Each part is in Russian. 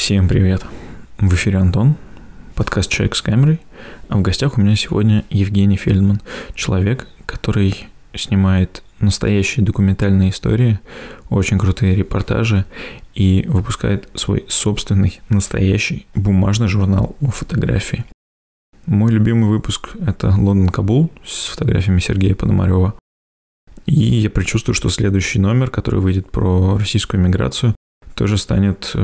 Всем привет! В эфире Антон, подкаст «Человек с камерой», а в гостях у меня сегодня Евгений Фельдман, человек, который снимает настоящие документальные истории, очень крутые репортажи и выпускает свой собственный настоящий бумажный журнал о фотографии. Мой любимый выпуск – это «Лондон-Кабул» с фотографиями Сергея Пономарёва. И я предчувствую, что следующий номер, который выйдет про российскую миграцию, тоже станет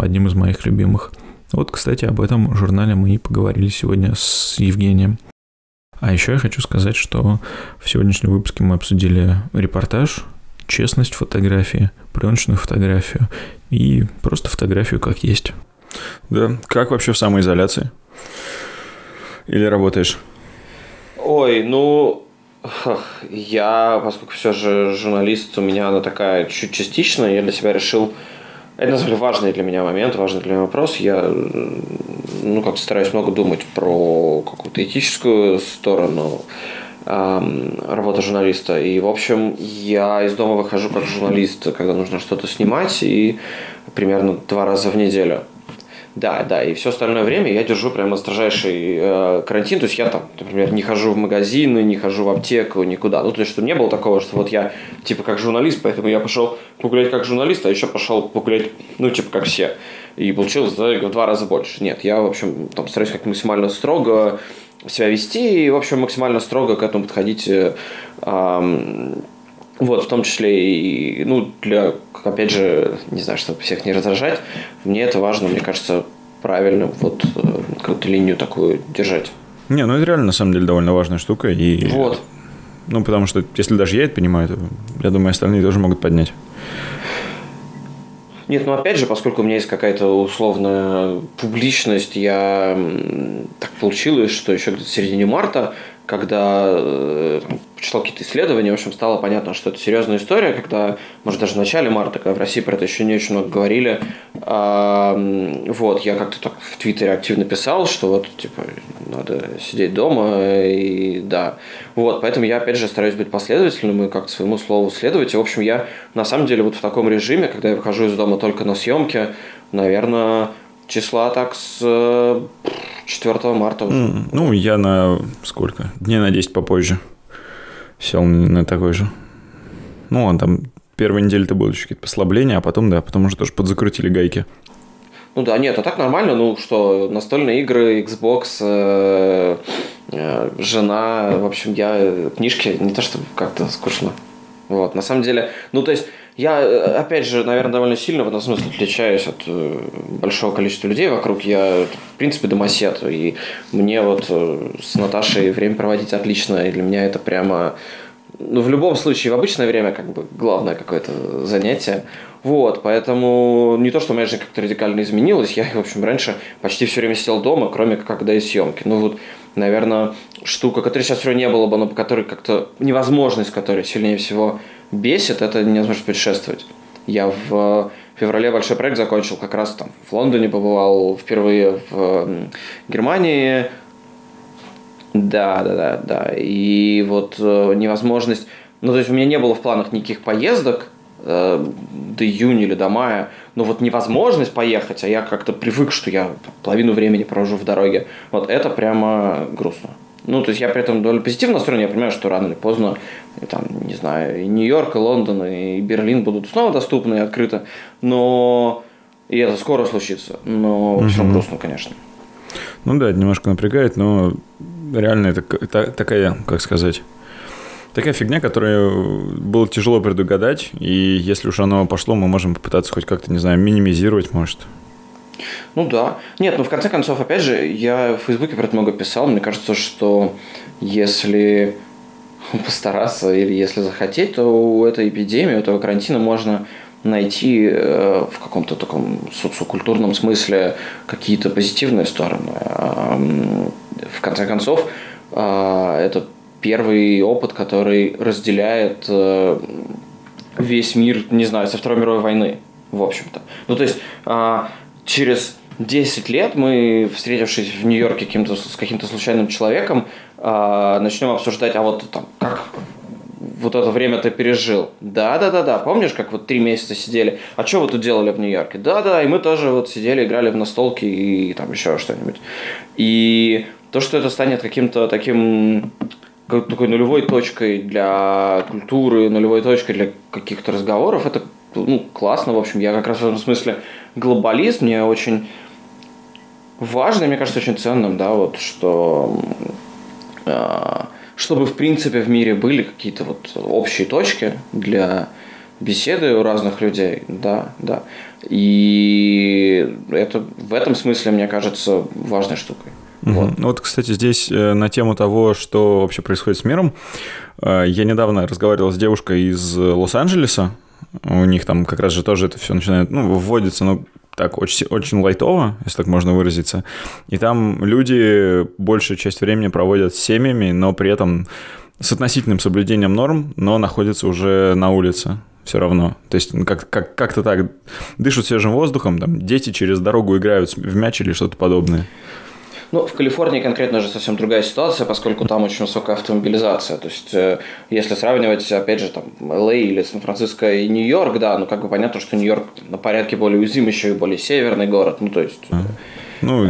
одним из моих любимых. Вот, кстати, об этом журнале мы и поговорили сегодня с Евгением. А еще я хочу сказать, что в сегодняшнем выпуске мы обсудили репортаж, честность фотографии, пленочную фотографию и просто фотографию как есть. Да, как вообще в самоизоляции? Или работаешь? Ой, ну... Я, поскольку все же журналист, у меня она такая чуть частичная, я для себя решил... Это, на самом деле, важный для меня момент, важный для меня вопрос. Я, как-то стараюсь много думать про какую-то этическую сторону работы журналиста. И, в общем, я из дома выхожу как журналист, когда нужно что-то снимать, и примерно 2 раза в неделю. Да, и все остальное время я держу прямо строжайший карантин. То есть я там, например, не хожу в магазины, не хожу в аптеку, никуда. Ну, то есть, чтобы не было такого, что вот я, типа, как журналист, поэтому я пошел погулять как журналист, а еще пошел погулять, как все. И получилось в 2 раза больше. Нет, я, в общем, там стараюсь как-то максимально строго себя вести и, в общем, максимально строго к этому подходить. Вот, в том числе и, опять же, не знаю, чтобы всех не раздражать, мне это важно, мне кажется, правильно вот какую-то линию такую держать. Не, это реально, на самом деле, довольно важная штука. И, вот. Потому что, если даже я это понимаю, то, я думаю, остальные тоже могут поднять. Нет, опять же, поскольку у меня есть какая-то условная публичность, я так получилось, что еще где-то в середине марта, когда почитал какие-то исследования, в общем, стало понятно, что это серьезная история, когда, может, даже в начале марта, когда в России про это еще не очень много говорили, я как-то так в Твиттере активно писал, что надо сидеть дома, и да. Вот, поэтому я, опять же, стараюсь быть последовательным и как-то своему слову следовать. И, в общем, я, на самом деле, вот в таком режиме, когда я выхожу из дома только на съемки, наверное, числа так с... 4 марта уже. Я на сколько? Дней на 10 попозже сел на такой же. Там первую неделю-то было еще какие-то послабления, а потом, да, потому что тоже подзакрутили гайки. Так нормально, что настольные игры, Xbox, жена, в общем, я книжки, не то чтобы как-то скучно. Вот, на самом деле, я, опять же, наверное, довольно сильно в этом смысле отличаюсь от большого количества людей вокруг. Я, в принципе, домосед, и мне с Наташей время проводить отлично, и для меня это прямо... в любом случае, в обычное время, главное какое-то занятие. Вот, поэтому не то, что моя жизнь как-то радикально изменилась, я, в общем, раньше почти все время сидел дома, кроме когда и съемки. Наверное, штука, которой сейчас все не было бы, но по которой как-то невозможность, которая сильнее всего бесит, это невозможность путешествовать. Я в феврале большой проект закончил, как раз там в Лондоне побывал впервые, в Германии. Да. И невозможность... у меня не было в планах никаких поездок до июня или до мая, но невозможность поехать, а я как-то привык, что я половину времени провожу в дороге. Вот это прямо грустно. Я при этом довольно позитивно настроен, я понимаю, что рано или поздно, и Нью-Йорк, и Лондон, и Берлин будут снова доступны и открыты, но... И это скоро случится, но все равно грустно, конечно. Да, немножко напрягает, но реально это такая, такая фигня, которую было тяжело предугадать, и если уж оно пошло, мы можем попытаться хоть как-то, минимизировать, может. Да. Нет, в конце концов, опять же, я в Фейсбуке про это много писал. Мне кажется, что если постараться или если захотеть, то у этой эпидемии, у этого карантина можно найти в каком-то таком социокультурном смысле какие-то позитивные стороны. В конце концов, это первый опыт, который разделяет весь мир, со Второй мировой войны, в общем-то. Через 10 лет мы, встретившись в Нью-Йорке с каким-то случайным человеком, начнем обсуждать, как вот это время ты пережил. Да. Помнишь, как вот 3 месяца сидели? А что вы тут делали в Нью-Йорке? Да. И мы тоже вот сидели, играли в настолки и там еще что-нибудь. И то, что это станет каким-то таким... такой нулевой точкой для культуры, нулевой точкой для каких-то разговоров, это классно, в общем, я как раз в этом смысле глобалист, мне очень важно, мне кажется, очень ценным, да, вот, что чтобы, в принципе, в мире были какие-то вот общие точки для беседы у разных людей, да, и это в этом смысле, мне кажется, важной штукой. Вот. Вот, кстати, здесь на тему того, что вообще происходит с миром, я недавно разговаривал с девушкой из Лос-Анджелеса, у них там как раз же тоже это все начинает, вводится, так, очень, очень лайтово, если так можно выразиться, и там люди большую часть времени проводят с семьями, но при этом с относительным соблюдением норм, но находятся уже на улице. Все равно. То есть как-то так дышат свежим воздухом, там дети через дорогу играют в мяч или что-то подобное. В Калифорнии конкретно же совсем другая ситуация, поскольку там очень высокая автомобилизация. То есть, если сравнивать, опять же, там, Л.А. или Сан-Франциско и Нью-Йорк, понятно, что Нью-Йорк на порядке более уязвим, еще и более северный город.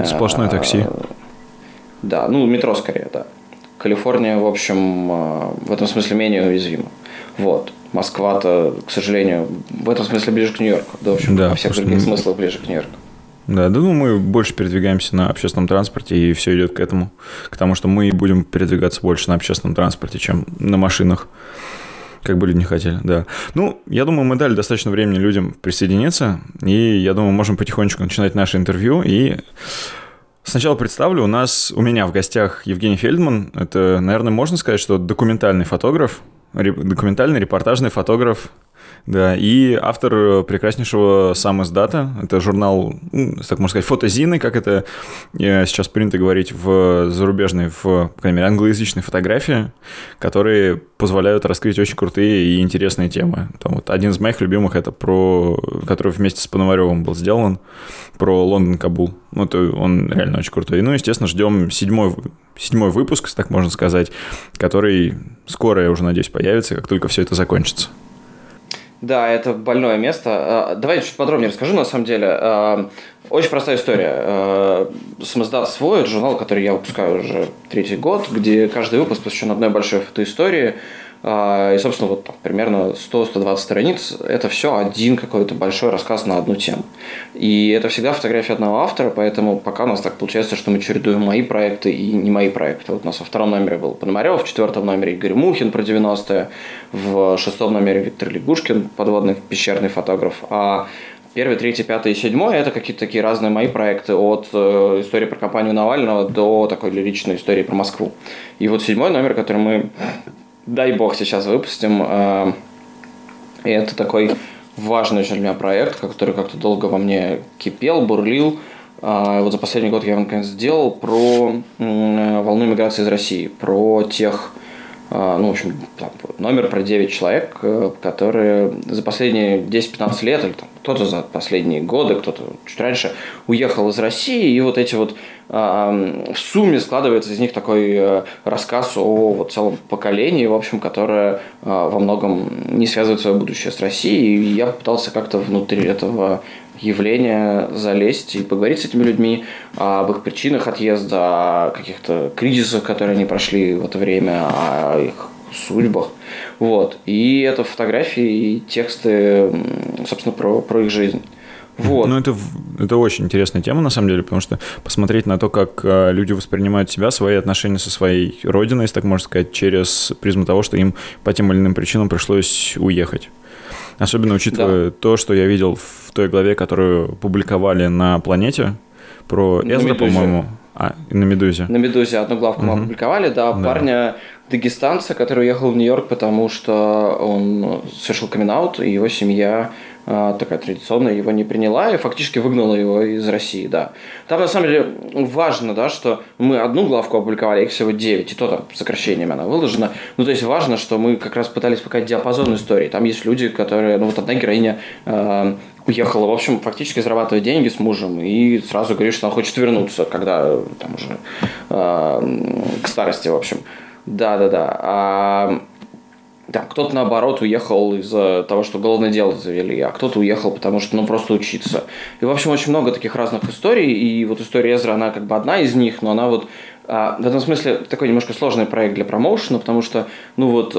Сплошное такси. Да, метро скорее, да. Калифорния, в общем, в этом смысле менее уязвима. Вот. Москва-то, к сожалению, в этом смысле ближе к Нью-Йорку. Да, в общем, во всех других смыслах ближе к Нью-Йорку. Да, мы больше передвигаемся на общественном транспорте, и все идет к этому. К тому, что мы будем передвигаться больше на общественном транспорте, чем на машинах, как бы люди не хотели, да. Я думаю, мы дали достаточно времени людям присоединиться, и, я думаю, можем потихонечку начинать наше интервью. И сначала представлю, у меня в гостях Евгений Фельдман. Это, наверное, можно сказать, что документальный фотограф, документальный репортажный фотограф, да, и автор прекраснейшего «Самиздата». Это журнал, так можно сказать, фотозины, как это сейчас принято говорить в зарубежной, по крайней мере, англоязычной фотографии, которые позволяют раскрыть очень крутые и интересные темы. Там вот один из моих любимых, это который вместе с Пономарёвым был сделан, про Лондон-Кабул. Он реально очень крутой. Естественно, ждем седьмой выпуск, если так можно сказать, который скоро, я уже надеюсь, появится, как только все это закончится. Да, это больное место. Давай чуть подробнее расскажу, на самом деле. Очень простая история. «Самиздат» свой, это журнал, который я выпускаю уже 3-й год, где каждый выпуск посвящен одной большой фотоистории. И, собственно, примерно 100-120 страниц. Это все один какой-то большой рассказ на одну тему. И это всегда фотография одного автора, поэтому пока у нас так получается, что мы чередуем мои проекты и не мои проекты. У нас во 2-м номере был Пономарёв, в 4-м номере Игорь Мухин про 90-е, в 6-м номере Виктор Лягушкин, подводный пещерный фотограф. А 1, 3, 5 и 7 – это какие-то такие разные мои проекты, от истории про компанию Навального до такой лиричной истории про Москву. И 7-й номер, который мы... дай бог сейчас выпустим. И это такой важный очень для меня проект, который как-то долго во мне кипел, бурлил. За последний год я его наконец сделал, про волну миграции из России, про тех, номер про 9 человек, которые за последние 10-15 лет, или кто-то за последние годы, кто-то чуть раньше, уехал из России, и в сумме складывается из них такой рассказ о целом поколении, в общем, которое во многом не связывает свое будущее с Россией, и я попытался как-то внутри этого явления залезть и поговорить с этими людьми об их причинах отъезда, о каких-то кризисах, которые они прошли в это время, о их судьбах. И это фотографии и тексты, собственно, про их жизнь. Это очень интересная тема, на самом деле, потому что посмотреть на то, как люди воспринимают себя, свои отношения со своей родиной, если так можно сказать, через призму того, что им по тем или иным причинам пришлось уехать. Особенно учитывая то, что я видел в той главе, которую публиковали на «Планете», про Эзра, по-моему, на «Медузе». На «Медузе» одну главку мы опубликовали, парня дагестанца, который уехал в Нью-Йорк, потому что он совершил камин-аут, и его семья такая традиционная его не приняла и фактически выгнала его из России, да. Там, на самом деле, важно, что мы одну главку опубликовали, их всего 9, и то там сокращениями она выложена. Важно, что мы как раз пытались показать диапазон истории. Там есть люди, которые... одна героиня уехала, в общем, фактически зарабатывать деньги с мужем, и сразу говорит, что она хочет вернуться, когда там уже к старости, в общем. Да. Да, кто-то, наоборот, уехал из-за того, что уголовное дело завели, а кто-то уехал, потому что, ну, просто учиться. И, в общем, очень много таких разных историй, и вот история Эзры, она как бы одна из них, но она вот в этом смысле такой немножко сложный проект для промоушена, потому что, ну вот,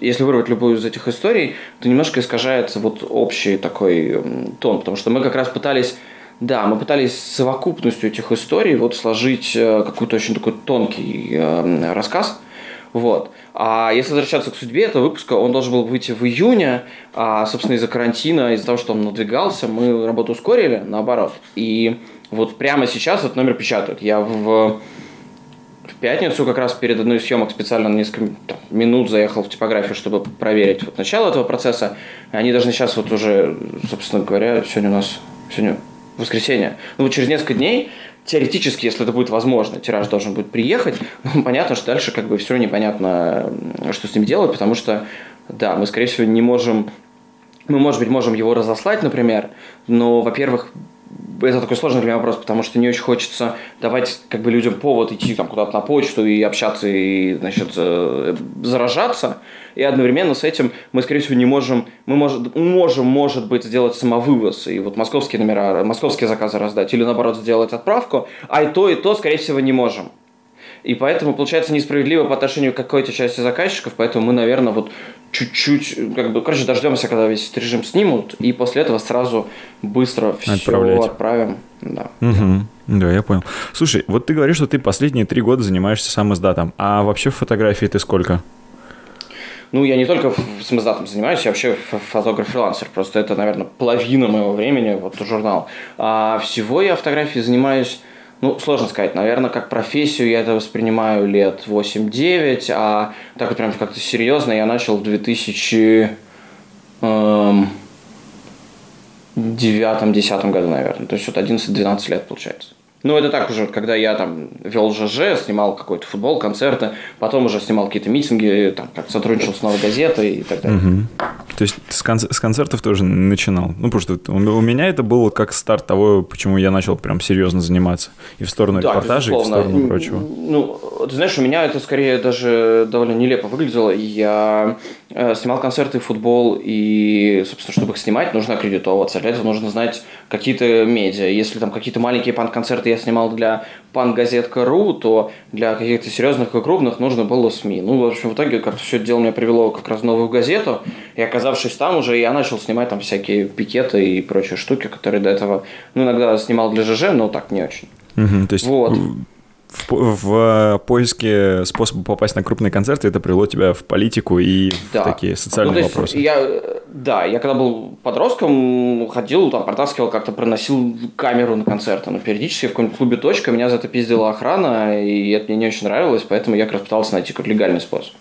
если вырвать любую из этих историй, то немножко искажается вот общий такой тон, потому что мы как раз пытались... Да, мы пытались совокупностью этих историй вот сложить какой-то очень такой тонкий рассказ. Вот. А если возвращаться к судьбе этого выпуска, он должен был выйти в июне, а, собственно, из-за карантина, из-за того, что он надвигался, мы работу ускорили, наоборот. И вот прямо сейчас этот номер печатают. Я в пятницу как раз перед одной из съемок специально на несколько минут заехал в типографию, чтобы проверить вот начало этого процесса. Они должны сейчас вот уже, собственно говоря, сегодня воскресенье. Ну, вот через несколько дней, теоретически, если это будет возможно, тираж должен будет приехать. Но понятно, что дальше как бы все непонятно, что с ним делать, потому что, да, мы, скорее всего, не можем... Мы, может быть, можем его разослать, например, но, во-первых, это такой сложный для меня вопрос, потому что не очень хочется давать как бы людям повод идти там куда-то на почту и общаться, и, значит, заражаться. И одновременно с этим мы, скорее всего, не можем, может быть, сделать самовывоз и вот московские номера, московские заказы раздать, или, наоборот, сделать отправку, а и то, скорее всего, не можем. И поэтому, получается, несправедливо по отношению к какой-то части заказчиков, поэтому мы, наверное, вот чуть-чуть, как бы, короче, дождемся, когда весь этот режим снимут, и после этого сразу быстро все отправим. Да. Угу. Да, я понял. Слушай, вот ты говоришь, что ты последние 3 года занимаешься самиздатом, а вообще в фотографии ты сколько? Ну, я не только самиздатом занимаюсь, я вообще фотограф-фрилансер. Просто это, наверное, половина моего времени, вот журнал. А всего я фотографией занимаюсь, ну, сложно сказать, наверное, как профессию я это воспринимаю лет 8-9, а так вот прям как-то серьезно я начал в 2009-2010 году, наверное. То есть вот 11-12 лет получается. Ну, это так уже, когда я там вел ЖЖ, снимал какой-то футбол, концерты, потом уже снимал какие-то митинги, там, как сотрудничал с «Новой газетой» и так далее. Угу. То есть с концертов тоже начинал? Ну, потому что у меня это было как старт того, почему я начал прям серьезно заниматься. И в сторону репортажей, безусловно, и в сторону прочего. Ну, ты знаешь, у меня это скорее даже довольно нелепо выглядело. Я снимал концерты, футбол, и, собственно, чтобы их снимать, нужно аккредитоваться. Для этого нужно знать какие-то медиа. Если там какие-то маленькие панк-концерты я снимал для панк-газетка.ру, то для каких-то серьезных и крупных нужно было СМИ. Ну, в общем, в итоге как-то все это дело меня привело как раз в «Новую газету», и, оказавшись там уже, я начал снимать там всякие пикеты и прочие штуки, которые до этого, ну, иногда снимал для ЖЖ, но так не очень. Угу, то есть вот. В поиске способа попасть на крупные концерты это привело тебя в политику и в такие социальные вопросы. Я когда был подростком, ходил, там, протаскивал, как-то проносил камеру на концерты, но периодически в каком-нибудь клубе «Точка» меня за это пиздила охрана, и это мне не очень нравилось, поэтому я как раз пытался найти какой-то легальный способ.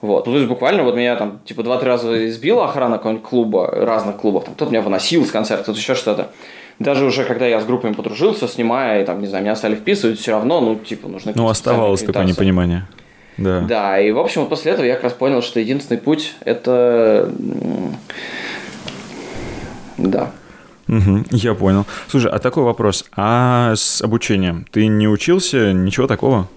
Вот. То есть буквально вот меня там типа 2-3 раза избила охрана какого-нибудь клуба, разных клубов, там, кто-то меня выносил с концерта, кто-то еще что-то. Даже уже когда я с группами подружился, снимая, и там, не знаю, меня стали вписывать, все равно, ну, типа, нужно... Ну, оставалось такое непонимание. Да. Да, и, в общем, вот после этого я как раз понял, что единственный путь – это... Да. Угу, я понял. Слушай, а такой вопрос. А с обучением? Ты не учился? Ничего такого?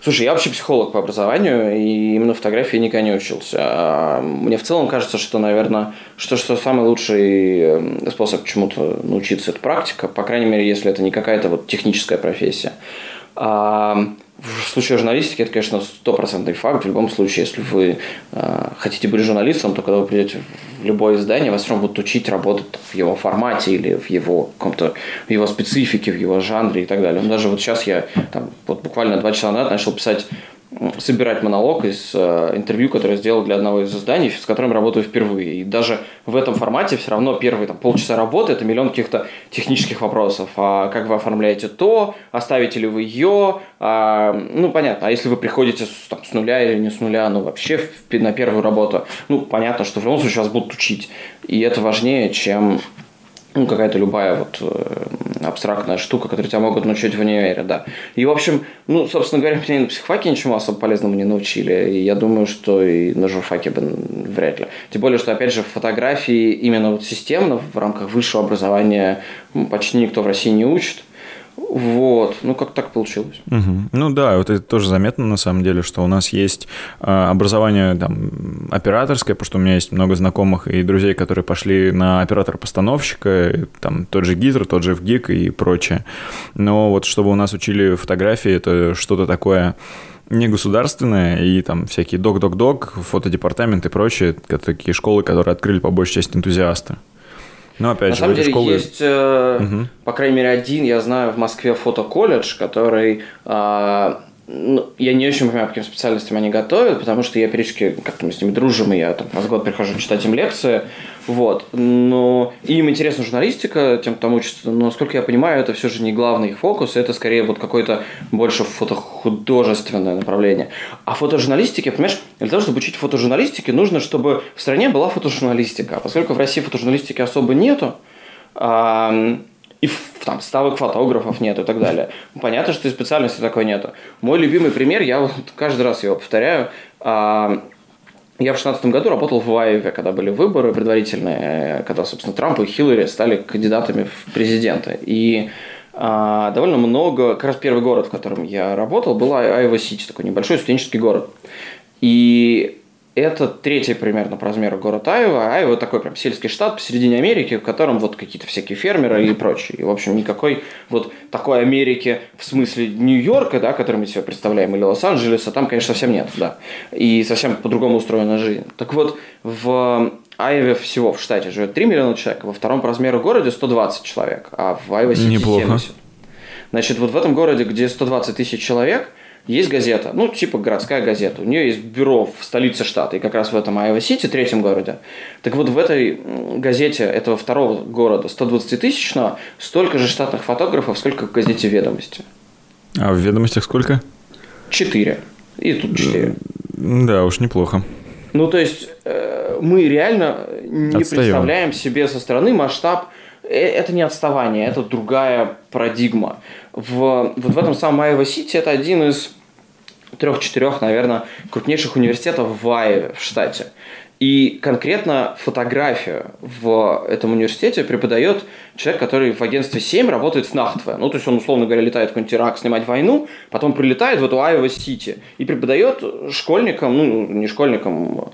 Слушай, я вообще психолог по образованию, и именно фотографии никогда не учился. Мне в целом кажется, что, наверное, что самый лучший способ чему-то научиться – это практика, по крайней мере, если это не какая-то вот техническая профессия. В случае журналистики это, конечно, 100% факт. В любом случае, если вы хотите быть журналистом, то когда вы придете в любое издание, вас все равно будут учить работать в его формате или в его каком-то, в его специфике, в его жанре и так далее. Но даже вот сейчас я там, вот буквально 2 часа назад начал собирать монолог из интервью, которое я сделал для одного из изданий, с которым работаю впервые. И даже в этом формате все равно первые там, полчаса работы – это миллион каких-то технических вопросов. А как вы оформляете то, оставите ли вы ее, ну, понятно. А если вы приходите с нуля или не с нуля, ну, вообще на первую работу, ну, понятно, что в любом случае вас будут учить. И это важнее, чем... Ну, какая-то любая вот абстрактная штука, которую тебя могут научить в универе, да. И, в общем, ну, собственно говоря, меня на психфаке ничему особо полезному не научили. И я думаю, что и на журфаке бы вряд ли. Тем более, что, опять же, фотографии именно вот системно в рамках высшего образования почти никто в России не учит. Вот, ну как так получилось. Угу. Ну да, вот это тоже заметно на самом деле, что у нас есть образование там, операторское, потому что у меня есть много знакомых и друзей, которые пошли на оператора-постановщика, там тот же Гитр, тот же ВГИК и прочее. Но вот чтобы у нас учили фотографии, это что-то такое негосударственное, и там всякие док-док-док, фотодепартамент и прочее, такие школы, которые открыли по большей части энтузиасты. Но, опять на же, самом деле школы... есть, по крайней мере, один, я знаю, в Москве фотоколледж, который... я не очень понимаю, каким специальностям они готовят, потому что я периодически как-то мы с ними дружим, и я там раз в год прихожу читать им лекции. Вот. Но им интересна журналистика, тем, кто там учится. Но, насколько я понимаю, это все же не главный их фокус, это скорее вот какое-то больше фотохудожественное направление. А фотожурналистике, понимаешь, для того, чтобы учить фотожурналистике, нужно, чтобы в стране была фотожурналистика. А поскольку в России фотожурналистики особо нету, и там ставок фотографов нет и так далее. Понятно, что и специальности такой нету. Мой любимый пример, я вот каждый раз его повторяю. Я в 2016 году работал в Айове, когда были выборы предварительные, когда, собственно, Трамп и Хиллари стали кандидатами в президенты. И довольно много, как раз первый город, в котором я работал, был Айова-Сити, такой небольшой студенческий город. И это третий примерно по размеру город Айова. Айова такой прям сельский штат посередине Америки, в котором вот какие-то всякие фермеры и прочие. И, в общем, никакой вот такой Америки в смысле Нью-Йорка, да, который мы себе представляем, или Лос-Анджелеса, там, конечно, совсем нет, да. И совсем по-другому устроена жизнь. Так вот, в Айове всего в штате живет 3 миллиона человек, во втором по размеру городе 120 человек, а в Айова-Сити 70. Значит, вот в этом городе, где 120 тысяч человек, есть газета, ну, типа городская газета. У нее есть бюро в столице штата, и как раз в этом Айова-Сити, третьем городе. Так вот, в этой газете этого второго города, 120-тысячного, столько же штатных фотографов, сколько в газете «Ведомости». А в «Ведомостях» сколько? 4. И тут 4. Да, уж неплохо. Ну, то есть, мы реально не представляем себе со стороны масштаб. Это не отставание, это другая парадигма. Вот в этом самом Айова-Сити это один из 3-4, наверное, крупнейших университетов в Айове, в штате. И конкретно фотографию в этом университете преподает человек, который в агентстве 7 работает в Нахтве. Ну, то есть он, условно говоря, летает в какой-нибудь Ирак снимать войну, потом прилетает в эту Айова-Сити и преподает школьникам, ну, не школьникам,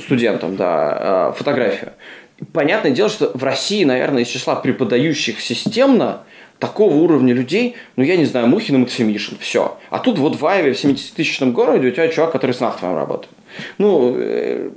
студентам, да, фотографию. Понятное дело, что в России, наверное, из числа преподающих системно такого уровня людей, ну, я не знаю, Мухин и Максимишин, все. А тут вот в Айове, в 70-тысячном городе, у тебя чувак, который с Нахтовым работает. Ну,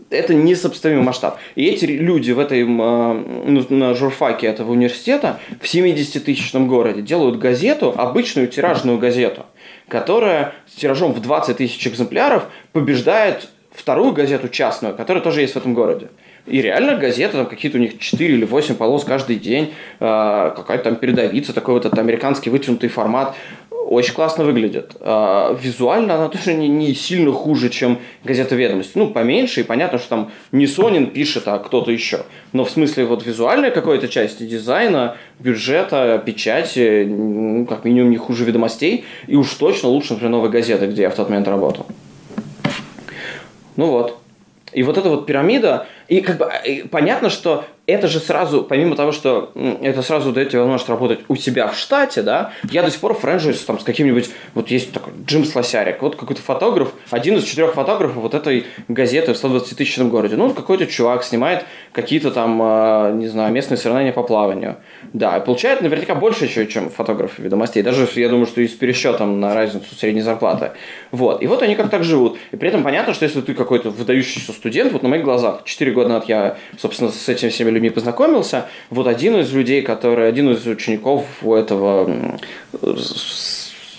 это несопоставимый масштаб. И эти люди в этой, на журфаке этого университета в 70-тысячном городе делают газету, обычную тиражную газету, которая с тиражом в 20 тысяч экземпляров побеждает вторую газету частную, которая тоже есть в этом городе. И реально газеты, там какие-то у них 4 или 8 полос каждый день, какая-то там передовица, такой вот этот американский вытянутый формат. Очень классно выглядит. Визуально она тоже не сильно хуже, чем газета «Ведомости». Ну, поменьше, и понятно, что там не Сонин пишет, а кто-то еще. Но в смысле вот визуальной какой-то части дизайна, бюджета, печати, ну, как минимум не хуже «Ведомостей», и уж точно лучше, например, «Новой газеты», где я в тот момент работал. Ну вот. И вот эта вот пирамида, и как бы и понятно, что это же сразу, помимо того, что это сразу дает тебе возможность работать у себя в штате, да, я до сих пор френджуюсь там с каким-нибудь, вот есть такой Джим Слосярик, вот какой-то фотограф, один из 4 фотографов вот этой газеты в 120-тысячном городе. Ну, какой-то чувак снимает какие-то там, не знаю, местные соревнования по плаванию. Да, и получает наверняка больше еще, чем фотографы «Ведомостей». Даже, я думаю, что и с пересчетом на разницу средней зарплаты. Вот. И вот они как так живут. И при этом понятно, что если ты какой-то выдающийся студент, вот на моих глазах, 4 года назад я, собственно, с этими всеми людьми познакомился, вот один из людей, который, один из учеников у этого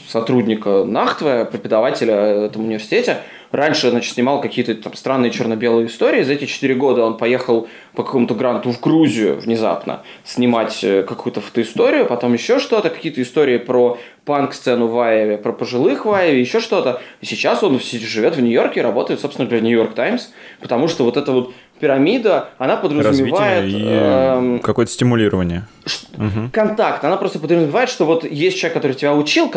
сотрудника Нахтве, преподавателя в этом университете, раньше, значит, снимал какие-то там странные черно-белые истории. За эти 4 года он поехал по какому-то гранту в Грузию внезапно снимать какую-то фотоисторию, потом еще что-то, какие-то истории про панк-сцену в Айове, про пожилых в Айове, еще что-то. И сейчас он живет в Нью-Йорке и работает, собственно, для «Нью-Йорк Таймс», потому что вот эта вот пирамида, она подразумевает... и какое-то стимулирование. Контакт. Она просто подразумевает, что вот есть человек, который тебя учил,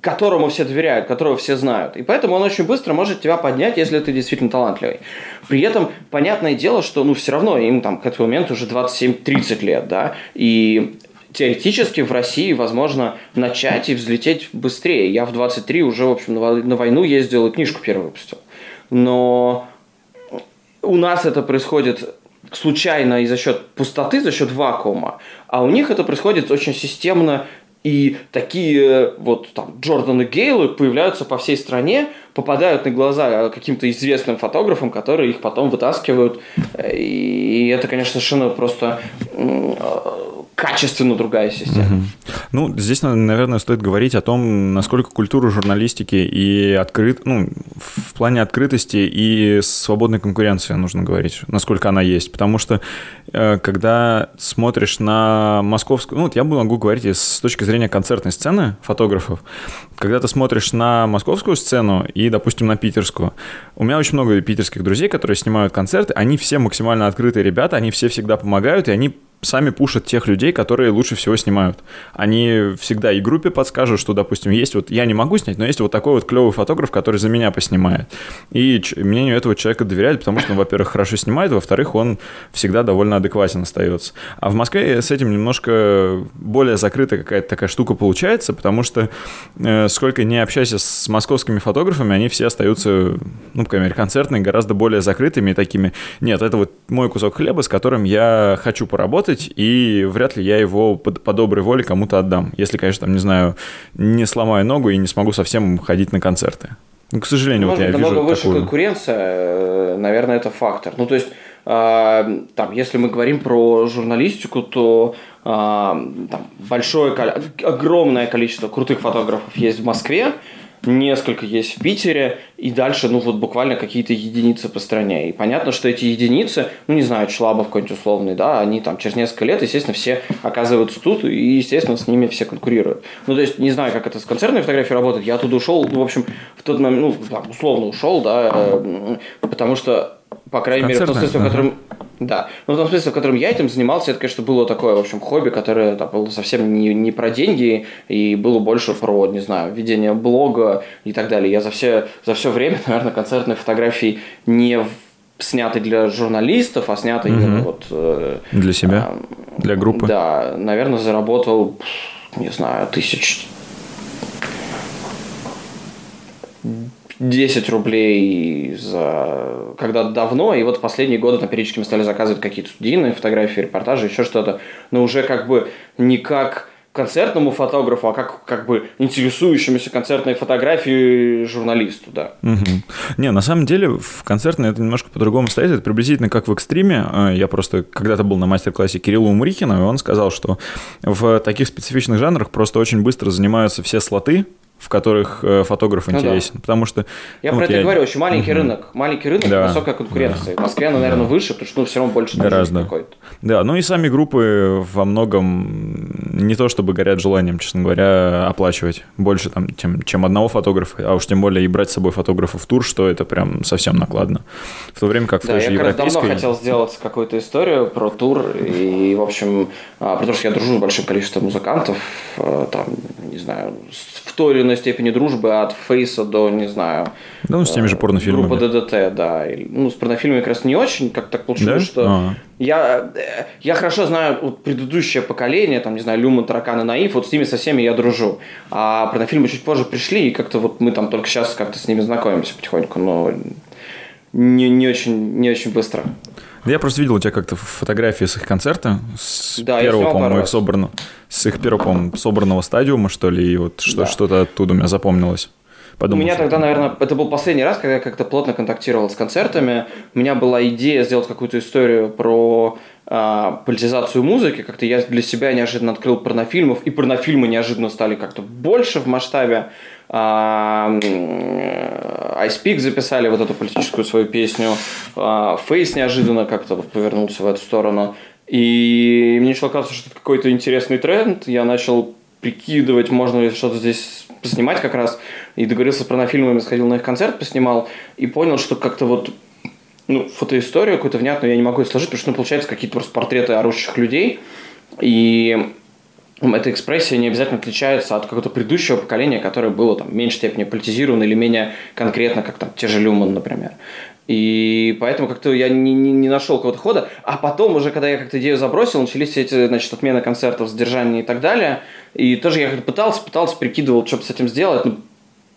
которому все доверяют, которого все знают. И поэтому он очень быстро может тебя поднять, если ты действительно талантливый. При этом, понятное дело, что, ну, все равно им там к этому моменту уже 27-30 лет, да, и теоретически в России возможно начать и взлететь быстрее. Я в 23 уже, в общем, на войну ездил и книжку первую выпустил. Но у нас это происходит случайно и за счет пустоты, за счет вакуума, а у них это происходит очень системно. И такие вот там Джорданы Гейлы появляются по всей стране, попадают на глаза каким-то известным фотографам, которые их потом вытаскивают. И это, конечно, совершенно просто качественно другая система. Угу. Ну, здесь, наверное, стоит говорить о том, насколько культура журналистики и в плане открытости и свободной конкуренции нужно говорить, насколько она есть. Потому что, когда смотришь на московскую... Ну, вот я могу говорить с точки зрения концертной сцены фотографов. Когда ты смотришь на московскую сцену и, допустим, на питерскую. У меня очень много питерских друзей, которые снимают концерты. Они все максимально открытые ребята, они все всегда помогают, и они... сами пушат тех людей, которые лучше всего снимают. Они всегда и группе подскажут, что, допустим, есть вот... Я не могу снять, но есть вот такой вот клевый фотограф, который за меня поснимает. И мнению этого человека доверяют, потому что он, во-первых, хорошо снимает, во-вторых, он всегда довольно адекватен остается. А в Москве с этим немножко более закрытая какая-то такая штука получается, потому что сколько ни общайся с московскими фотографами, они все остаются, ну, по крайней мере, концертные, гораздо более закрытыми и такими. Нет, это вот мой кусок хлеба, с которым я хочу поработать, и вряд ли я его по доброй воле кому-то отдам. Если, конечно, там, не знаю, не сломаю ногу и не смогу совсем ходить на концерты. Ну, к сожалению, вот я вижу такую... Может, намного выше конкуренция, наверное, это фактор. Ну, то есть, там, если мы говорим про журналистику, то там огромное количество крутых фотографов есть в Москве, несколько есть в Питере, и дальше, ну, вот буквально какие-то единицы по стране. И понятно, что эти единицы, ну, не знаю, Члабов какой-нибудь условный, да, они там через несколько лет, естественно, все оказываются тут, и, естественно, с ними все конкурируют. Ну, то есть, не знаю, как это с концертной фотографией работает. Я оттуда ушел, ну, в общем, в тот момент, ну, там, условно ушел, да, потому что, по крайней мере, в том смысле, в котором... Да, но в том смысле, в котором я этим занимался, это, конечно, было такое, в общем, хобби, которое там, было совсем не про деньги, и было больше про, не знаю, ведение блога и так далее. Я за все время, наверное, концертные фотографии не сняты для журналистов, а сняты именно вот... для себя, для группы. Да, наверное, заработал, не знаю, 10 рублей за... когда-то давно, и вот в последние годы там периодически мы стали заказывать какие-то студийные фотографии, репортажи, еще что-то, но уже как бы не как концертному фотографу, а как бы интересующемуся концертной фотографией журналисту, да. Не, на самом деле в концертной это немножко по-другому стоит, это приблизительно как в экстриме. Я просто когда-то был на мастер-классе Кирилла Умрихина, и он сказал, что в таких специфичных жанрах просто очень быстро занимаются все слоты, в которых фотограф интересен, ну, да. Потому что... Я про это и говорю, очень маленький рынок. Маленький рынок, да, высокая конкуренция. Да. В Москве она, наверное, выше, потому что, ну, все равно больше гораздо какой-то. Да, ну и сами группы во многом не то чтобы горят желанием, честно говоря, оплачивать больше, там, чем одного фотографа, а уж тем более и брать с собой фотографа в тур, что это прям совсем накладно. В то время как в той же европейской... Да, я давно хотел сделать какую-то историю про тур, и, в общем, потому что я дружу с большим количеством музыкантов, там, не знаю, в той или иной степени дружбы от Фейса до, не знаю... Да, ну, с теми же порнофильмами. Группа ДДТ, да. Ну, с порнофильмами как раз не очень, как так получилось, да? Что... Я хорошо знаю вот предыдущее поколение, там, не знаю, Люман, Таракан и Наив, вот с ними со всеми я дружу. А порнофильмы чуть позже пришли, и как-то вот мы там только сейчас как-то с ними знакомимся потихоньку, но не очень быстро. Я просто видел у тебя как-то фотографии с их концерта, с их первого, по-моему, собранного стадиума, что ли, и вот что-то оттуда у меня запомнилось. Подумал, у меня тогда, наверное, это был последний раз, когда я как-то плотно контактировал с концертами. У меня была идея сделать какую-то историю про политизацию музыки. Как-то я для себя неожиданно открыл порнофильмов, и порнофильмы неожиданно стали как-то больше в масштабе. Ice Peak записали вот эту политическую свою песню. Face неожиданно как-то вот повернулся в эту сторону. И мне начало казаться, что это какой-то интересный тренд. Я начал прикидывать, можно ли что-то здесь поснимать как раз. И договорился с порнофильмами, сходил на их концерт, поснимал. И понял, что как-то вот, ну, фотоисторию какую-то внятную я не могу сложить, потому что, ну, получается, какие-то просто портреты орущих людей. И эта экспрессия не обязательно отличается от какого-то предыдущего поколения, которое было там, в меньшей степени политизировано или менее конкретно, как там те же Люман, например. И поэтому как-то я не нашел какого-то хода. А потом уже, когда я как-то идею забросил, начались эти, значит, отмены концертов, задержания и так далее. И тоже я пытался, прикидывал, что бы с этим сделать. Но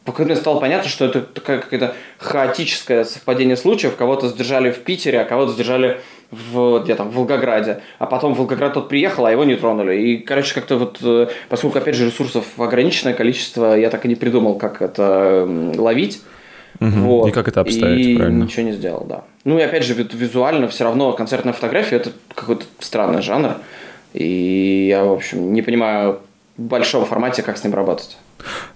пока мне стало понятно, что это такая какая-то хаотическое совпадение случаев. Кого-то задержали в Питере, а кого-то задержали в Волгограде. А потом в Волгоград тот приехал, а его не тронули. И, короче, как-то вот, поскольку, опять же, ресурсов ограниченное количество, я так и не придумал, как это ловить. Вот. И как это обставить, и правильно? Ничего не сделал, да. Ну и опять же, визуально все равно концертная фотография – это какой-то странный жанр. И я, в общем, не понимаю в большом формате, как с ним работать.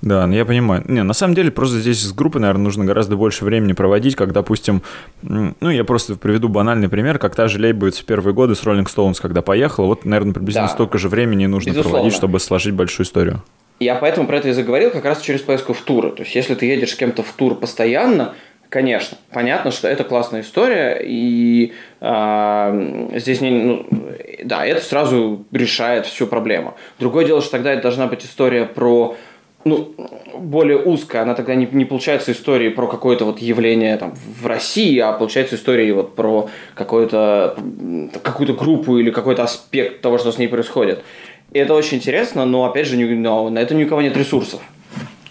Да, я понимаю. Не, на самом деле, просто здесь с группой, наверное, нужно гораздо больше времени проводить, как, допустим, ну, я просто приведу банальный пример, как та же Лейбовиц в первые годы с Rolling Stones, когда поехала, вот, наверное, приблизительно столько же времени нужно проводить, чтобы сложить большую историю. Я поэтому про это и заговорил как раз через поездку в туры. То есть, если ты едешь с кем-то в тур постоянно, конечно, понятно, что это классная история, и здесь это сразу решает всю проблему. Другое дело, что тогда это должна быть история про... более узкая, она тогда не получается истории про какое-то вот явление там, в России, а получается истории вот про какую-то группу или какой-то аспект того, что с ней происходит. И это очень интересно, но, опять же, на это ни у кого нет ресурсов.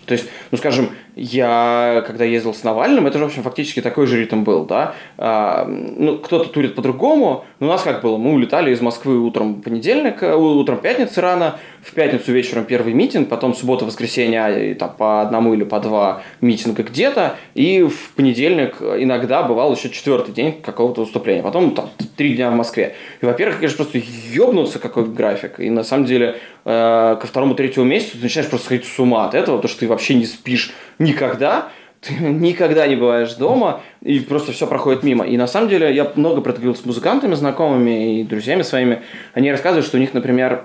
То есть, скажем, я, когда ездил с Навальным, это же, в общем, фактически такой же ритм был, да. Кто-то турит по-другому, но у нас как было? Мы улетали из Москвы утром пятницы рано, в пятницу вечером первый митинг, потом суббота, воскресенье там, по одному или по два митинга где-то, и в понедельник иногда бывал еще четвертый день какого-то выступления, потом там 3 дня в Москве. И, во-первых, конечно, просто ебнуться какой график, и на самом деле ко второму-третьему месяцу ты начинаешь просто сходить с ума от этого, потому что ты вообще не спишь никогда, ты никогда не бываешь дома, и просто все проходит мимо. И на самом деле я много проговорил с музыкантами знакомыми и друзьями своими. Они рассказывают, что у них, например,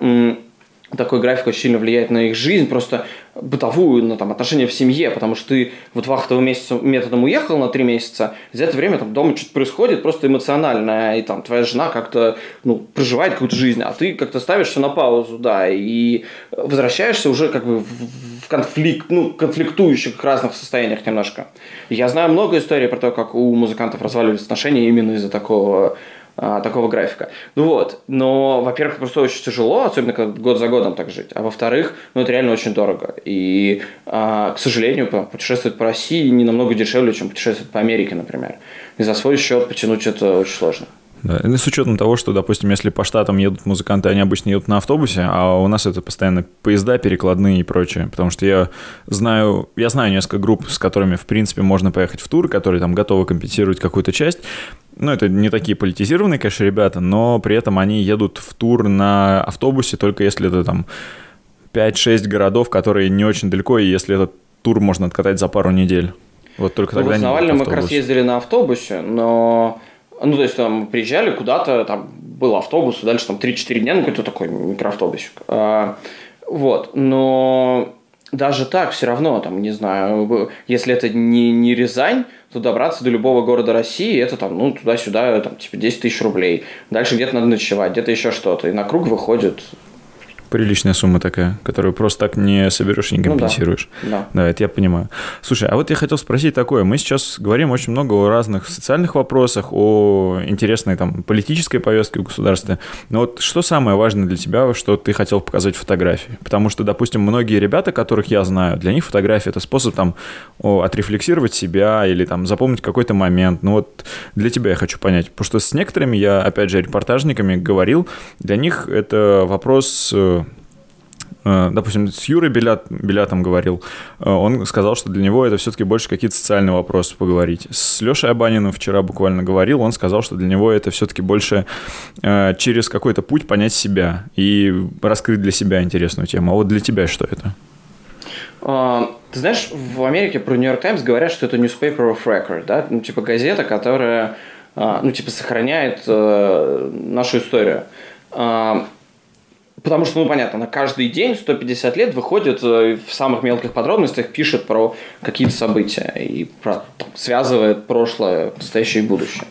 такой график очень сильно влияет на их жизнь, просто бытовую, на там, отношения в семье, потому что ты вот вахтовым методом уехал на 3 месяца, за это время там дома что-то происходит просто эмоционально, и там твоя жена как-то проживает какую-то жизнь, а ты как-то ставишься на паузу, да, и возвращаешься уже как бы в конфликтующих разных состояниях немножко. Я знаю много историй про то, как у музыкантов разваливались отношения именно из-за такого графика. Но, во-первых, просто очень тяжело, особенно когда год за годом так жить, а во-вторых, это реально очень дорого. И, к сожалению, путешествовать по России не намного дешевле, чем путешествовать по Америке, например. И за свой счет потянуть это очень сложно. Да. С учетом того, что, допустим, если по штатам едут музыканты, они обычно едут на автобусе, а у нас это постоянно поезда, перекладные и прочее. Потому что я знаю несколько групп, с которыми, в принципе, можно поехать в тур, которые там готовы компенсировать какую-то часть. Это не такие политизированные, конечно, ребята, но при этом они едут в тур на автобусе, только если это там 5-6 городов, которые не очень далеко, и если этот тур можно откатать за пару недель. Вот только тогда не будет автобус. С Навальным мы как раз ездили на автобусе, но... то есть, там, приезжали куда-то, там, был автобус, и дальше, там, 3-4 дня, какой-то такой микроавтобусик. Но даже так все равно, там, не знаю, если это не Рязань, то добраться до любого города России, это, там, туда-сюда, там, типа, 10 тысяч рублей. Дальше где-то надо ночевать, где-то еще что-то, и на круг выходит... Приличная сумма такая, которую просто так не соберешь и не компенсируешь. Да, это я понимаю. Слушай, а вот я хотел спросить такое. Мы сейчас говорим очень много о разных социальных вопросах, о интересной там политической повестке в государстве. Но вот что самое важное для тебя, что ты хотел показать в фотографии? Потому что, допустим, многие ребята, которых я знаю, для них фотография – это способ там отрефлексировать себя или там запомнить какой-то момент. Для тебя я хочу понять. Потому что с некоторыми я, опять же, репортажниками говорил, для них это вопрос… Допустим, с Юрой Белятом говорил, он сказал, что для него это все-таки больше какие-то социальные вопросы поговорить. С Лешей Абаниным вчера буквально говорил, он сказал, что для него это все-таки больше через какой-то путь понять себя и раскрыть для себя интересную тему. А вот для тебя что это? Ты знаешь, в Америке про Нью-Йорк Таймс говорят, что это newspaper of record, да? Типа газета, которая, сохраняет нашу историю. Потому что, понятно, она каждый день 150 лет выходит в самых мелких подробностях, пишет про какие-то события и связывает прошлое, настоящее и будущее.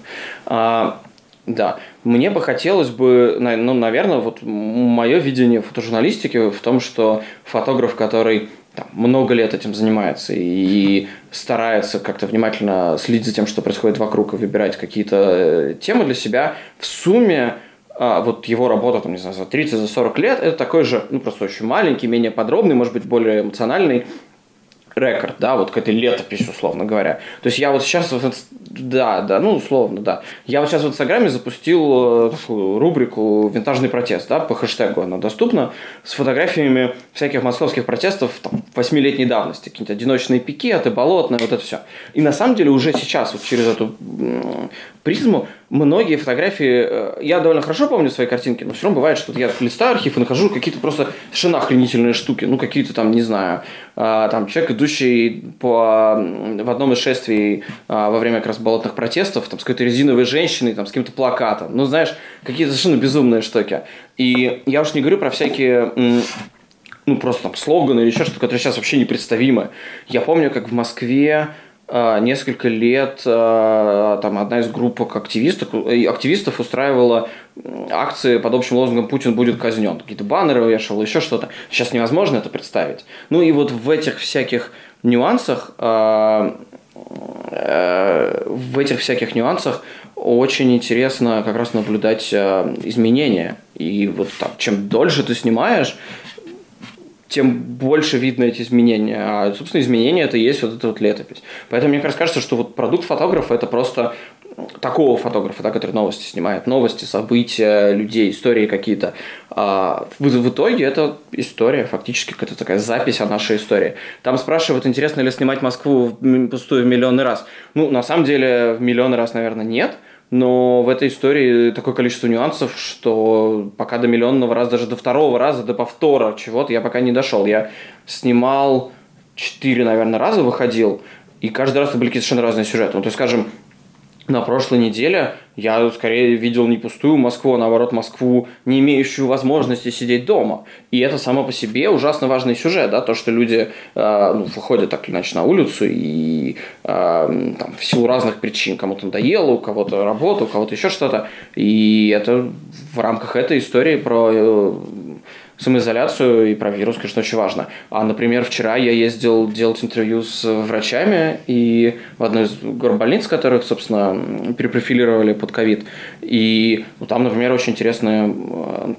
Да. Мне бы хотелось бы, ну, наверное, вот мое видение фотожурналистики в том, что фотограф, который там много лет этим занимается и старается как-то внимательно следить за тем, что происходит вокруг, и выбирать какие-то темы для себя, в сумме вот его работа, там, не знаю, за 30, за 40 лет, это такой же, ну, просто очень маленький, менее подробный, может быть, более эмоциональный рекорд, да, вот к этой летописи, условно говоря. То есть я вот сейчас, я вот сейчас в Инстаграме запустил такую рубрику «Винтажный протест», да, по хэштегу она доступна, с фотографиями всяких московских протестов там 8-летней давности, какие-то одиночные пикеты, болотные, вот это все. И на самом деле уже сейчас, вот через эту призму, многие фотографии, я довольно хорошо помню свои картинки, но все равно бывает, что я листаю архив и нахожу какие-то просто совершенно охренительные штуки, ну, какие-то там, не знаю, там человек, идущий в одном из шествий во время как раз болотных протестов, там, с какой-то резиновой женщиной, там, с каким-то плакатом, ну, знаешь, какие-то совершенно безумные штуки. И я уж не говорю про всякие, ну, просто там слоганы или еще что-то, которые сейчас вообще непредставимы. Я помню, как в Москве несколько лет там одна из групп активистов устраивала акции под общим лозунгом «Путин будет казнен». Какие-то баннеры вешала, еще что-то. Сейчас невозможно это представить. Ну и вот в этих всяких нюансах очень интересно как раз наблюдать изменения. И вот там, чем дольше ты снимаешь, тем больше видно эти изменения. А, собственно, изменения – это и есть вот эта вот летопись. Поэтому мне кажется, что вот продукт фотографа – это просто такого фотографа, да, который новости снимает. Новости, события, людей, истории какие-то. А в итоге это история, фактически какая-то такая запись о нашей истории. Там спрашивают, интересно ли снимать Москву пустую в миллионный раз. Ну, на самом деле, в миллионный раз, наверное, нет. Но в этой истории такое количество нюансов, что пока до миллионного раза, даже до второго раза, до повтора чего-то я пока не дошел. Я снимал 4, наверное, раза выходил, и каждый раз это были какие-то совершенно разные сюжеты. Ну, то есть, скажем, на прошлой неделе я скорее видел не пустую Москву, а наоборот Москву, не имеющую возможности сидеть дома. И это само по себе ужасно важный сюжет, да, то, что люди выходят так или иначе на улицу и там, в силу разных причин, кому-то надоело, у кого-то работа, у кого-то еще что-то. И это в рамках этой истории про самоизоляцию и про вирус, конечно, очень важно. А, например, вчера я ездил делать интервью с врачами и в одной из горбольниц, которых, собственно, перепрофилировали под ковид. И ну, там, например, очень интересная,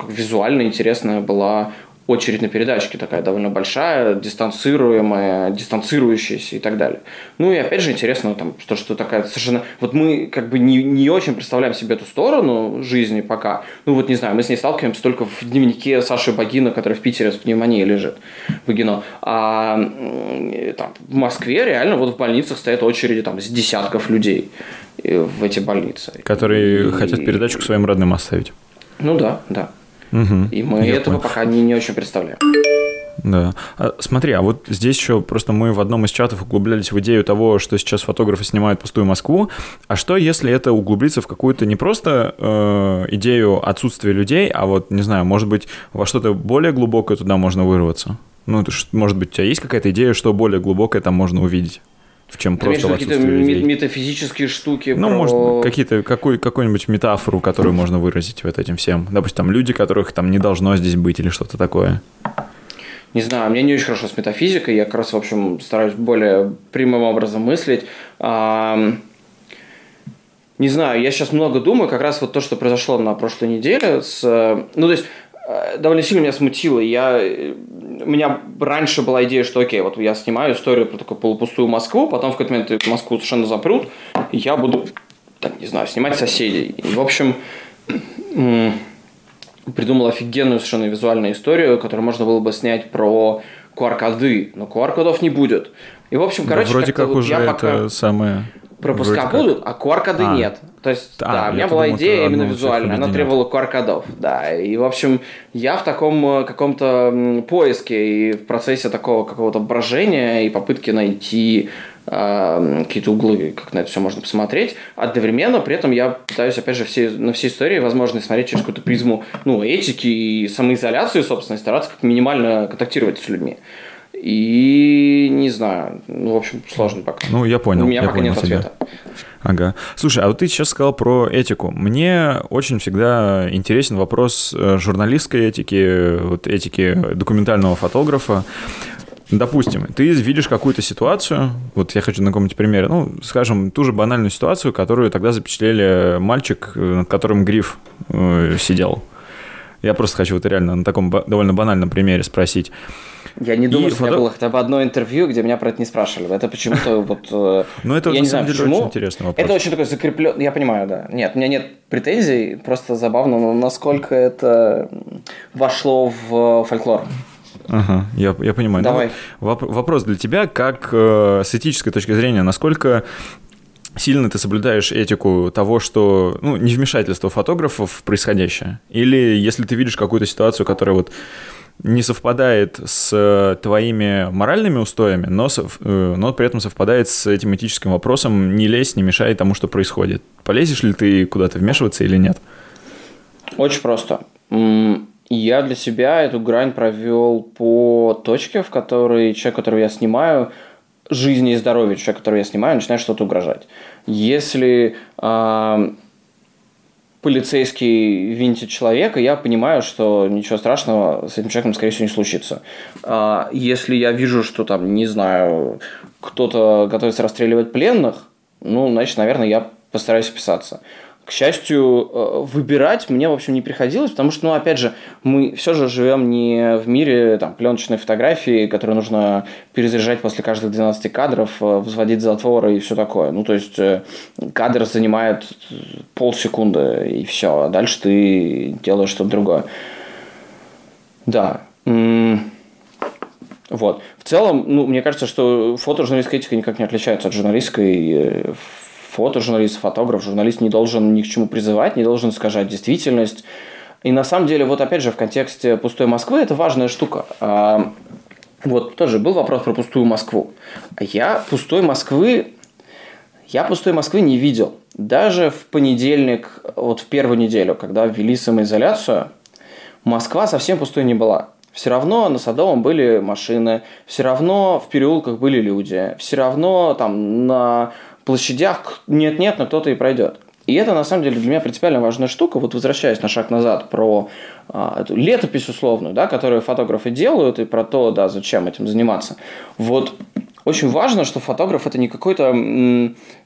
визуально интересная была очередь на передачке, такая довольно большая, дистанцируемая, дистанцирующаяся и так далее. Ну и опять же интересно, там, что такая совершенно... Вот мы как бы не очень представляем себе эту сторону жизни пока. Ну вот не знаю, мы с ней сталкиваемся только в дневнике Саши Багина, который в Питере с пневмонией лежит. Багино. А там, в Москве реально вот в больницах стоят очереди там, с десятков людей в эти больницы. Которые хотят передачу к своим родным оставить. Ну да, да. Угу. И мы этого пока не очень представляем. Да. Смотри, а вот здесь еще просто мы в одном из чатов углублялись в идею того, что сейчас фотографы снимают пустую Москву. А что, если это углубиться в какую-то не просто идею отсутствия людей, а вот, не знаю, может быть, во что-то более глубокое туда можно вырваться? Ну, может быть, у тебя есть какая-то идея, что более глубокое там можно увидеть? В чем ты просто в отсутствии людей. Метафизические штуки. Ну, про... может, какую-нибудь метафору, которую можно выразить вот этим всем. Допустим, там люди, которых там не должно здесь быть или что-то такое. Не знаю, мне не очень хорошо с метафизикой. Я как раз, в общем, стараюсь более прямым образом мыслить. Не знаю, я сейчас много думаю. Как раз вот то, что произошло на прошлой неделе. Ну, то есть... довольно сильно меня смутило. У меня раньше была идея, что окей, вот я снимаю историю про такую полупустую Москву, потом в какой-то момент эту Москву совершенно запрут, и я буду, там, не знаю, снимать соседей. И, в общем, придумал офигенную совершенно визуальную историю, которую можно было бы снять про QR-коды, но QR-кодов не будет. И, в общем, короче, да, вроде как уже я пока... это самое... Пропуска будут, а QR-коды нет. То есть, у меня была идея именно визуальная, она требовала QR-кодов, да. И, в общем, я в таком каком-то поиске и в процессе такого какого-то брожения и попытки найти какие-то углы, как на это все можно посмотреть. Одновременно при этом я пытаюсь, опять же, на все истории, возможно, смотреть через какую-то призму этики и самоизоляции, собственно, и стараться как минимально контактировать с людьми. И не знаю, в общем, сложно пока. Ну, я понял. У меня пока нет ответа. Ага. Слушай, а вот ты сейчас сказал про этику. Мне очень всегда интересен вопрос журналистской этики, вот этики документального фотографа. Допустим, ты видишь какую-то ситуацию, вот я хочу на каком-нибудь примере, ну, скажем, ту же банальную ситуацию, которую тогда запечатлели мальчик, над которым гриф сидел. Я просто хочу вот реально на таком довольно банальном примере спросить. Я не думаю, что у меня было хотя бы одно интервью, где меня про это не спрашивали. Это почему-то вот... Ну, это, на самом деле, очень интересный вопрос. Это очень такой закреплен... Я понимаю, да. Нет, у меня нет претензий. Просто забавно, насколько это вошло в фольклор. Ага, я понимаю. Давай. Вопрос для тебя, как с этической точки зрения, насколько... Сильно ты соблюдаешь этику того, что, ну, не вмешательство фотографов в происходящее? Или если ты видишь какую-то ситуацию, которая вот не совпадает с твоими моральными устоями, но при этом совпадает с этим этическим вопросом, не лезь, не мешай тому, что происходит. Полезешь ли ты куда-то вмешиваться или нет? Очень просто. Я для себя эту грань провел по точке, в которой человек, которого я снимаю, жизни и здоровья человека, которого я снимаю, начинает что-то угрожать. Если полицейский винтит человека, я понимаю, что ничего страшного с этим человеком, скорее всего, не случится. Если я вижу, что там, не знаю, кто-то готовится расстреливать пленных, ну, значит, наверное, я постараюсь вписаться. К счастью, выбирать мне, в общем, не приходилось, потому что, ну, опять же, мы все же живем не в мире там, пленочной фотографии, которую нужно перезаряжать после каждых 12 кадров, взводить затворы и все такое. Ну, то есть, кадр занимает полсекунды, и все. А дальше ты делаешь что-то другое. Да. Вот. В целом, ну, мне кажется, что фотожурналистская этика никак не отличается от журналистской. Фотожурналист, фотограф, журналист не должен ни к чему призывать, не должен искажать действительность. И на самом деле, вот опять же, в контексте пустой Москвы это важная штука. Вот тоже был вопрос про пустую Москву. Я пустой Москвы не видел. Даже в понедельник, вот в первую неделю, когда ввели самоизоляцию, Москва совсем пустой не была. Все равно на Садовом были машины, все равно в переулках были люди, все равно там на... В площадях нет-нет, но кто-то и пройдет. И это, на самом деле, для меня принципиально важная штука. Вот возвращаясь на шаг назад про эту летопись условную, да, которую фотографы делают, и про то, да, зачем этим заниматься. Вот очень важно, что фотограф – это не какой-то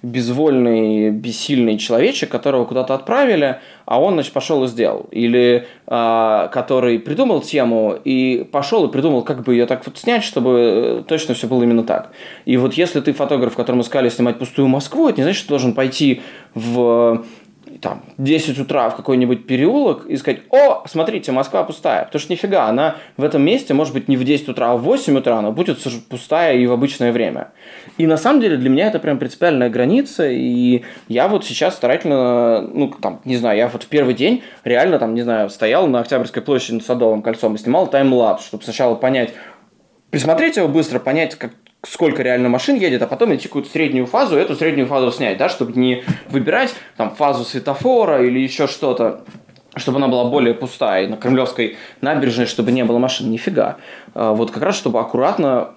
безвольный, бессильный человечек, которого куда-то отправили, а он, значит, пошел и сделал. Или который придумал тему и пошел и придумал, как бы ее так вот снять, чтобы точно все было именно так. И вот если ты фотограф, которому сказали снимать пустую Москву, это не значит, что ты должен пойти в там, 10 утра в какой-нибудь переулок и сказать: «О, смотрите, Москва пустая». Потому что нифига, она в этом месте может быть не в 10 утра, а в 8 утра она будет пустая и в обычное время. И на самом деле для меня это прям принципиальная граница, и я вот сейчас старательно, ну, там, не знаю, я вот в первый день реально, там, не знаю, стоял на Октябрьской площади над Садовым кольцом и снимал таймлапс, чтобы сначала понять, присмотреть его быстро, понять, как сколько реально машин едет, а потом идти какую-то среднюю фазу, эту среднюю фазу снять, да, чтобы не выбирать там фазу светофора или еще что-то, чтобы она была более пустая, и на Кремлевской набережной, чтобы не было машин, нифига. Вот как раз, чтобы аккуратно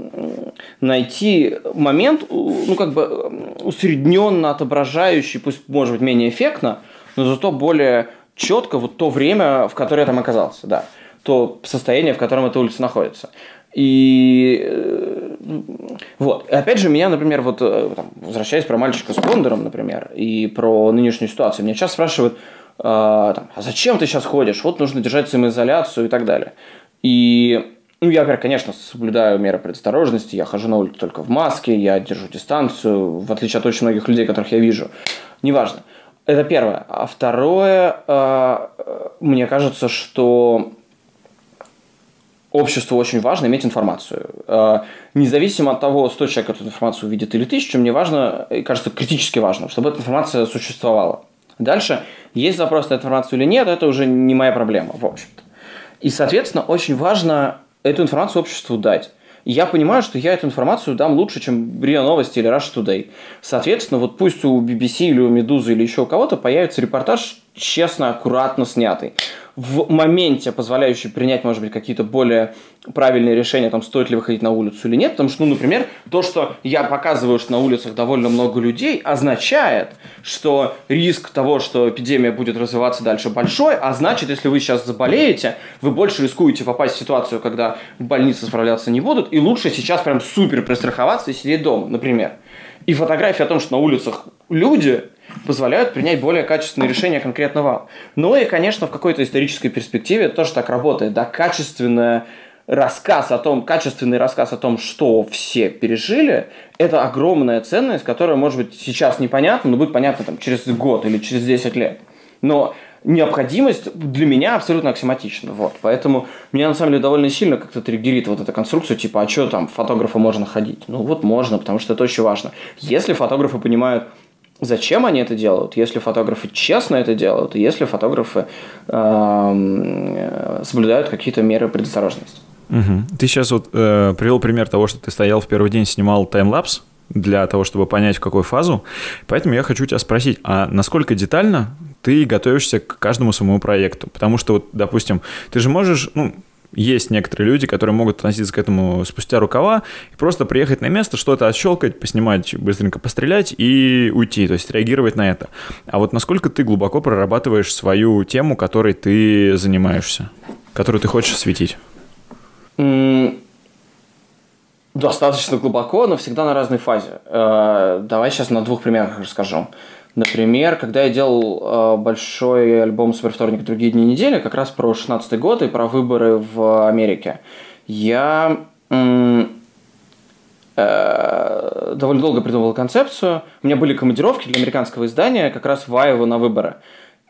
найти момент, ну, как бы усредненно отображающий, пусть, может быть, менее эффектно, но зато более четко вот то время, в которое я там оказался, да, то состояние, в котором эта улица находится. И вот. И опять же, меня, например, вот там, возвращаясь про мальчика с кондором, например, и про нынешнюю ситуацию, меня сейчас спрашивают, там, а зачем ты сейчас ходишь? Вот нужно держать самоизоляцию и так далее. И ну, я, например, конечно, соблюдаю меры предосторожности, я хожу на улицу только в маске, я держу дистанцию, в отличие от очень многих людей, которых я вижу. Неважно. Это первое. А второе, мне кажется, что... Обществу очень важно иметь информацию. Независимо от того, 100 человек эту информацию увидит или 1000, мне важно, кажется, критически важно, чтобы эта информация существовала. Дальше, есть запрос на информацию или нет, это уже не моя проблема, в общем-то. И, соответственно, очень важно эту информацию обществу дать. И я понимаю, что я эту информацию дам лучше, чем РИА Новости или Russia Today. Соответственно, вот пусть у BBC или у Медузы или еще у кого-то появится репортаж честно, аккуратно снятый. в моменте, позволяющий принять, может быть, какие-то более правильные решения, там, стоит ли выходить на улицу или нет. Потому что, ну, например, то, что я показываю, что на улицах довольно много людей, означает, что риск того, что эпидемия будет развиваться дальше, большой, а значит, если вы сейчас заболеете, вы больше рискуете попасть в ситуацию, когда больницы справляться не будут, и лучше сейчас прям супер пристраховаться и сидеть дома, например. И фотографии о том, что на улицах люди, позволяют принять более качественные решения конкретно вам. Ну и, конечно, в какой-то исторической перспективе это тоже так работает. Да, качественный рассказ о том, что все пережили, это огромная ценность, которая, может быть, сейчас непонятна, но будет понятна там, через год или через 10 лет. Но необходимость для меня абсолютно аксиоматична. Вот. Поэтому меня, на самом деле, довольно сильно как-то триггерит вот эта конструкция, типа, а что там, фотографа можно ходить? Ну вот можно, потому что это очень важно. Если фотографы понимают, зачем они это делают, если фотографы честно это делают, и если фотографы соблюдают какие-то меры предосторожности. Угу. Ты сейчас вот привел пример того, что ты стоял в первый день, снимал таймлапс для того, чтобы понять, в какую фазу. Поэтому я хочу тебя спросить, а насколько детально ты готовишься к каждому своему проекту? Потому что, вот, допустим, ты же можешь... Есть некоторые люди, которые могут относиться к этому спустя рукава и просто приехать на место, что-то отщелкать, поснимать, быстренько пострелять и уйти, то есть реагировать на это. А вот насколько ты глубоко прорабатываешь свою тему, которой ты занимаешься, которую ты хочешь осветить? Достаточно глубоко, но всегда на разной фазе. Давай сейчас на двух примерах расскажу. Например, когда я делал большой альбом «Супервторник и другие дни недели», как раз про 16-й год и про выборы в Америке, я довольно долго придумывал концепцию. У меня были командировки для американского издания как раз в Айову на выборы.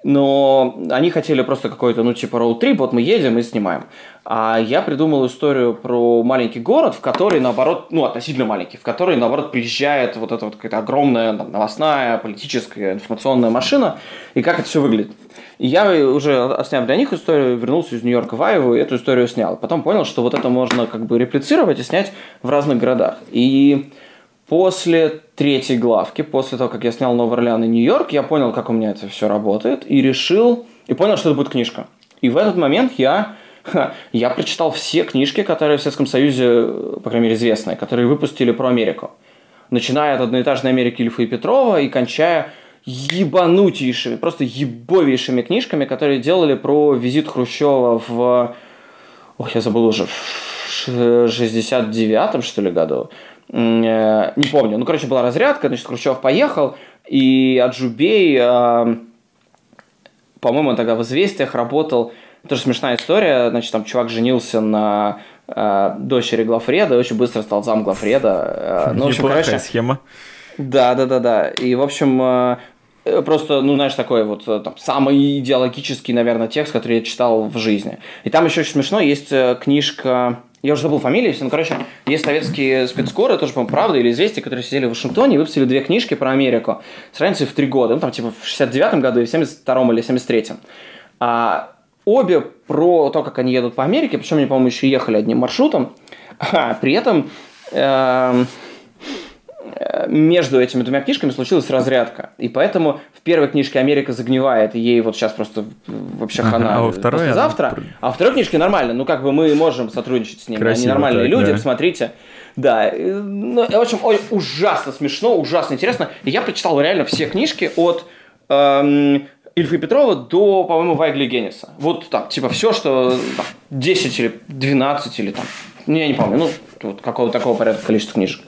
Но они хотели просто какой-то, роуд-трип, вот мы едем и снимаем. А я придумал историю про маленький город, в который, наоборот, относительно маленький, в который, наоборот, приезжает вот эта вот какая-то огромная там, новостная, политическая, информационная машина, и как это все выглядит. И я уже, сняв для них историю, вернулся из Нью-Йорка в Айову и эту историю снял. Потом понял, что вот это можно как бы реплицировать и снять в разных городах. И... После третьей главки, после того, как я снял Новый Орлеан и Нью-Йорк, я понял, как у меня это все работает, и понял, что это будет книжка. И в этот момент я прочитал все книжки, которые в Советском Союзе, по крайней мере, известные, которые выпустили про Америку. Начиная от «Одноэтажной Америки» Ильфа и Петрова и кончая ебанутейшими, просто ебовейшими книжками, которые делали про визит Хрущева в... я забыл уже, в 69-м, что ли, году. Не помню. Была разрядка, Хрущев поехал, и Аджубей, по-моему, он тогда в «Известиях» работал. Тоже смешная история, там чувак женился на дочери главреда, и очень быстро стал зам главреда. Неплохая схема. Да. И, в общем, просто, такой вот самый идеологический, наверное, текст, который я читал в жизни. И там еще очень смешно, есть книжка... Я уже забыл фамилии, есть советские спецкоры, тоже, по-моему, «Правда» или «Известия», которые сидели в Вашингтоне и выпустили две книжки про Америку с разницей в 3 года, в 69-м году и в 72-м или 73-м. Обе про то, как они едут по Америке, причем они, по-моему, еще ехали одним маршрутом, при этом между этими двумя книжками случилась разрядка. И поэтому в первой книжке Америка загнивает, и ей вот сейчас просто вообще хана послезавтра. А во второй книжке нормально. Мы можем сотрудничать с ними. Красиво, они нормальные люди, да. Смотрите. Да. В общем, ужасно смешно, ужасно интересно. И я прочитал реально все книжки от... Ильфа и Петрова до, по-моему, Вайгли и Генниса. Все, что 10 или 12 или там... Я не помню. Какого такого порядка количества книжек.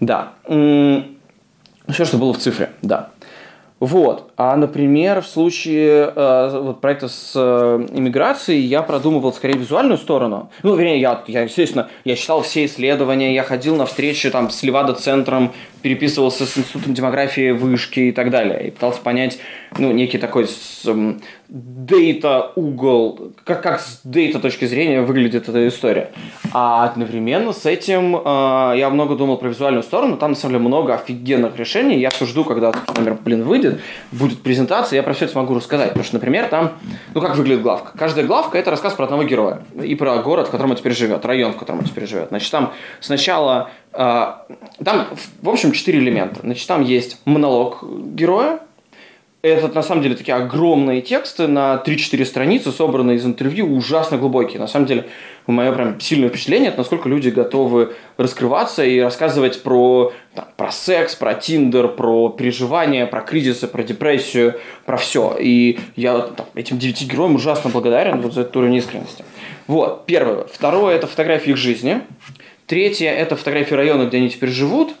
Да. Все, что было в цифре, да. Вот. А, например, в случае проекта с иммиграцией я продумывал скорее визуальную сторону. Я читал все исследования, я ходил на встречи с Левада-центром, переписывался с Институтом демографии Вышки и так далее. И пытался понять, некий такой дейта-угол, как с дейта точки зрения выглядит эта история. А одновременно с этим я много думал про визуальную сторону, там на самом деле много офигенных решений, я все жду, когда этот номер, выйдет, будет презентация, я про все это смогу рассказать, потому что, например, там, как выглядит главка. Каждая главка – это рассказ про одного героя и про город, в котором он теперь живет, район, в котором он теперь живет. Там сначала, в общем, 4 элемента. Там есть монолог героя, Это, на самом деле, такие огромные тексты на 3-4 страницы, собранные из интервью, ужасно глубокие. На самом деле, мое прям сильное впечатление, это насколько люди готовы раскрываться и рассказывать про, там, про секс, про Тиндер, про переживания, про кризисы, про депрессию, про все. И я там, этим 9 героям ужасно благодарен вот за этот уровень искренности. Вот, первое. Второе – это фотографии их жизни. Третье – это фотографии района, где они теперь живут.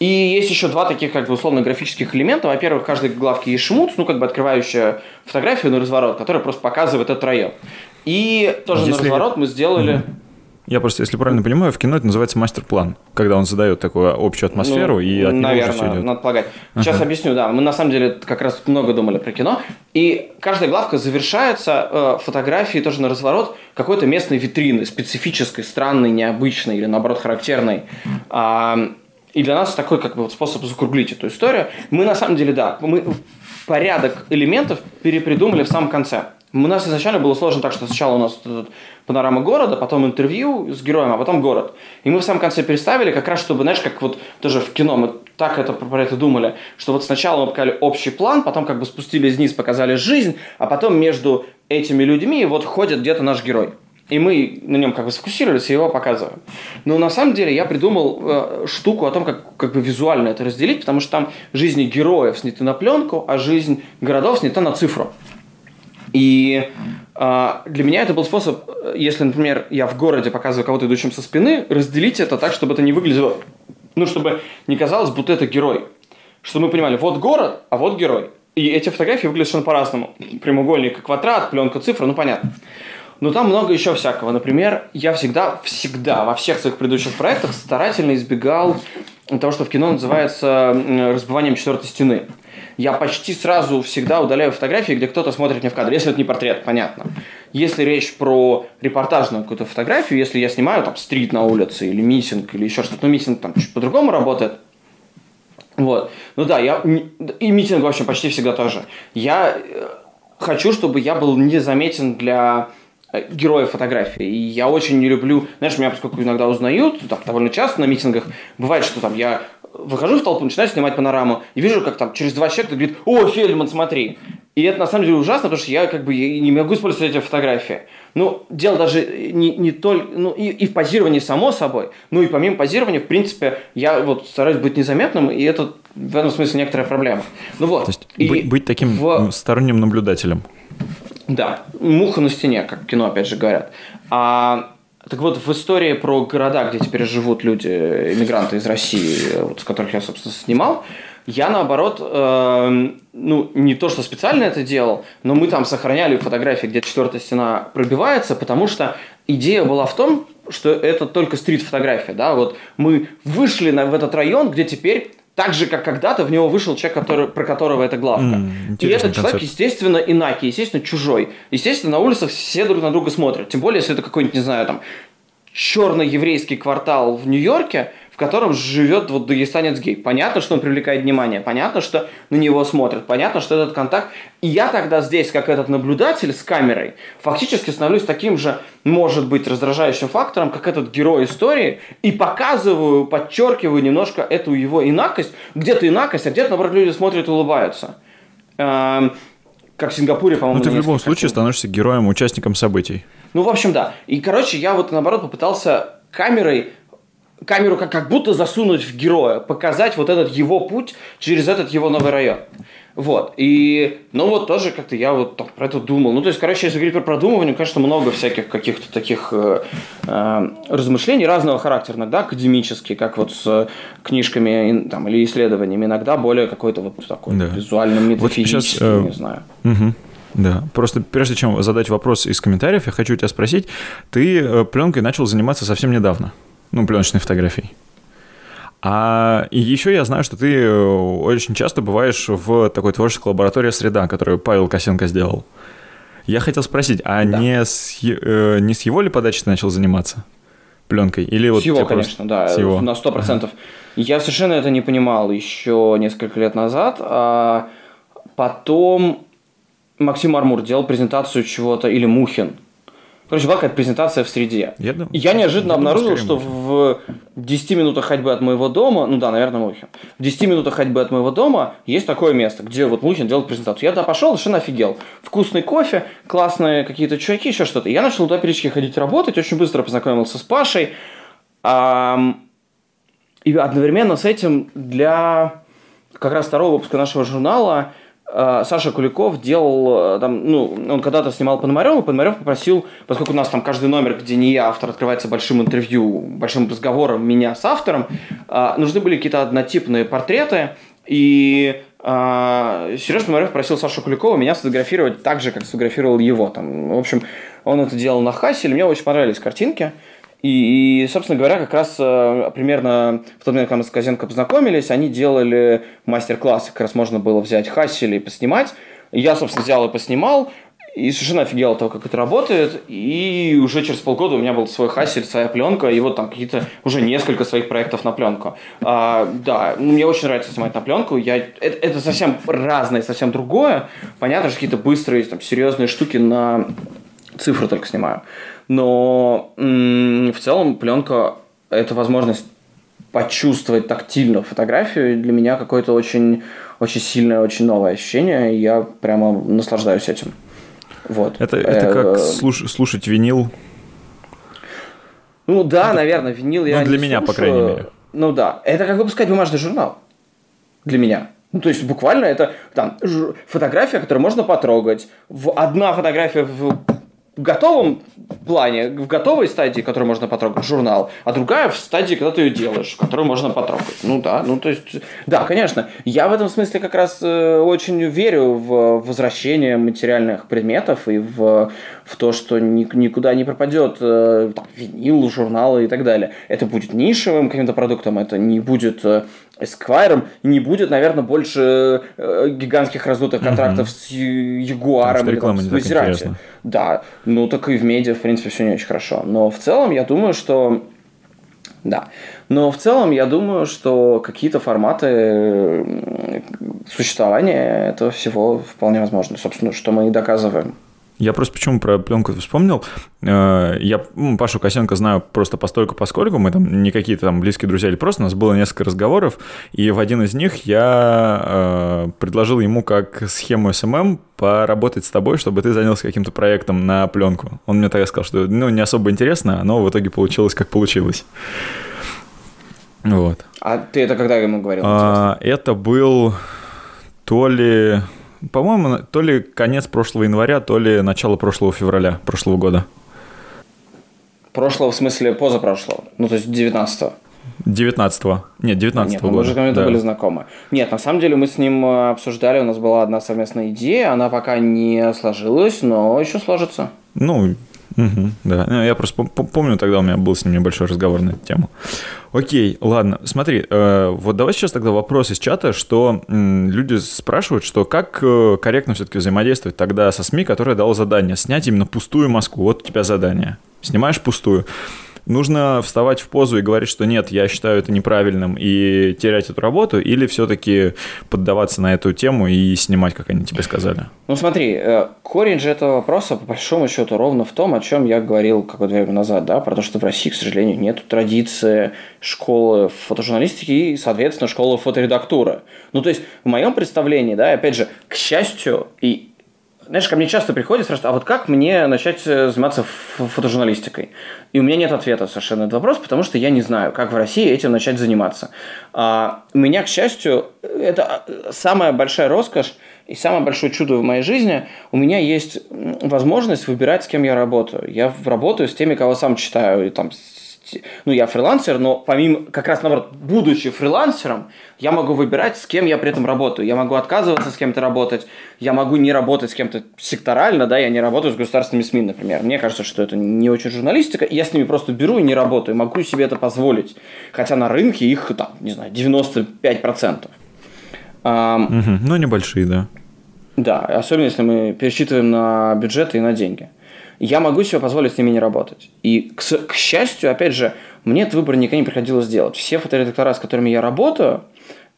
И есть еще два таких, как бы, условно-графических элемента. Во-первых, в каждой главке есть шмуц, ну, как бы открывающая фотографию на разворот, которая просто показывает этот район. И тоже если на разворот мы сделали... Я просто, если правильно понимаю, в кино это называется мастер-план, когда он задает такую общую атмосферу, ну, и от него наверное, уже все идет. Надо полагать. Сейчас объясню, да. Мы на самом деле как раз много думали про кино. И каждая главка завершается фотографией тоже на разворот какой-то местной витрины, специфической, странной, необычной или, наоборот, характерной. И для нас такой, как бы, вот способ закруглить эту историю. Мы, на самом деле, да, мы порядок элементов перепридумали в самом конце. У нас изначально было сложно так, что сначала у нас панорама города, потом интервью с героем, а потом город. И мы в самом конце переставили, как раз чтобы, знаешь, как вот тоже в кино мы так это, про это думали, что вот сначала мы показали общий план, потом как бы спустились вниз, показали жизнь, а потом между этими людьми вот ходит где-то наш герой. И мы на нем как бы сфокусировались и его показываем. Но на самом деле я придумал штуку о том, как бы визуально это разделить, потому что там жизни героев сняты на пленку, а жизнь городов снята на цифру. И для меня это был способ, если, например, я в городе показываю кого-то идущим со спины, разделить это так, чтобы это не выглядело, ну, чтобы не казалось, будто это герой. Чтобы мы понимали, вот город, а вот герой. И эти фотографии выглядят совершенно по-разному. Прямоугольник, квадрат, пленка, цифра, ну, понятно. Но там много еще всякого. Например, я всегда во всех своих предыдущих проектах старательно избегал того, что в кино называется разбиванием четвертой стены. Я почти сразу всегда удаляю фотографии, где кто-то смотрит мне в кадр. Если это не портрет, понятно. Если речь про репортажную какую-то фотографию, если я снимаю там стрит на улице или митинг, или еще что-то, но митинг там чуть по-другому работает. Вот. Ну да, и митинг, в общем, почти всегда тоже. Я хочу, чтобы я был незаметен для... героев фотографии. И я очень не люблю... Знаешь, меня, поскольку иногда узнают, там, довольно часто на митингах, бывает, что там я выхожу в толпу, начинаю снимать панораму, и вижу, как там через два человека говорит: «О, Фельдман, смотри!» И это на самом деле ужасно, потому что я как бы не могу использовать эти фотографии. Ну, дело даже не только... Ну, и в позировании, само собой, ну и помимо позирования, в принципе, я вот стараюсь быть незаметным, и это в этом смысле некоторая проблема. Ну вот. То есть быть таким сторонним наблюдателем. Да, муха на стене, как в кино, опять же, говорят. Так вот, в истории про города, где теперь живут люди, иммигранты из России, вот, с которых я, собственно, снимал, я, наоборот, ну, не то, что специально это делал, но мы там сохраняли фотографии, где четвертая стена пробивается, потому что идея была в том, что это только стрит-фотография, да, вот мы вышли в этот район, где теперь... Так же, как когда-то в него вышел человек, про которого это главка. И этот человек, естественно, инакий, естественно, чужой. Естественно, на улицах все друг на друга смотрят. Тем более, если это какой-нибудь, не знаю, там, черно-еврейский квартал в Нью-Йорке, в котором живет вот дагестанец гей. Понятно, что он привлекает внимание, понятно, что на него смотрят, понятно, что этот контакт. И я тогда здесь, как этот наблюдатель с камерой, фактически становлюсь таким же, может быть, раздражающим фактором, как этот герой истории, и показываю, подчеркиваю немножко эту его инакость. Где-то инакость, а где-то, наоборот, люди смотрят и улыбаются. Как в Сингапуре, по-моему. Ну, ты в любом случае становишься героем, участником событий. Ну, в общем, да. И, короче, я вот, наоборот, попытался камеру как будто засунуть в героя, показать вот этот его путь через этот его новый район. Вот. И, ну, вот тоже как-то я вот так про это думал. Ну, то есть, короче, если говорить про продумывание, конечно, много всяких каких-то таких размышлений разного характера. Иногда академические, как вот с книжками там, или исследованиями. Иногда более какой-то вот такой визуальным, метафизическим, вот сейчас, не знаю. Угу. Да, просто прежде чем задать вопрос из комментариев, я хочу тебя спросить. Ты пленкой начал заниматься совсем недавно. Ну, пленочной фотографией. И еще я знаю, что ты очень часто бываешь в такой творческой лаборатории «Среда», которую Павел Косенко сделал. Я хотел спросить, не с его ли подачи ты начал заниматься пленкой? Или вот с его, конечно, да, с его? На 100%. Я совершенно это не понимал еще несколько лет назад. А потом Максим Армур делал презентацию чего-то, или Мухин. Короче, была какая-то презентация в «Среде». Я неожиданно обнаружил, что в 10 минутах ходьбы от моего дома, ну да, наверное, Мухин, в 10 минутах ходьбы от моего дома есть такое место, где вот Мухин делал презентацию. Я туда пошел, совершенно офигел. Вкусный кофе, классные какие-то чуваки, еще что-то. Я начал туда периодически ходить работать, очень быстро познакомился с Пашей. И одновременно с этим для как раз второго выпуска нашего журнала Саша Куликов делал, там, ну, он когда-то снимал Пономарёва, Пономарёв попросил, поскольку у нас там каждый номер, где не я автор, открывается большим интервью, большим разговором меня с автором, нужны были какие-то однотипные портреты, и Серёжа Пономарёв попросил Сашу Куликова меня сфотографировать так же, как сфотографировал его. Там, в общем, он это делал на Хасселе, мне очень понравились картинки. И, собственно говоря, как раз примерно в тот момент, когда мы с Козенко познакомились, они делали мастер-классы, как раз можно было взять Хасселя и поснимать. Я, собственно, взял и поснимал, и совершенно офигел от того, как это работает. И уже через полгода у меня был свой Хассель, своя пленка, и вот там какие-то уже несколько своих проектов на пленку. Да, мне очень нравится снимать на пленку. Это совсем разное, совсем другое. Понятно, что какие-то быстрые, там, серьезные штуки на цифру только снимаю. Но в целом пленка – это возможность почувствовать тактильно фотографию. Для меня какое-то очень, очень сильное, очень новое ощущение. И я прямо наслаждаюсь этим. Вот. Это как слушать винил? Ну да, это, наверное, винил я не слушаю. Ну, для меня, по крайней мере. Ну да. Это как выпускать бумажный журнал. Для меня. Ну, то есть, буквально это там, фотография, которую можно потрогать. Одна фотография в готовом плане, в готовой стадии, которую можно потрогать, журнал, а другая в стадии, когда ты ее делаешь, которую можно потрогать. Ну да, ну то есть, да, конечно. Я в этом смысле как раз очень верю в возвращение материальных предметов и в то, что никуда не пропадет там, винил, журналы и так далее. Это будет нишевым каким-то продуктом, это не будет Esquire, не будет, наверное, больше гигантских раздутых контрактов с Ягуаром или там, с Мазерати. Да, ну так и в медиа, в принципе, все не очень хорошо. Но в целом я думаю, что... Да. Но в целом я думаю, что какие-то форматы существования этого всего вполне возможно. Собственно, что мы и доказываем. Я просто почему про пленку вспомнил. Я Пашу Косенко знаю просто постольку, поскольку мы там не какие-то там близкие друзья или просто. У нас было несколько разговоров, и в один из них я предложил ему как схему СММ поработать с тобой, чтобы ты занялся каким-то проектом на пленку. Он мне тогда сказал, что ну, не особо интересно, но в итоге получилось, как получилось. Вот. А ты это когда ему говорил? Это был то ли... По-моему, то ли конец прошлого января, то ли начало прошлого февраля прошлого года. Прошлого, в смысле, позапрошлого? Ну, то есть 19-го. 19-го. Нет, 19-го года. Мы уже когда-то были знакомы. Нет, на самом деле мы с ним обсуждали, у нас была одна совместная идея, она пока не сложилась, но еще сложится. Ну, угу, да. Я просто помню, тогда у меня был с ним небольшой разговор на эту тему. Окей, ладно. Смотри, вот давай сейчас тогда вопрос из чата, что люди спрашивают, что как корректно все-таки взаимодействовать тогда со СМИ, которое дало задание снять именно пустую Москву. Вот у тебя задание. Снимаешь пустую. Нужно вставать в позу и говорить, что нет, я считаю это неправильным, и терять эту работу, или все-таки поддаваться на эту тему и снимать, как они тебе сказали? Ну смотри, корень же этого вопроса, по большому счету, ровно в том, о чем я говорил какое-то время назад, да, про то, что в России, к сожалению, нет традиции школы фотожурналистики и, соответственно, школы фоторедактуры. Ну то есть, в моем представлении, да, опять же, к счастью, и знаешь, ко мне часто приходят и спрашивают, а вот как мне начать заниматься фотожурналистикой? И у меня нет ответа совершенно на этот вопрос, потому что я не знаю, как в России этим начать заниматься. У меня, к счастью, это самая большая роскошь и самое большое чудо в моей жизни. У меня есть возможность выбирать, с кем я работаю. Я работаю с теми, кого сам читаю, и там... Ну, я фрилансер, но помимо, как раз наоборот, будучи фрилансером, я могу выбирать, с кем я при этом работаю. Я могу отказываться с кем-то работать, я могу не работать с кем-то секторально, да, я не работаю с государственными СМИ, например. Мне кажется, что это не очень журналистика, я с ними просто беру и не работаю, могу себе это позволить. Хотя на рынке их, там, не знаю, 95%. Ну, небольшие, да. Да, особенно если мы пересчитываем на бюджеты и на деньги. Я могу себе позволить с ними не работать. И, к счастью, опять же, мне этот выбор никогда не приходилось делать. Все фоторедактора, с которыми я работаю,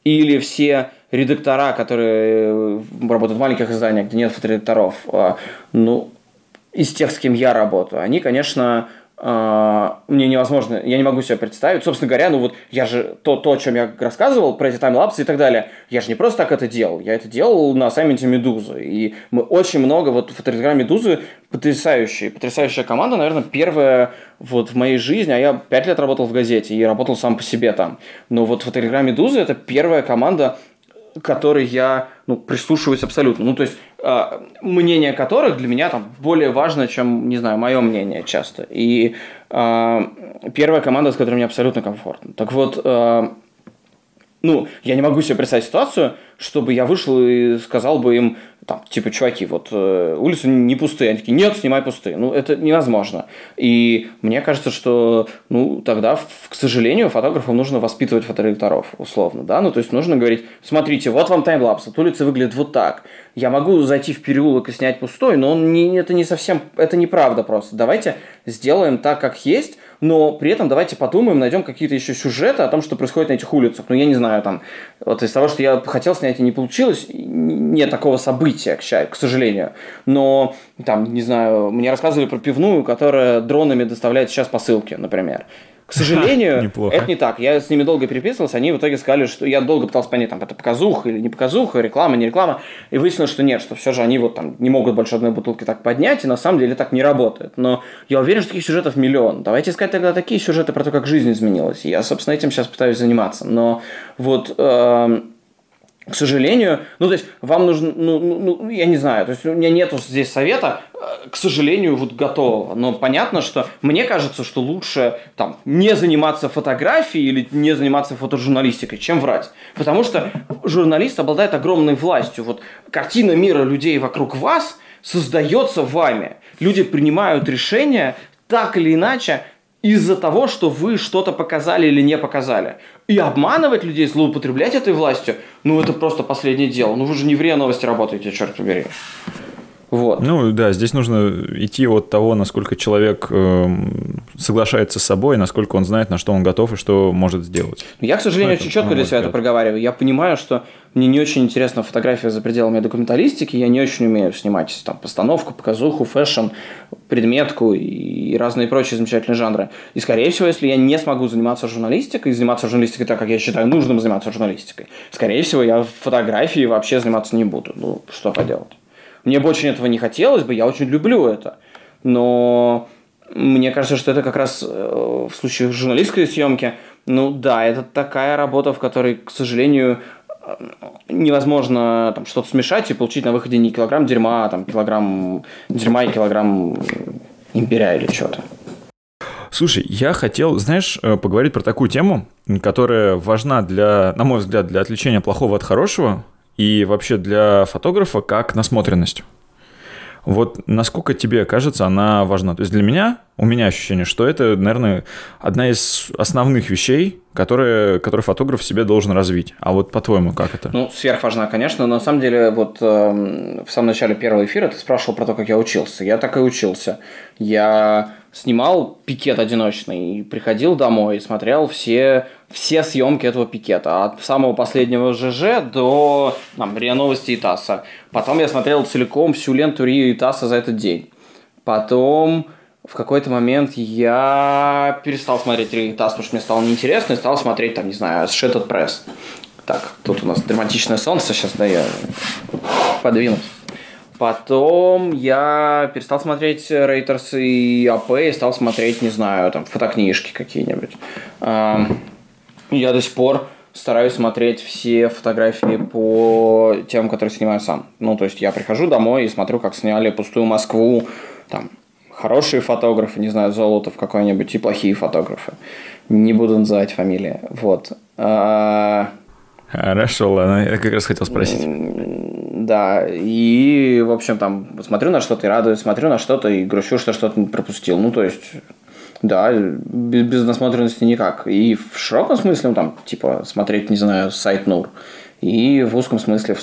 или все редактора, которые работают в маленьких изданиях, где нет фоторедакторов, ну, из тех, с кем я работаю, они, конечно, мне невозможно, я не могу себе представить. Собственно говоря, ну вот я же то, о чем я рассказывал, про эти таймлапсы и так далее, я же не просто так это делал, я это делал на саммите Медузы. И мы очень много, вот в Телеграме Медузы потрясающая команда, наверное, первая вот в моей жизни, а я 5 лет работал в газете и работал сам по себе там. Но вот в Телеграме Медузы это первая команда, которой я прислушиваюсь абсолютно. Ну, то есть, мнение которых для меня там более важно, чем, не знаю, мое мнение часто. И первая команда, с которой мне абсолютно комфортно. Так вот, я не могу себе представить ситуацию, чтобы я вышел и сказал бы им, там, типа, чуваки, вот улицы не пустые. Они такие, нет, снимай пустые. Ну, это невозможно. И мне кажется, что, тогда, к сожалению, фотографам нужно воспитывать фоторедакторов, условно, да? Ну, то есть, нужно говорить, смотрите, вот вам таймлапс, от улицы выглядит вот так. Я могу зайти в переулок и снять пустой, но это не совсем, это неправда просто. Давайте сделаем так, как есть, но при этом давайте подумаем, найдем какие-то еще сюжеты о том, что происходит на этих улицах. Ну, я не знаю, там, вот из того, что я хотел снять, и не получилось, нет такого события, к сожалению. Но, там, не знаю, мне рассказывали про пивную, которая дронами доставляет сейчас посылки, например. К сожалению, это не так. Я с ними долго переписывался, они в итоге сказали, что я долго пытался понять, там, это показуха или не показуха, реклама, не реклама, и выяснилось, что нет, что все же они вот там не могут больше одной бутылки так поднять, и на самом деле так не работает. Но я уверен, что таких сюжетов миллион. Давайте искать тогда такие сюжеты про то, как жизнь изменилась. Я, собственно, этим сейчас пытаюсь заниматься. Но вот... К сожалению, то есть, вам нужно, я не знаю, то есть, у меня нету здесь совета, к сожалению, вот готового. Но понятно, что мне кажется, что лучше там не заниматься фотографией или не заниматься фотожурналистикой, чем врать. Потому что журналист обладает огромной властью. Вот картина мира людей вокруг вас создается вами. Люди принимают решения так или иначе, из-за того, что вы что-то показали или не показали. И обманывать людей, злоупотреблять этой властью, это просто последнее дело. Вы же не в РИА Новости работаете, черт побери. Вот. Здесь нужно идти от того, насколько человек соглашается с собой, насколько он знает, на что он готов и что может сделать. Я, к сожалению, очень четко для себя это проговариваю. Я понимаю, что мне не очень интересна фотография за пределами документалистики, я не очень умею снимать там постановку, показуху, фэшн, предметку и разные прочие замечательные жанры. И, скорее всего, если я не смогу заниматься журналистикой так, как я считаю нужным заниматься журналистикой, скорее всего, я в фотографии вообще заниматься не буду. Что поделать? Мне бы очень этого не хотелось бы, я очень люблю это. Но мне кажется, что это как раз в случае журналистской съемки, это такая работа, в которой, к сожалению, невозможно там что-то смешать и получить на выходе не килограмм дерьма, а там килограмм дерьма и килограмм имбиря или чего-то. Слушай, я хотел, поговорить про такую тему, которая важна для, на мой взгляд, для отличения плохого от хорошего. И вообще для фотографа как насмотренность. Вот насколько тебе кажется она важна? То есть для меня, у меня ощущение, что это, наверное, одна из основных вещей, которые фотограф в себе должен развить. А вот по-твоему, как это? Сверхважна, конечно. Но на самом деле, в самом начале первого эфира ты спрашивал про то, как я учился. Я так и учился. Я снимал пикет одиночный и приходил домой и смотрел все съемки этого пикета. От самого последнего ЖЖ до РИА Новости и ТАССа. Потом я смотрел целиком всю ленту РИА и ТАССа за этот день. Потом в какой-то момент я перестал смотреть РИА и ТАСС, потому что мне стало неинтересно, и стал смотреть, Associated Press. Так, тут у нас драматичное солнце, сейчас я подвинусь. Потом я перестал смотреть Рейтерс и АП, и стал смотреть, фотокнижки какие-нибудь. Я до сих пор стараюсь смотреть все фотографии по темам, которые снимаю сам. То есть я прихожу домой и смотрю, как сняли пустую Москву, хорошие фотографы, Золотов какой-нибудь, и плохие фотографы. Не буду называть фамилии. Вот. Хорошо, ладно, я как раз хотел спросить. Да, и, в общем, смотрю на что-то и радуюсь, смотрю на что-то и грущу, что что-то пропустил. То есть, да, без насмотренности никак. И в широком смысле, смотреть, сайт НУР. И в узком смысле,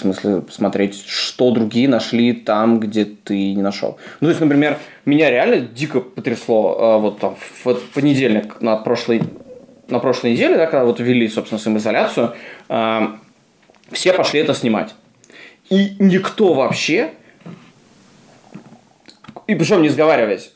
смотреть, что другие нашли там, где ты не нашел. То есть, например, меня реально дико потрясло, в понедельник на прошлой неделе, когда ввели, собственно, самоизоляцию, все пошли это снимать. И никто вообще И причем не сговариваясь.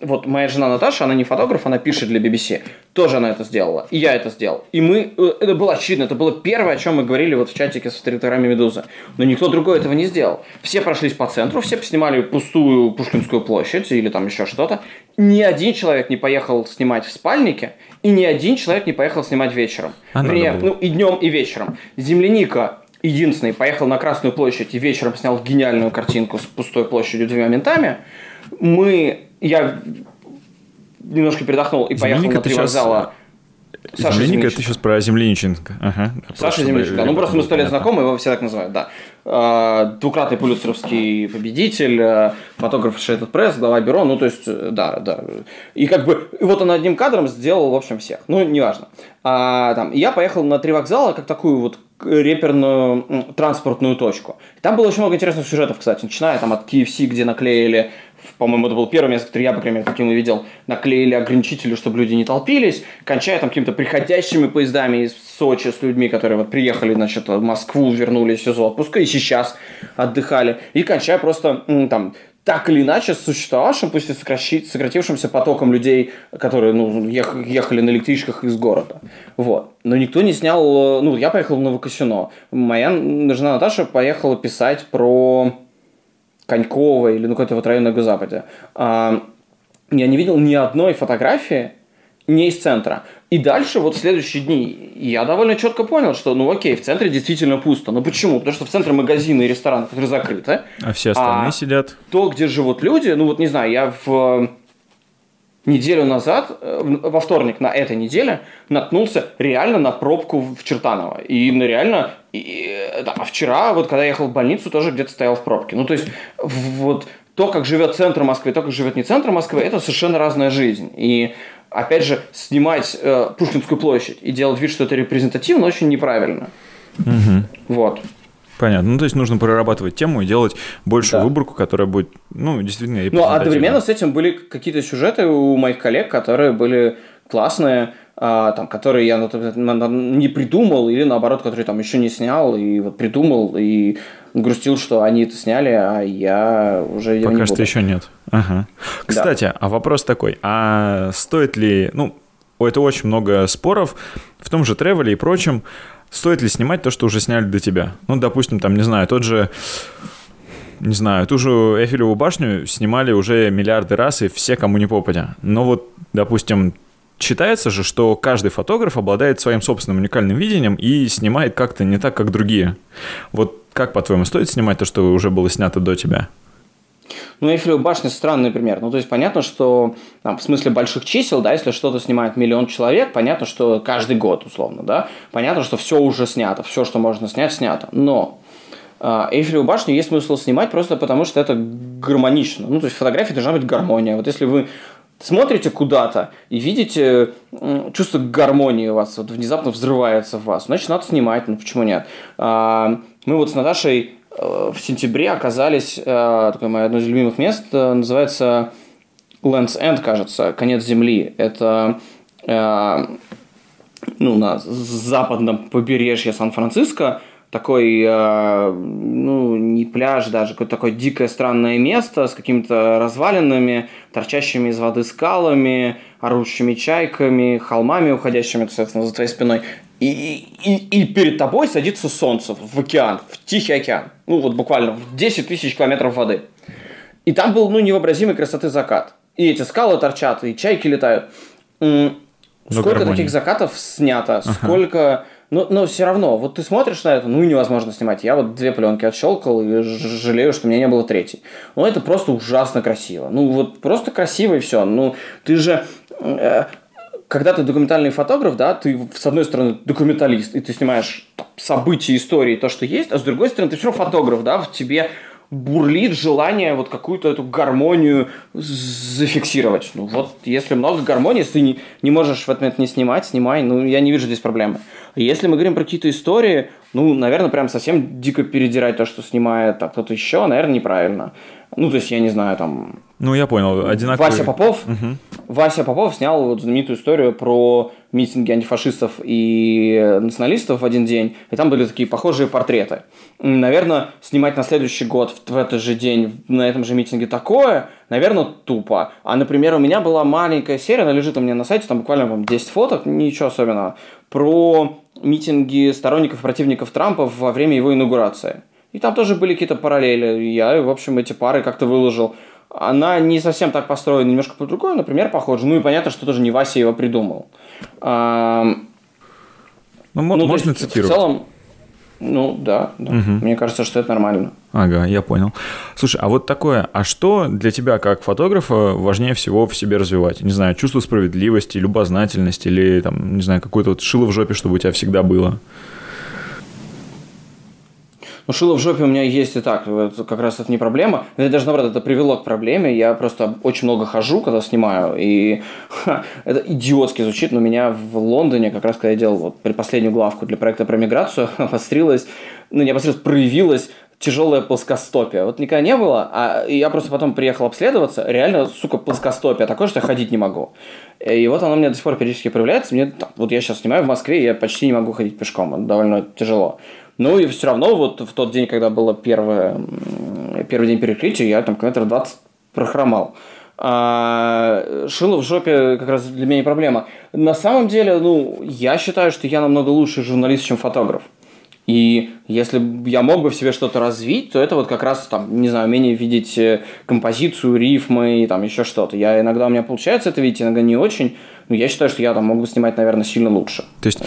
Вот моя жена Наташа, она не фотограф, она пишет для BBC. Тоже она это сделала. И я это сделал. И мы... Это было очевидно. Это было первое, о чем мы говорили вот в чатике с редакторами «Медузы». Но никто другой этого не сделал. Все прошлись по центру, все поснимали пустую Пушкинскую площадь или там еще что-то. Ни один человек не поехал снимать в спальнике, и ни один человек не поехал снимать вечером. Ну, и днем, и вечером. Земляника... единственный, поехал на Красную площадь и вечером снял гениальную картинку с пустой площадью двумя ментами. Я немножко передохнул и поехал на три вокзала. Саша Земляника, это сейчас про Земляниченко. Ага. Саша Земляниченко. Ну, просто мы 100 лет знакомы, его все так называют, да. Двукратный пулитцеровский победитель, фотограф Associated Press, глава бюро, ну, то есть, да. И как бы, вот он одним кадром сделал, в общем, всех. Ну, неважно. Я поехал на три вокзала, как такую вот реперную транспортную точку. Там было очень много интересных сюжетов, кстати, начиная там от KFC, где наклеили, по-моему, это было первое место, которое я, по крайней мере, таким увидел, наклеили ограничители, чтобы люди не толпились, кончая там какими-то приходящими поездами из Сочи с людьми, которые вот приехали, значит, в Москву, вернулись из отпуска и сейчас отдыхали, и кончая просто там... так или иначе, с существовавшим, пусть и сократившимся потоком людей, которые ехали на электричках из города. Вот. Но никто не снял... Ну, я поехал в Новокосино. Моя жена Наташа поехала писать про Конькова или какой-то вот район на Юго-Западе. Я не видел ни одной фотографии не из центра. И дальше, вот в следующие дни, я довольно четко понял, что, окей, в центре действительно пусто. Но почему? Потому что в центре магазины и рестораны, которые закрыты. А все остальные сидят. То, где живут люди, не знаю, я в неделю назад, во вторник на этой неделе, наткнулся реально на пробку в Чертаново. И реально... а вчера, когда я ехал в больницу, тоже где-то стоял в пробке. Ну, то есть, то, как живет центр Москвы, то, как живет не центр Москвы, это совершенно разная жизнь. И... опять же, снимать Пушкинскую площадь и делать вид, что это репрезентативно, очень неправильно. Угу. Вот. Понятно. Ну, то есть, нужно прорабатывать тему и делать большую выборку, которая будет, действительно репрезентативной. Ну, одновременно с этим были какие-то сюжеты у моих коллег, которые были классные, которые я не придумал или, наоборот, которые там еще не снял и придумал, и грустил, что они это сняли, а я уже его не буду. Пока что еще нет. Ага. Кстати, а вопрос такой, а стоит ли, это очень много споров в том же тревеле и прочем, стоит ли снимать то, что уже сняли до тебя? Ну, допустим, там, не знаю, ту же Эйфелеву башню снимали уже миллиарды раз и все, кому не попадя. Но допустим, считается же, что каждый фотограф обладает своим собственным уникальным видением и снимает как-то не так, как другие. Как, по-твоему, стоит снимать то, что уже было снято до тебя? Ну, Эйфелева башня – странный пример. Ну, то есть, понятно, что в смысле больших чисел, если что-то снимает миллион человек, понятно, что каждый год, условно, понятно, что все уже снято, все, что можно снять, снято. Но Эйфелеву башню есть смысл снимать просто потому, что это гармонично. Ну, то есть, в фотографии должна быть гармония. Если вы смотрите куда-то и видите, чувство гармонии у вас внезапно взрывается в вас, значит, надо снимать, почему нет? Мы с Наташей в сентябре оказались, такое мое одно из любимых мест, называется Land's End, кажется, конец земли. Это на западном побережье Сан-Франциско, такой, не пляж даже, какое-то такое дикое странное место с какими-то развалинами, торчащими из воды скалами, орущими чайками, холмами, уходящими, соответственно, за твоей спиной. И перед тобой садится солнце в океан, в Тихий океан. Буквально в 10 тысяч километров воды. И там был, невообразимой красоты закат. И эти скалы торчат, и чайки летают. Сколько таких закатов снято, сколько... Но все равно, ты смотришь на это, невозможно снимать. Я 2 пленки отщелкал и жалею, что у меня не было 3-й. Но это просто ужасно красиво. Просто красиво и все. Ты же... когда ты документальный фотограф, ты, с одной стороны, документалист, и ты снимаешь события, истории, то, что есть, а с другой стороны, ты все равно фотограф, в тебе бурлит желание какую-то эту гармонию зафиксировать. Если много гармонии, если ты не можешь в этот момент не снимать, снимай, я не вижу здесь проблемы. Если мы говорим про какие-то истории, наверное, прям совсем дико передирать то, что снимает кто-то еще, наверное, неправильно. То есть, я не знаю, я понял, одинаково. Вася Попов... Угу. Вася Попов снял вот знаменитую историю про митинги антифашистов и националистов в один день, и там были такие похожие портреты. Наверное, снимать на следующий год в этот же день на этом же митинге такое, наверное, тупо. А, например, у меня была маленькая серия, она лежит у меня на сайте, там буквально 10 фоток, ничего особенного, про митинги сторонников и противников Трампа во время его инаугурации. И там тоже были какие-то параллели, я, в общем, эти пары как-то выложил. Она не совсем так построена, немножко по-другому, например, похоже. Ну и понятно, что тоже не Вася его придумал. Ну, можно есть, цитировать. В целом, ну да. Угу. Мне кажется, что это нормально. Ага, я понял. Слушай, а вот такое, а что для тебя как фотографа важнее всего в себе развивать? Не знаю, чувство справедливости, любознательность или, там, не знаю, какое-то вот шило в жопе, чтобы у тебя всегда было? Ну, шило в жопе у меня есть и так, это как раз это не проблема. Это даже, наоборот, это привело к проблеме. Я просто очень много хожу, когда снимаю, и это идиотски звучит, но меня в Лондоне, как раз когда я делал вот предпоследнюю главку для проекта про миграцию, проявилась тяжелая плоскостопие. Вот никогда не было, а я просто потом приехал обследоваться, реально, сука, плоскостопие такое, что я ходить не могу. И вот оно у меня до сих пор периодически проявляется. Вот я сейчас снимаю в Москве, я почти не могу ходить пешком, это довольно тяжело. Ну и все равно вот в тот день, когда был первый день перекрытия, я там километров 20 прохромал. А шило в жопе как раз для меня не проблема. На самом деле, я считаю, что я намного лучше журналист, чем фотограф. И если я мог бы в себе что-то развить, то это вот как раз, там, не знаю, умение видеть композицию, рифмы и там еще что-то. Иногда у меня получается это видеть, иногда не очень. Но я считаю, что я там мог бы снимать, наверное, сильно лучше. То есть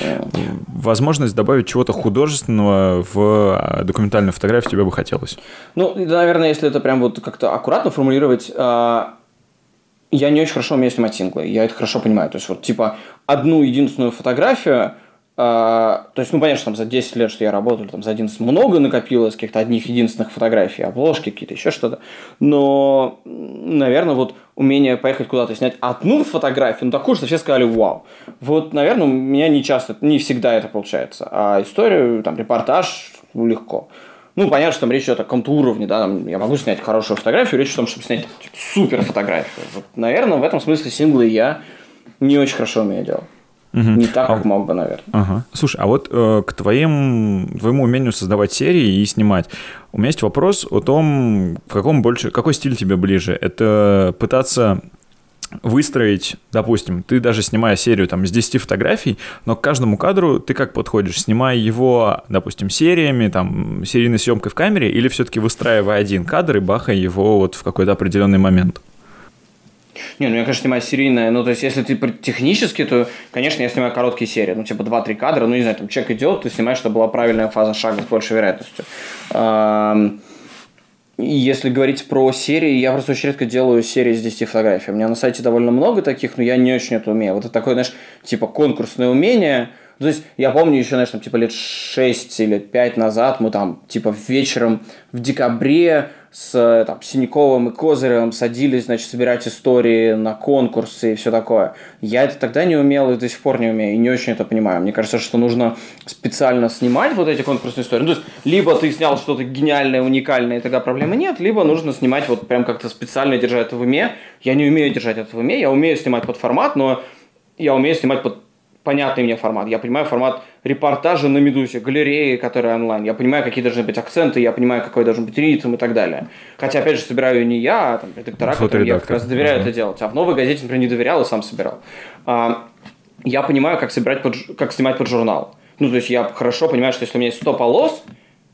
возможность добавить чего-то художественного в документальную фотографию тебе бы хотелось? Наверное, если это прям вот как-то аккуратно формулировать... Я не очень хорошо умею снимать синглы, я это хорошо понимаю. То есть вот одну единственную фотографию... То есть, понятно, что там за 10 лет, что я работал, там за 11 много накопилось каких-то одних единственных фотографий, обложки какие-то, еще что-то. Но, наверное, вот умение поехать куда-то и снять одну фотографию, такую, что все сказали «вау». Вот, наверное, у меня не часто, не всегда это получается. А историю, там, репортаж легко. Понятно, что там речь идет о каком-то уровне, да, там, я могу снять хорошую фотографию, речь о том, чтобы снять супер фотографию. Вот, наверное, в этом смысле синглы я не очень хорошо умею делать. Не так, как мог бы, наверное. Ага. Слушай, а вот к твоему умению создавать серии и снимать, у меня есть вопрос о том, какой стиль тебе ближе. Это пытаться выстроить, допустим, ты даже снимая серию там, из 10 фотографий, но к каждому кадру ты как подходишь? Снимая его, допустим, сериями, там, серийной съемкой в камере, или все-таки выстраивая один кадр и бахая его вот в какой-то определенный момент? Я, конечно, снимаю серийное. То есть, если ты технически, то, конечно, я снимаю короткие серии. 2-3 кадра. Не знаю, там человек идет, ты снимаешь, чтобы была правильная фаза шага с большей вероятностью. Если говорить про серии, я просто очень редко делаю серии с 10 фотографий. У меня на сайте довольно много таких, но я не очень это умею. Вот это такое, конкурсное умение. То есть, я помню еще, лет 6 или 5 назад мы там, вечером в декабре с Синяковым и Козыревым садились, собирать истории на конкурсы и все такое. Я это тогда не умел и до сих пор не умею, и не очень это понимаю. Мне кажется, что нужно специально снимать вот эти конкурсные истории. То есть, либо ты снял что-то гениальное, уникальное, и тогда проблемы нет, либо нужно снимать вот прям как-то специально, держа это в уме. Я не умею держать это в уме, я умею снимать под формат, но я умею снимать под понятный мне формат. Я понимаю формат репортажа на «Медузе», галереи, которые онлайн. Я понимаю, какие должны быть акценты, я понимаю, какой должен быть ритм и так далее. Хотя, опять же, собираю не я, а редактора, которым я как раз доверяю это делать. А в «Новой газете», например, не доверял и сам собирал. Я понимаю, как снимать под журнал. То есть я хорошо понимаю, что если у меня есть 100 полос,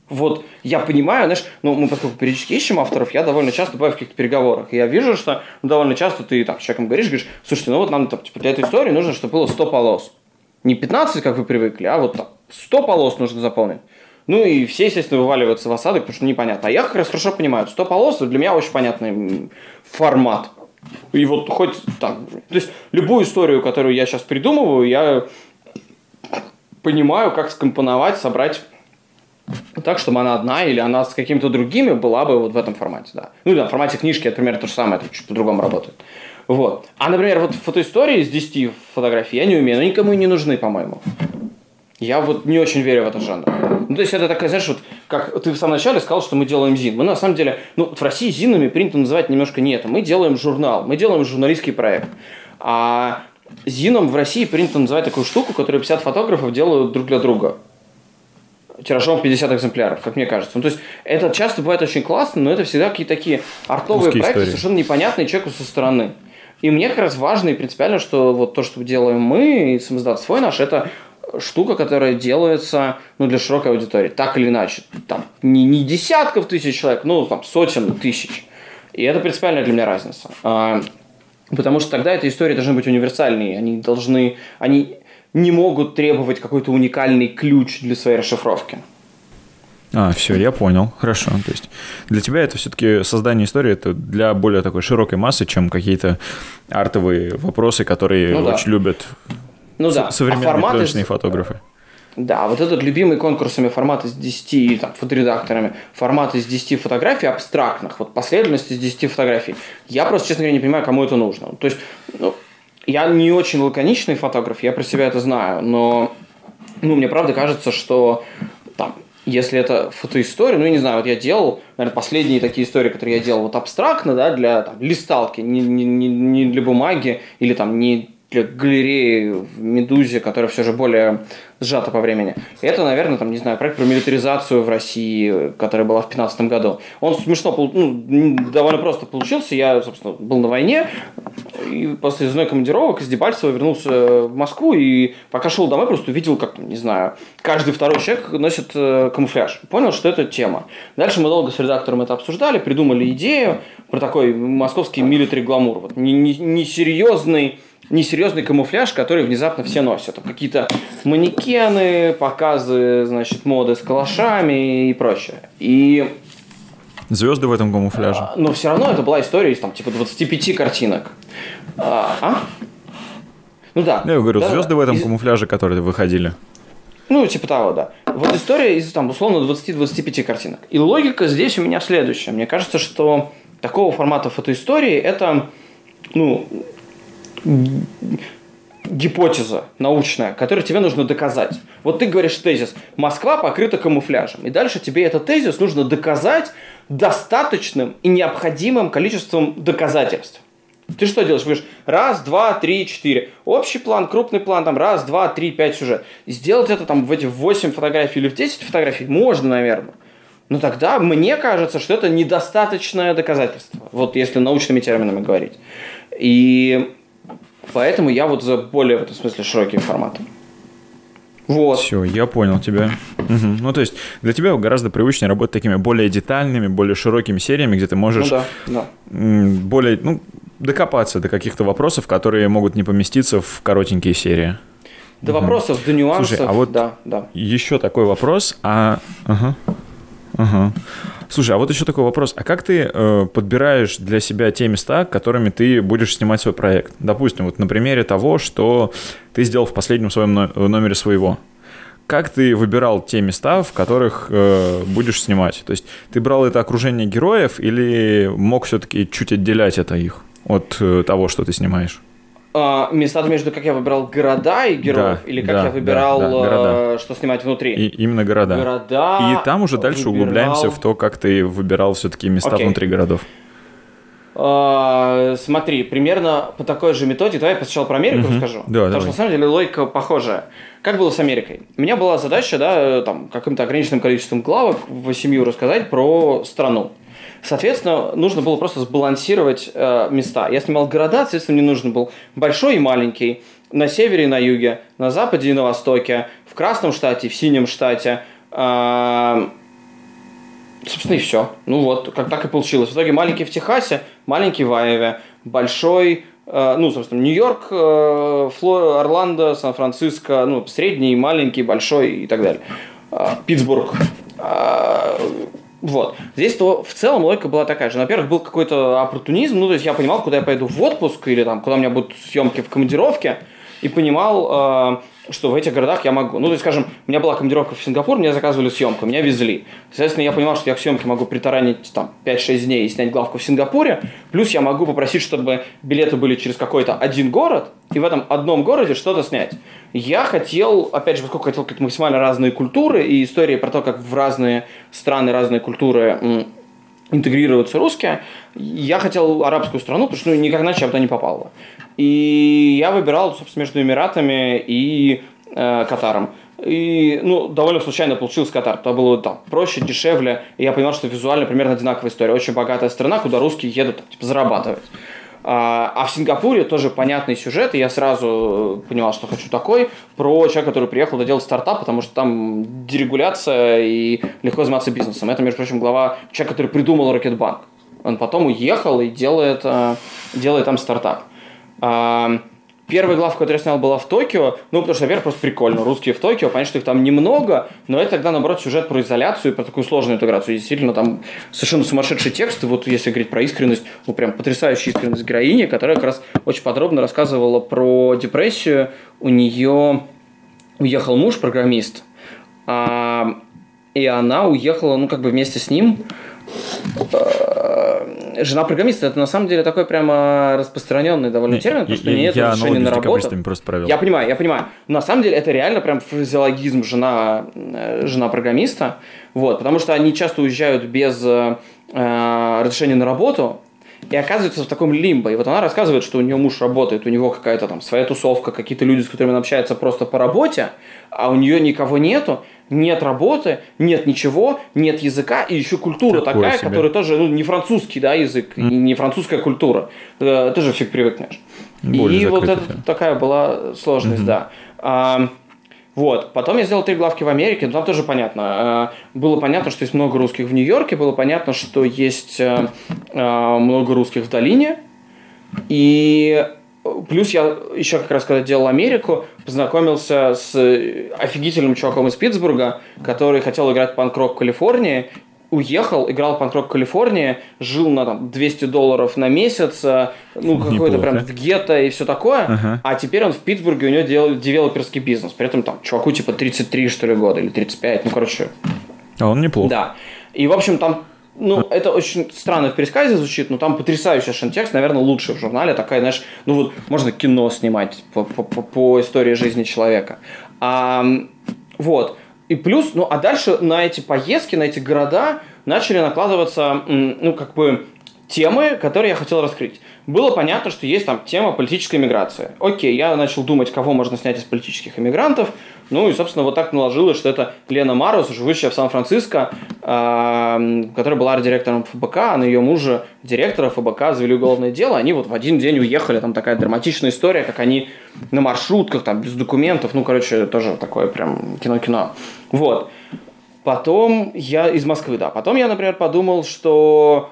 вот я понимаю, мы поскольку периодически ищем авторов, я довольно часто бываю в каких-то переговорах. И я вижу, что довольно часто ты с человеком говоришь, слушайте, нам для этой истории нужно, чтобы было 100 полос. Не 15, как вы привыкли, а 100 полос нужно заполнить. И все, естественно, вываливаются в осадок, потому что непонятно. А я как раз хорошо понимаю, 100 полос для меня очень понятный формат. И вот хоть так. То есть любую историю, которую я сейчас придумываю, я понимаю, как скомпоновать, собрать так, чтобы она одна или она с какими-то другими была бы вот в этом формате. Да. В формате книжки, например, то же самое, это чуть по-другому работает. Вот. А, например, фотоистории с 10 фотографий я не умею, но никому и не нужны, по-моему. Я не очень верю в этот жанр. То есть это такая, как ты в самом начале сказал, что мы делаем ЗИН. Мы на самом деле, ну, в России ЗИНами принято называть немножко не это. Мы делаем журнал, мы делаем журналистский проект. А ЗИНом в России принято называть такую штуку, которую 50 фотографов делают друг для друга. Тиражом 50 экземпляров, как мне кажется. Ну, то есть, это часто бывает очень классно, но это всегда какие-то такие артовые проекты, истории. Совершенно непонятные человеку со стороны. И мне как раз важно и принципиально, что вот то, что делаем мы, и Самиздат свой наш, это штука, которая делается, ну, для широкой аудитории. Так или иначе. Там не десятков тысяч человек, ну, там, сотен тысяч. И это принципиальная для меня разница. Потому что тогда эти истории должны быть универсальные. Они не могут требовать какой-то уникальный ключ для своей расшифровки. Все, я понял. Хорошо. То есть для тебя это все-таки создание истории, это для более такой широкой массы, чем какие-то артовые вопросы, которые очень любят современные художественные фотографы. Да, вот этот любимый конкурсами формат из 10, там, фоторедакторами, формат из 10 фотографий абстрактных, вот последовательность из 10 фотографий. Я просто, честно говоря, не понимаю, кому это нужно. То есть, я не очень лаконичный фотограф, я про себя это знаю, но мне правда кажется, что там, если это фотоистория, я не знаю, вот я делал, наверное, последние такие истории, которые я делал вот абстрактно, да, для там, листалки, не для бумаги или там не для галереи в «Медузе», которая все же более сжата по времени. Это, наверное, там, не знаю, проект про милитаризацию в России, которая была в 2015 году. Он смешно, довольно просто получился. Я, собственно, был на войне, и после изнной командировок из Дебальцева вернулся в Москву, и пока шел домой, просто увидел, как, не знаю, каждый второй человек носит камуфляж. Понял, что это тема. Дальше мы долго с редактором это обсуждали, придумали идею про такой московский милитари-гламур. Вот, несерьезный камуфляж, который внезапно все носят. Какие-то манекены, показы, значит, моды с калашами и прочее. И... звезды в этом камуфляже. Но все равно это была история из, там, типа, 25 картинок. Я говорю, звезды в этом камуфляже, которые выходили. Типа того, да. Вот история из, там, условно, 20-25 картинок. И логика здесь у меня следующая. Мне кажется, что такого формата фотоистории это, гипотеза научная, которую тебе нужно доказать. Вот ты говоришь тезис: Москва покрыта камуфляжем. И дальше тебе этот тезис нужно доказать достаточным и необходимым количеством доказательств. Ты что делаешь? Говоришь: раз, два, три, четыре. Общий план, крупный план, там, раз, два, три, пять сюжет. Сделать это там в эти 8 фотографий или в 10 фотографий можно, наверное. Но тогда мне кажется, что это недостаточное доказательство. Вот если научными терминами говорить. И поэтому я вот за более, в этом смысле, широкие форматы. Вот. Все, я понял тебя. Угу. То есть для тебя гораздо привычнее работать такими более детальными, более широкими сериями, где ты можешь более докопаться до каких-то вопросов, которые могут не поместиться в коротенькие серии. До вопросов, до нюансов. Слушай, а вот еще такой вопрос. Слушай, а вот еще такой вопрос. А как ты подбираешь для себя те места, которыми ты будешь снимать свой проект? Допустим, вот на примере того, что ты сделал в последнем своем номере своего. Как ты выбирал те места, в которых будешь снимать? То есть ты брал это окружение героев или мог все-таки чуть отделять это их от того, что ты снимаешь? Места между как я выбирал города и героев, или как я выбирал, что снимать внутри. Именно города. И там уже дальше углубляемся в то, как ты выбирал все-таки места внутри городов. Смотри, примерно по такой же методе. Давай я сначала про Америку расскажу. Потому что на самом деле логика похожая. Как было с Америкой? У меня была задача, там, каким-то ограниченным количеством главок в семью рассказать про страну. Соответственно, нужно было просто сбалансировать места. Я снимал города, соответственно, мне нужен был большой и маленький, на севере и на юге, на западе и на востоке, в красном штате, в синем штате. Собственно, и все. Так и получилось. В итоге маленький в Техасе, маленький в Айове, большой, собственно, Нью-Йорк, Орландо, Сан-Франциско, средний, маленький, большой и так далее. Питтсбург. Здесь в целом логика была такая же. Во-первых, был какой-то оппортунизм, то есть я понимал, куда я пойду в отпуск или там, куда у меня будут съемки в командировке, и понимал, что в этих городах я могу... Ну, то есть, скажем, у меня была командировка в Сингапур, мне заказывали съемку, меня везли. Соответственно, я понимал, что я к съемке могу притаранить там 5-6 дней и снять главку в Сингапуре. Плюс я могу попросить, чтобы билеты были через какой-то один город, и в этом одном городе что-то снять. Я хотел, опять же, поскольку хотел какие-то максимально разные культуры и истории про то, как в разные страны, разные культуры интегрируются русские, я хотел арабскую страну, потому что ну, никак иначе я туда не попал. И я выбирал, собственно, между Эмиратами и Катаром. И, ну, довольно случайно получился Катар. Туда было там проще, дешевле. И я понимал, что визуально примерно одинаковая история. Очень богатая страна, куда русские едут там, типа, зарабатывать. А в Сингапуре тоже понятный сюжет, и я сразу понимал, что хочу такой, про человека, который приехал доделать стартап, потому что там дерегуляция и легко заниматься бизнесом. Это, между прочим, глава человека, который придумал Рокетбанк. Он потом уехал и делает там стартап. Первая главка, которую я снял, была в Токио, ну, потому что, во-первых, просто прикольно, русские в Токио, понятно, что их там немного, но это тогда, наоборот, сюжет про изоляцию и про такую сложную интеграцию, и действительно, там совершенно сумасшедший текст, и вот если говорить про искренность, ну, прям потрясающая искренность героини, которая как раз очень подробно рассказывала про депрессию, у нее уехал муж, программист, и она уехала, ну, как бы вместе с ним. Жена программиста, это на самом деле такой прямо распространенный довольно термин, потому что нет разрешения на работу. Я понимаю. На самом деле это реально прям фразеологизм жена программиста, вот, потому что они часто уезжают без разрешения на работу и оказываются в таком лимбо. И вот она рассказывает, что у нее муж работает, у него какая-то там своя тусовка, какие-то люди, с которыми она общается просто по работе, а у нее никого нету. Нет работы, нет ничего, нет языка, и еще культура такая, которая тоже ну, не французский да, язык, не французская культура. Ты же фиг привыкнешь. Более и закрытый, вот это такая была сложность, да. Вот. Потом я сделал 3 главки в Америке, но там тоже понятно. Было понятно, что есть много русских в Нью-Йорке, было понятно, что есть много русских в долине, и... Плюс я еще как раз, когда делал Америку, познакомился с офигительным чуваком из Питтсбурга, который хотел играть панк-рок в Калифорнии, уехал, играл панк-рок в Калифорнии, жил на там, $200 на месяц, ну, какой-то прям в гетто и все такое, а теперь он в Питтсбурге, у него делал девелоперский бизнес, при этом там чуваку типа 33, что ли, года, или 35, ну, короче. А он неплохо. Да. И, в общем, там... Ну, это очень странно в пересказе звучит, но там потрясающий текст, наверное, лучший в журнале. Такая, знаешь, ну вот можно кино снимать по истории жизни человека. Вот. И плюс, ну а дальше на эти поездки, на эти города начали накладываться, ну как бы, темы, которые я хотел раскрыть. Было понятно, что есть там тема политической миграции. Окей, я начал думать, кого можно снять из политических иммигрантов. Ну и, собственно, вот так наложилось, что это Лена Марус, живущая в Сан-Франциско, которая была арт-директором ФБК, а на ее мужа, директора ФБК, завели уголовное дело. Они вот в один день уехали. Там такая драматичная история, как они на маршрутках, там, без документов. Ну, короче, тоже такое прям кино-кино. Вот. Потом я из Москвы, да. Потом я, например, подумал, что...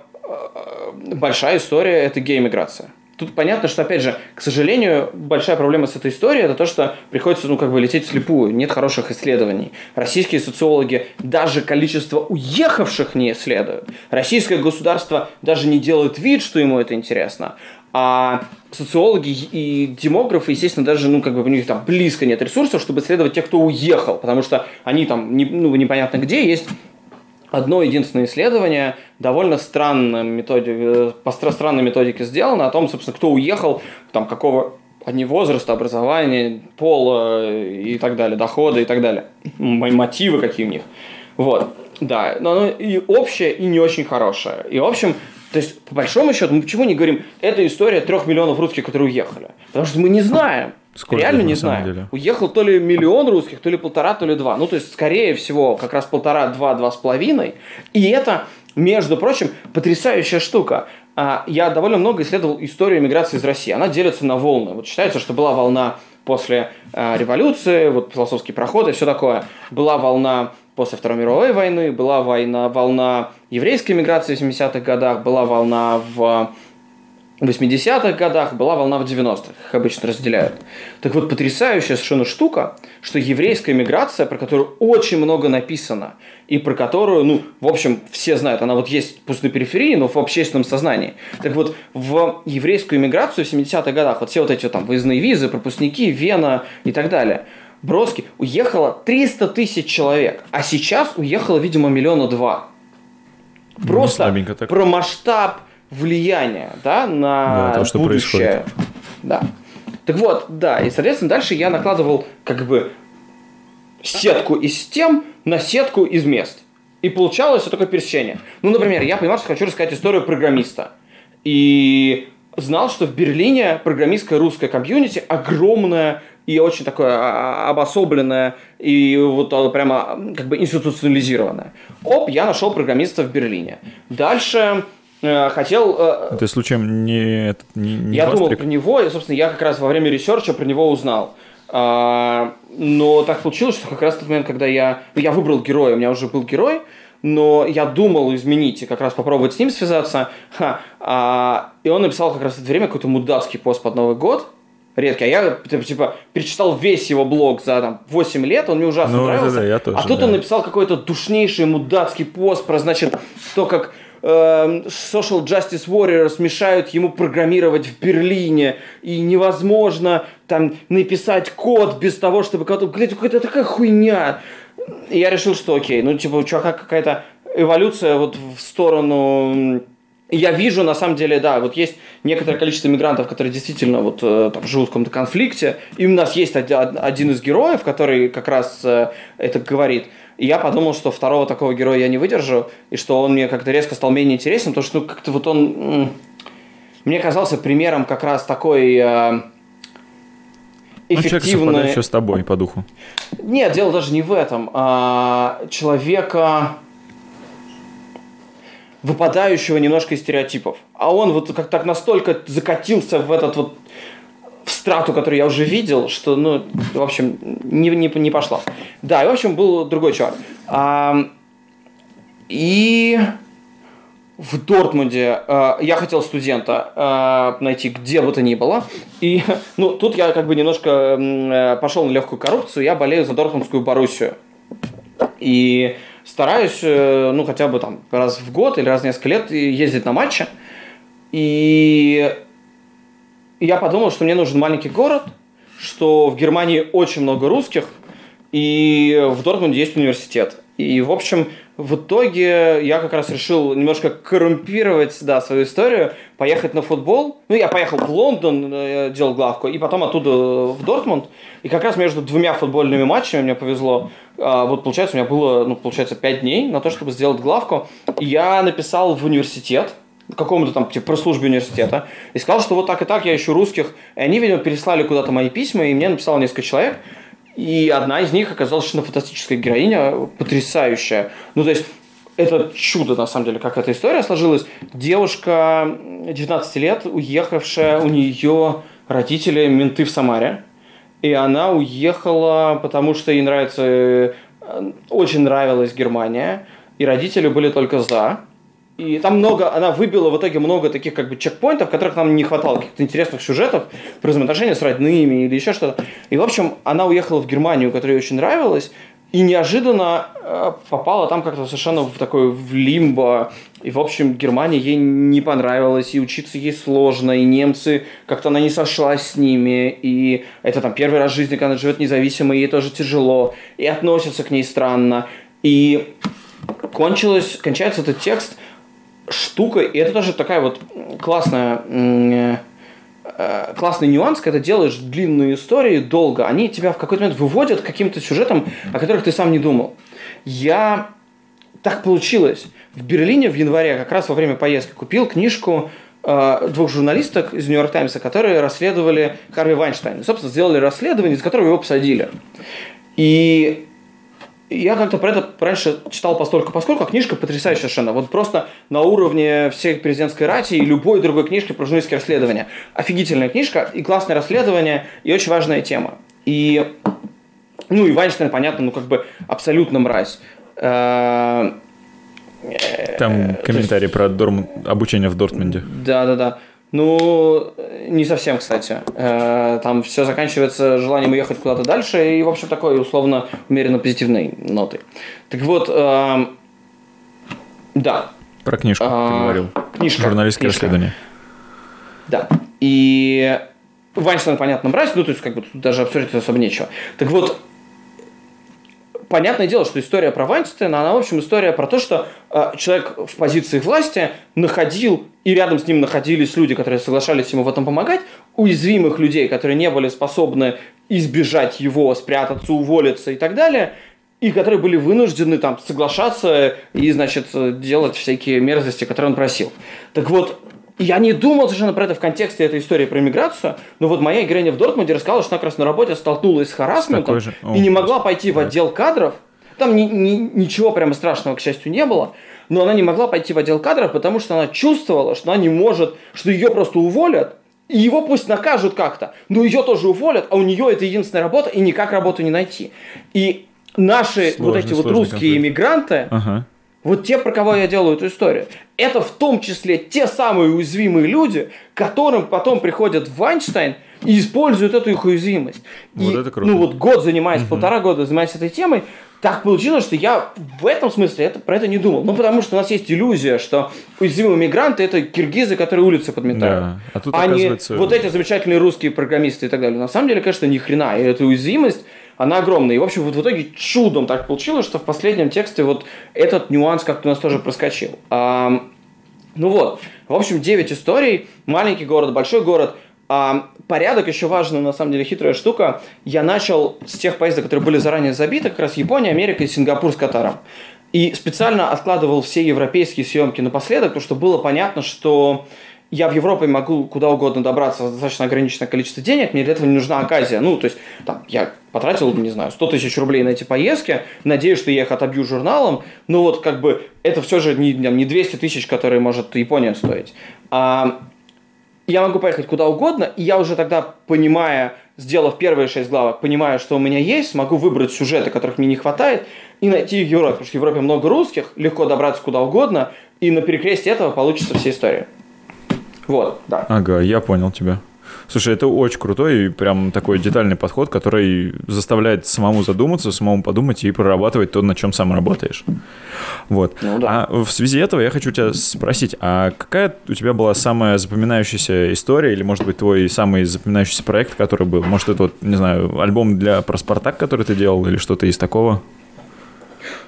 большая история – это гей-миграция. Тут понятно, что, опять же, к сожалению, большая проблема с этой историей – это то, что приходится, ну, как бы лететь вслепую, нет хороших исследований. Российские социологи даже количество уехавших не исследуют. Российское государство даже не делает вид, что ему это интересно. А социологи и демографы, естественно, даже, ну, как бы у них там близко нет ресурсов, чтобы исследовать тех, кто уехал, потому что они там, ну, непонятно где есть. Одно единственное исследование довольно по странной методике сделано о том, собственно, кто уехал, там, какого они возраста, образования, пола и так далее, дохода и так далее, мотивы какие у них. Вот, да, но оно и общее, и не очень хорошее. И, в общем, то есть, по большому счету, мы почему не говорим, это история 3 миллионов русских, которые уехали? Потому что мы не знаем. Сколько реально не знаю. Уехал то ли 1 миллион русских, то ли 1,5, то ли 2. Ну, то есть, скорее всего, как раз 1,5, 2, 2,5. И это, между прочим, потрясающая штука. Я довольно много исследовал историю миграции из России. Она делится на волны. Вот считается, что была волна после революции, вот философские проходы, все такое. Была волна после Второй мировой войны, была волна еврейской миграции в 70-х годах, была волна в 80-х годах, была волна в 90-х, их обычно разделяют. Так вот, потрясающая совершенно штука, что еврейская миграция, про которую очень много написано, и про которую, ну, в общем, все знают, она вот есть пусть на периферии, но в общественном сознании. Так вот, в еврейскую миграцию в 70-х годах, вот все вот эти там выездные визы, пропускники, Вена и так далее, броски, уехало 300 тысяч человек, а сейчас уехало, видимо, 1,2 миллиона. Просто про масштаб влияния, да, на то, что будущее. Происходит. Да. Так вот, да, и, соответственно, дальше я накладывал как бы сетку из тем на сетку из мест. И получалось вот такое пересечение. Ну, например, я понимал, что хочу рассказать историю программиста. И знал, что в Берлине программистское русское комьюнити огромное и очень такое обособленное и вот прямо как бы институционализированное. Оп, я нашел программиста в Берлине. Дальше хотел... Ты случаем не Я думал про него, и, собственно, я как раз во время ресерча про него узнал. Но так получилось, что как раз в тот момент, когда я выбрал героя, у меня уже был герой, но я думал изменить и как раз попробовать с ним связаться. И он написал как раз в это время какой-то мудацкий пост под Новый год. Редкий. А я типа перечитал весь его блог за там, 8 лет, он мне ужасно нравился. Да, я тоже, а тут он написал какой-то душнейший мудацкий пост про, значит, то, как Social Justice Warriors мешают ему программировать в Берлине, и невозможно там написать код без того, чтобы... Блядь, какая-то такая хуйня. И я решил, что окей, ну типа у чувака какая-то эволюция вот в сторону... Я вижу, на самом деле, да, вот есть некоторое количество мигрантов, которые действительно вот там живут в каком-то конфликте, и у нас есть один из героев, который как раз это говорит. И я подумал, что второго такого героя я не выдержу, и что он мне как-то резко стал менее интересен, потому что ну, как-то вот он мне казался примером как раз такой эффективной... Ну, человек еще с тобой по духу. Нет, дело даже не в этом. Человека... выпадающего немножко из стереотипов. А он вот как так настолько закатился в этот вот в страту, которую я уже видел, что, ну, в общем, не пошла. Да, и, в общем, был другой чувак. И в Дортмунде я хотел студента найти где бы то ни было. И, ну, тут я как бы немножко пошел на легкую коррупцию. Я болею за Дортмундскую Боруссию. И... стараюсь, ну, хотя бы там раз в год или раз в несколько лет ездить на матчи. И я подумал, что мне нужен маленький город, что в Германии очень много русских, и в Дортмунде есть университет. И, в общем, в итоге я как раз решил немножко коррумпировать, да, свою историю, поехать на футбол. Ну, я поехал в Лондон, делал главку, и потом оттуда в Дортмунд. И как раз между двумя футбольными матчами мне повезло. Вот, получается, у меня было, ну, получается, 5 дней на то, чтобы сделать главку. И я написал в университет, какому-то там, типа, пресс-службе университета, и сказал, что вот так и так я ищу русских. И они, видимо, переслали куда-то мои письма, и мне написало несколько человек. И одна из них оказалась фантастическая героиня, потрясающая. Ну, то есть, это чудо, на самом деле, как эта история сложилась. Девушка 19 лет, уехавшая, у нее родители менты в Самаре. И она уехала, потому что ей нравится, очень нравилась Германия. И родители были только за. И там много, она выбила в итоге много таких как бы чекпоинтов, которых нам не хватало, каких-то интересных сюжетов про взаимоотношения с родными или еще что-то. И, в общем, она уехала в Германию, которая ей очень нравилась, и неожиданно попала там как-то совершенно в такое в лимбо. И, в общем, Германия ей не понравилась, и учиться ей сложно, и немцы, как-то она не сошлась с ними, и это там первый раз в жизни, когда она живет независимо, ей тоже тяжело, и относятся к ней странно. И кончается этот текст штука, и это тоже такая вот классный нюанс, когда делаешь длинные истории долго, они тебя в какой-то момент выводят к каким-то сюжетам, о которых ты сам не думал. Так получилось. В Берлине в январе, как раз во время поездки, купил книжку двух журналисток из Нью-Йорк Таймса, которые расследовали Харви Вайнштейна. Собственно, сделали расследование, из которого его посадили. И... я как-то про это раньше читал постольку-поскольку, а книжка потрясающая совершенно. Вот просто на уровне всей президентской рати и любой другой книжки про журналистские расследования. Офигительная книжка и классное расследование, и очень важная тема. И, ну, и Вайнштейн, понятно, ну, как бы абсолютно мразь. Там комментарий про обучение в Дортмунде. Да-да-да. Ну, не совсем, кстати. Там все заканчивается желанием уехать куда-то дальше и, в общем, такой условно умеренно позитивной ноты. Так вот, да. Про книжку ты говорил. Книжка. Журналистское расследование. Да. И Вайнштейн, понятно, мразь, ну, то есть, как бы, тут даже обсуждать особо нечего. Так вот, понятное дело, что история про Вайнштейна, она, в общем, история про то, что человек в позиции власти находил, и рядом с ним находились люди, которые соглашались ему в этом помогать, уязвимых людей, которые не были способны избежать его, спрятаться, уволиться и так далее, и которые были вынуждены там соглашаться и, значит, делать всякие мерзости, которые он просил. Так вот, я не думал совершенно про это в контексте этой истории про иммиграцию, но вот моя героиня в Дортмунде рассказала, что она как раз на работе столкнулась с харассментом и не могла пойти в отдел кадров. Там ничего прямо страшного, к счастью, не было, но она не могла пойти в отдел кадров, потому что она чувствовала, что она не может, что ее просто уволят, и его пусть накажут как-то, но ее тоже уволят, а у нее это единственная работа, и никак работу не найти. И наши сложный, вот эти вот русские иммигранты, вот те, про кого я делаю эту историю, это в том числе те самые уязвимые люди, которым потом приходят в Вайнштейн и используют эту их уязвимость. Вот и, это круто. Ну вот год занимаясь, полтора года занимаясь этой темой, так получилось, что я в этом смысле про это не думал. Ну, потому что у нас есть иллюзия, что уязвимые мигранты – это киргизы, которые улицы подметают. Да. А тут, оказывается... вот эти замечательные русские программисты и так далее. На самом деле, конечно, ни хрена. И эта уязвимость, она огромная. И, в общем, вот в итоге чудом так получилось, что в последнем тексте вот этот нюанс как-то у нас тоже проскочил. Ну вот. В общем, 9 историй. Маленький город, большой город. Порядок еще важная, на самом деле, хитрая штука. Я начал с тех поездок, которые были заранее забиты, как раз Япония, Америка и Сингапур с Катаром. И специально откладывал все европейские съемки напоследок, потому что было понятно, что я в Европе могу куда угодно добраться за достаточно ограниченное количество денег, мне для этого не нужна оказия. Ну, то есть, там, я потратил, не знаю, 100 тысяч рублей на эти поездки, надеюсь, что я их отобью журналом, но вот как бы это все же не 200 тысяч, которые может Япония стоить. Я могу поехать куда угодно, и я уже тогда, понимая, сделав первые 6 главок, понимая, что у меня есть, смогу выбрать сюжеты, которых мне не хватает, и найти их в Европе, потому что в Европе много русских, легко добраться куда угодно, и на перекрестье этого получится вся история. Вот, да. Ага, я понял тебя. Слушай, это очень крутой и прям такой детальный подход, который заставляет самому задуматься, самому подумать и прорабатывать то, на чем сам работаешь. Вот. Ну, да. А в связи этого я хочу тебя спросить, а какая у тебя была самая запоминающаяся история или, может быть, твой самый запоминающийся проект, который был? Может, это, вот, не знаю, альбом про Спартак, который ты делал или что-то из такого?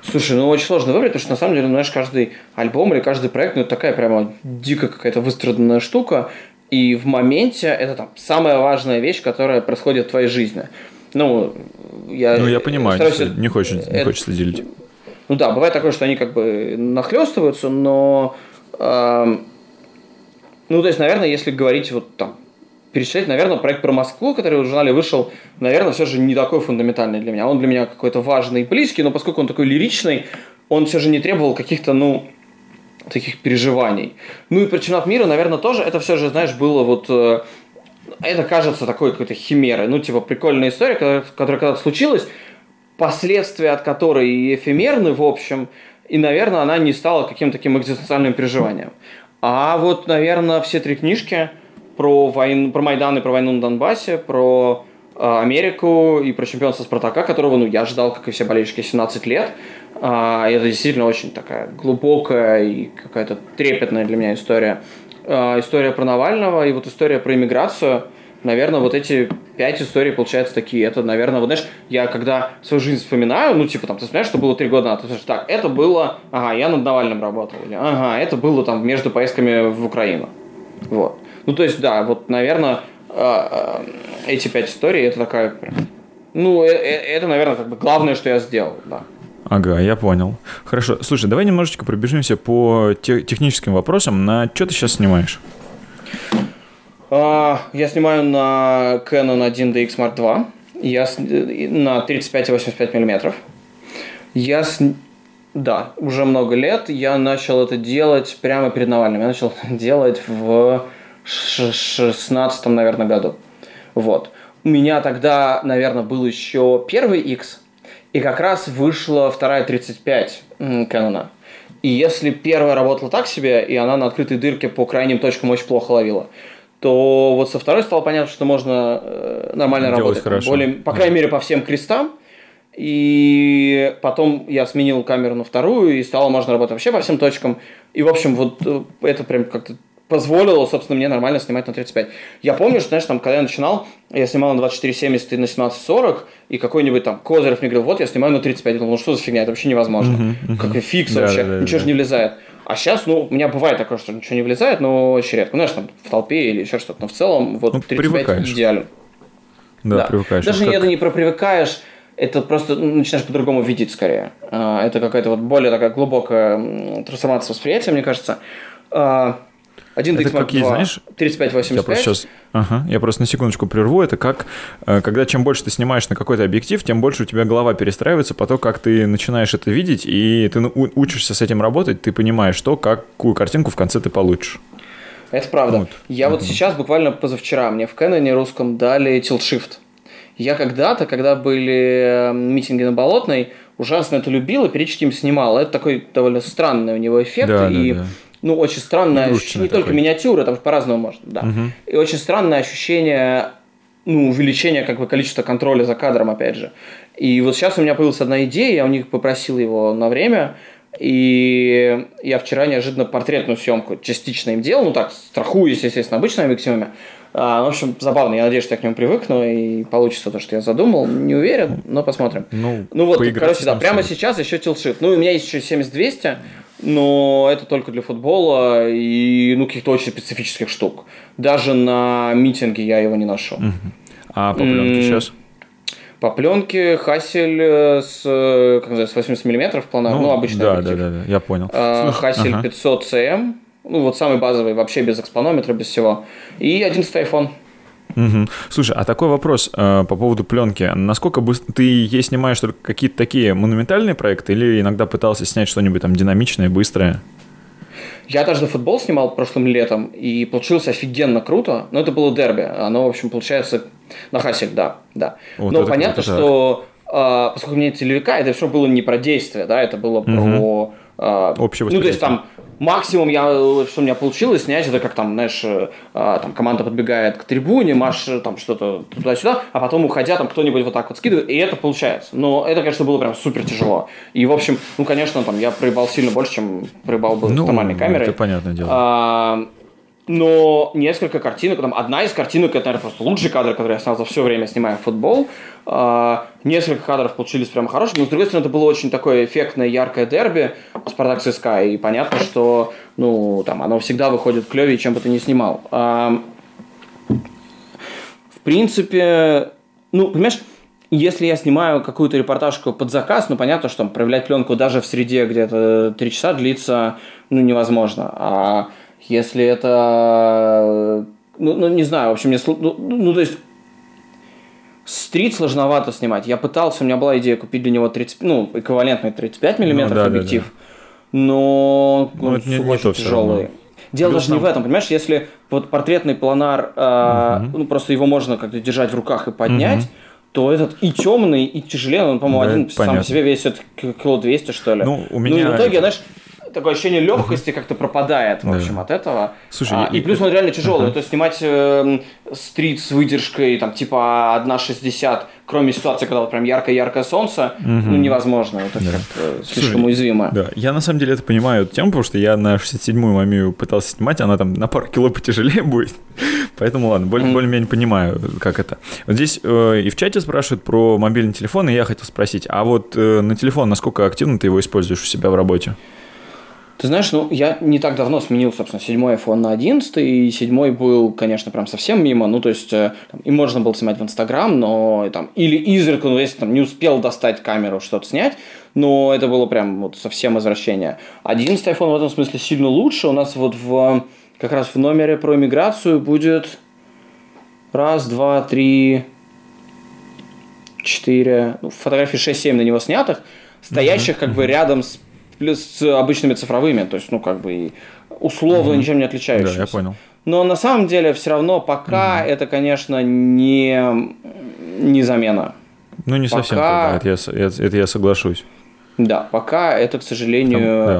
Слушай, ну очень сложно выбрать, потому что на самом деле, знаешь, каждый альбом или каждый проект, ну это такая прямо дико какая-то выстраданная штука. И в моменте это там самая важная вещь, которая происходит в твоей жизни. Ну, я понимаю, не хочется делить. Ну да, бывает такое, что они как бы нахлёстываются, но... ну, то есть, наверное, если говорить вот там, перечислять, наверное, проект про Москву, который в журнале вышел, наверное, все же не такой фундаментальный для меня. Он для меня какой-то важный и близкий, но поскольку он такой лиричный, он все же не требовал каких-то, ну... таких переживаний. Ну и про чемпионат мира, наверное, тоже. Это все же, знаешь, было вот... это кажется такой какой-то химерой. Ну, типа, прикольная история, которая когда-то случилась, последствия от которой эфемерны, в общем, и, наверное, она не стала каким-то таким экзистенциальным переживанием. А вот, наверное, все 3 книжки про Майдан и про войну на Донбассе, про Америку и про чемпионство Спартака, которого, ну, я ждал, как и все болельщики, 17 лет. Это действительно очень такая глубокая и какая-то трепетная для меня история. История про Навального и вот история про иммиграцию. Наверное, вот эти 5 историй получаются такие. Это, наверное, вот знаешь, я когда свою жизнь вспоминаю, ну, типа, там, ты вспоминаешь, что было 3 года назад, ты скажешь, так, это было, ага, я над Навальным работал, или, ага, это было там между поездками в Украину. Вот. Ну, то есть, да, вот, наверное, эти 5 историй, это такая, ну, это, наверное, как бы главное, что я сделал, да. Ага, я понял. Хорошо. Слушай, давай немножечко пробежимся по техническим вопросам. На что ты сейчас снимаешь? Я снимаю на Canon 1DX Mark II. Я на 35-85 мм. Да, уже много лет. Я начал это делать прямо перед Навальным. Я начал делать в 16, наверное, году. Вот. У меня тогда, наверное, был еще первый X. И как раз вышла вторая 35 Canon. И если первая работала так себе, и она на открытой дырке по крайним точкам очень плохо ловила, то вот со второй стало понятно, что можно нормально работать. По крайней мере, по всем крестам. И потом я сменил камеру на вторую, и стало можно работать вообще по всем точкам. И, в общем, вот это прям как-то позволило, собственно, мне нормально снимать на 35. Я помню, что, знаешь, там, когда я начинал, я снимал на 24.70 и на 17.40, и какой-нибудь там Козырев мне говорил, вот я снимаю на 35. Я думал, ну что за фигня, это вообще невозможно. Как фикс вообще, ничего же не влезает. А сейчас, ну, у меня бывает такое, что ничего не влезает, но очень редко. Знаешь, там, в толпе или еще что-то. Но в целом, вот, 35 идеально. Да, привыкаешь. Даже это не про привыкаешь, это просто начинаешь по-другому видеть скорее. Это какая-то вот более такая глубокая трансформация восприятия, мне кажется. 1.35-85. Ага, я просто на секундочку прерву. Это как, когда чем больше ты снимаешь на какой-то объектив, тем больше у тебя голова перестраивается по тому, как ты начинаешь это видеть, и ты учишься с этим работать, ты понимаешь то, какую картинку в конце ты получишь. Это правда. Вот. Я вот сейчас, буквально позавчера, мне в Кэноне русском дали tilt-shift. Я когда-то, когда были митинги на Болотной, ужасно это любил и периодически им снимал. Это такой довольно странный у него эффект. Да, и... да. Ну, очень странное ощущение, не такой. Только миниатюра, там по-разному можно, да. И очень странное ощущение, ну, увеличения как бы количества контроля за кадром, опять же. И вот сейчас у меня появилась одна идея, я у них попросил его на время, и я вчера неожиданно портретную съемку частично им делал, ну так, страхуюсь, естественно, обычными объективами. В общем, забавно, я надеюсь, что я к нему привыкну, и получится то, что я задумал, не уверен, но посмотрим. Ну вот, короче, да, прямо сейчас еще tilt-shift. Ну, у меня есть еще 70-200, но это только для футбола и, ну, каких-то очень специфических штук. Даже на митинге я его не нашел. А по пленке сейчас? По пленке Хассель с 80 мм планар, ну, обычный объектив. Да, я понял. Хассель 500 cm, ну, вот самый базовый, вообще без экспонометра, без всего. И 11 iPhone. Слушай, а такой вопрос по поводу пленки. Насколько быстро ты ей снимаешь только какие-то такие монументальные проекты или иногда пытался снять что-нибудь там динамичное, быстрое? Я даже футбол снимал прошлым летом, и получилось офигенно круто. Но это было дерби. Оно, в общем, получается на Хассель, да. Вот. Но понятно, что поскольку у меня телевика, это все было не про действие, да, это было про... Общего восприятия. Ну, то есть там максимум, что у меня получилось снять, это как там, знаешь, там команда подбегает к трибуне, машет там что-то туда-сюда, а потом, уходя, там кто-нибудь вот так вот скидывает, и это получается. Но это, конечно, было прям супер тяжело. И, в общем, ну, конечно, там я проебал сильно больше, чем проебал был с нормальной камерой. Это понятное дело. Но несколько картинок, там одна из картинок, это, наверное, просто лучший кадр, который я снял за все время, снимая футбол. Несколько кадров получились прям хорошие, но, с другой стороны, это было очень такое эффектное, яркое дерби Спартак ЦСКА, и понятно, что, ну, там, оно всегда выходит клевее, чем бы ты ни снимал. В принципе, ну, понимаешь, если я снимаю какую-то репортажку под заказ, ну, понятно, что там, проявлять пленку даже в среде где-то 3 часа длится, ну, невозможно. А если это... Ну, не знаю, в общем, мне... Ну, то есть... Стрит сложновато снимать. Я пытался, у меня была идея купить для него 30... Ну, эквивалентный 35 миллиметров объектив. Но... Ну, это очень тяжелый. Дело даже не в этом, понимаешь? Если вот портретный планар... Ну, просто его можно как-то держать в руках и поднять... то этот и темный, и тяжелее, он, по-моему, один сам по себе весит кило 200, что ли. Ну, у меня... ну, и в итоге, знаешь, такое ощущение легкости как-то пропадает, в общем, от этого. Слушай, и плюс он реально тяжелый. То есть снимать стрит с выдержкой, там, типа 1.60, кроме ситуации, когда вот прям яркое-яркое солнце, ну, невозможно. Это как-то слишком уязвимо. Да, я на самом деле это понимаю эту тему, потому что я на 67-ю мамию пытался снимать, она там на пару кило потяжелее будет. Поэтому, ладно, более-менее понимаю, как это. Вот здесь и в чате спрашивают про мобильный телефон, и я хотел спросить, а вот на телефон насколько активно ты его используешь у себя в работе? Ты знаешь, ну, я не так давно сменил, собственно, 7-й iPhone на 11-й, и 7-й был, конечно, прям совсем мимо, ну, то есть, там, и можно было снимать в Инстаграм, но, там, или изредка, ну, если там не успел достать камеру, что-то снять, но это было прям вот совсем извращение. 11-й iPhone в этом смысле сильно лучше, у нас вот в... Как раз в номере про иммиграцию будет 1, 2, 3, 4... Ну, фотографии 6-7 на него снятых, стоящих как бы рядом с обычными цифровыми. То есть, ну, как бы условно ничем не отличающимся. Да, я понял. Но на самом деле все равно пока это, конечно, не замена. Ну, не совсем. Пока... Это я соглашусь. Да, пока это, к сожалению...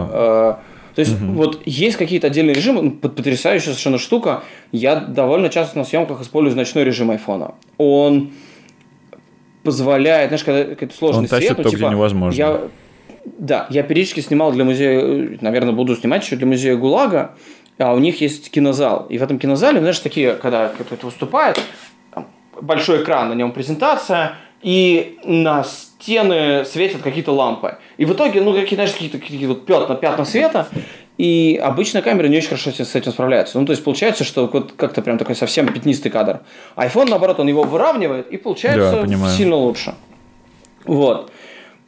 То есть, вот есть какие-то отдельные режимы, потрясающая совершенно штука. Я довольно часто на съемках использую ночной режим айфона. Он позволяет, знаешь, когда какой-то сложный свет... Он тащит то, где невозможно. Я периодически снимал для музея, наверное, буду снимать еще для музея ГУЛАГа, у них есть кинозал. И в этом кинозале, знаешь, такие, когда кто-то выступает, там большой экран, на нем презентация, и на стены светят какие-то лампы. И в итоге, ну, какие, знаешь, какие-то пятна света, и обычная камера не очень хорошо с этим справляется. Ну, то есть, получается, что вот как-то прям такой совсем пятнистый кадр. iPhone, наоборот, он его выравнивает, и получается сильно лучше. Вот.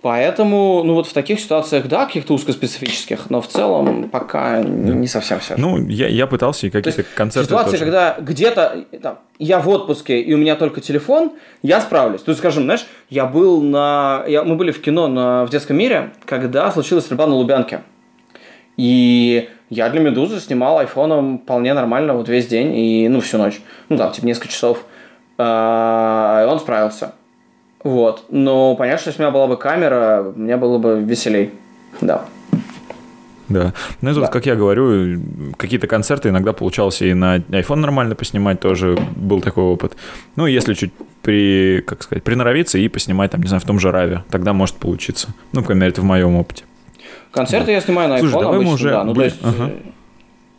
Поэтому, ну вот в таких ситуациях, да, каких-то узкоспецифических, но в целом пока не совсем все. Ну, я пытался и какие-то концерты ситуации, тоже. Когда где-то там, я в отпуске, и у меня только телефон, я справлюсь. То есть, скажем, знаешь, мы были в кино в детском мире, когда случилась стрельба на Лубянке. И я для «Медузы» снимал айфоном вполне нормально вот весь день и, ну, всю ночь. Ну, там, типа, несколько часов. И он справился. Вот, но понятно, что если у меня была бы камера, мне было бы веселей, да. Да, ну и тут, как я говорю, какие-то концерты иногда получалось и на iPhone нормально поснимать, тоже был такой опыт. Ну, если чуть приноровиться и поснимать, там, не знаю, в том же Раве, тогда может получиться, ну, по крайней мере, это в моем опыте. Концерты я снимаю на iPhone. Слушай, обычно, уже... да, ну, то есть... Ага.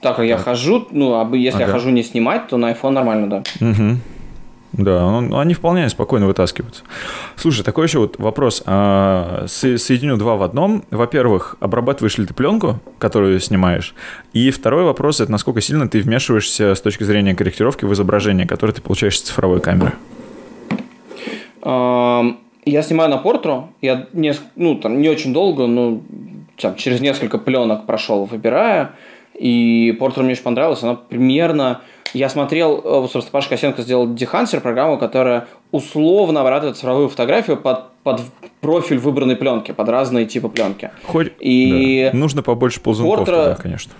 Так как я хожу, ну, если я хожу не снимать, то на iPhone нормально, да. Угу. Да, они вполне спокойно вытаскиваются. Слушай, такой еще вот вопрос. Соединю два в одном. Во-первых, обрабатываешь ли ты пленку, которую снимаешь? И второй вопрос – это насколько сильно ты вмешиваешься с точки зрения корректировки в изображение, которое ты получаешь с цифровой камеры? Я снимаю на портру. Я не очень долго, но через несколько пленок прошел, выбирая. И портру мне очень понравилась. Она примерно... Я смотрел, вот, собственно, Паша Косенко сделал Дехансер, программу, которая условно обрабатывает цифровую фотографию под профиль выбранной пленки, под разные типы пленки. Да. Нужно побольше ползунков тогда, конечно.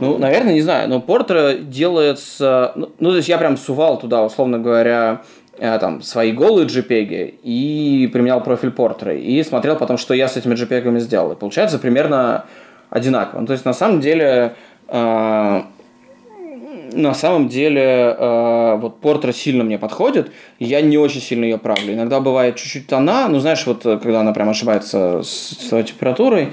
Ну, наверное, не знаю, но портро делается... Ну, то есть я прям сувал туда, условно говоря, там, свои голые JPEG и применял профиль портро. И смотрел потом, что я с этими JPEG-ами сделал. И получается примерно одинаково. Ну, то есть на самом деле... На самом деле, вот портра сильно мне подходит, и я не очень сильно ее правлю. Иногда бывает чуть-чуть тона, ну, знаешь, вот когда она прям ошибается с своей температурой,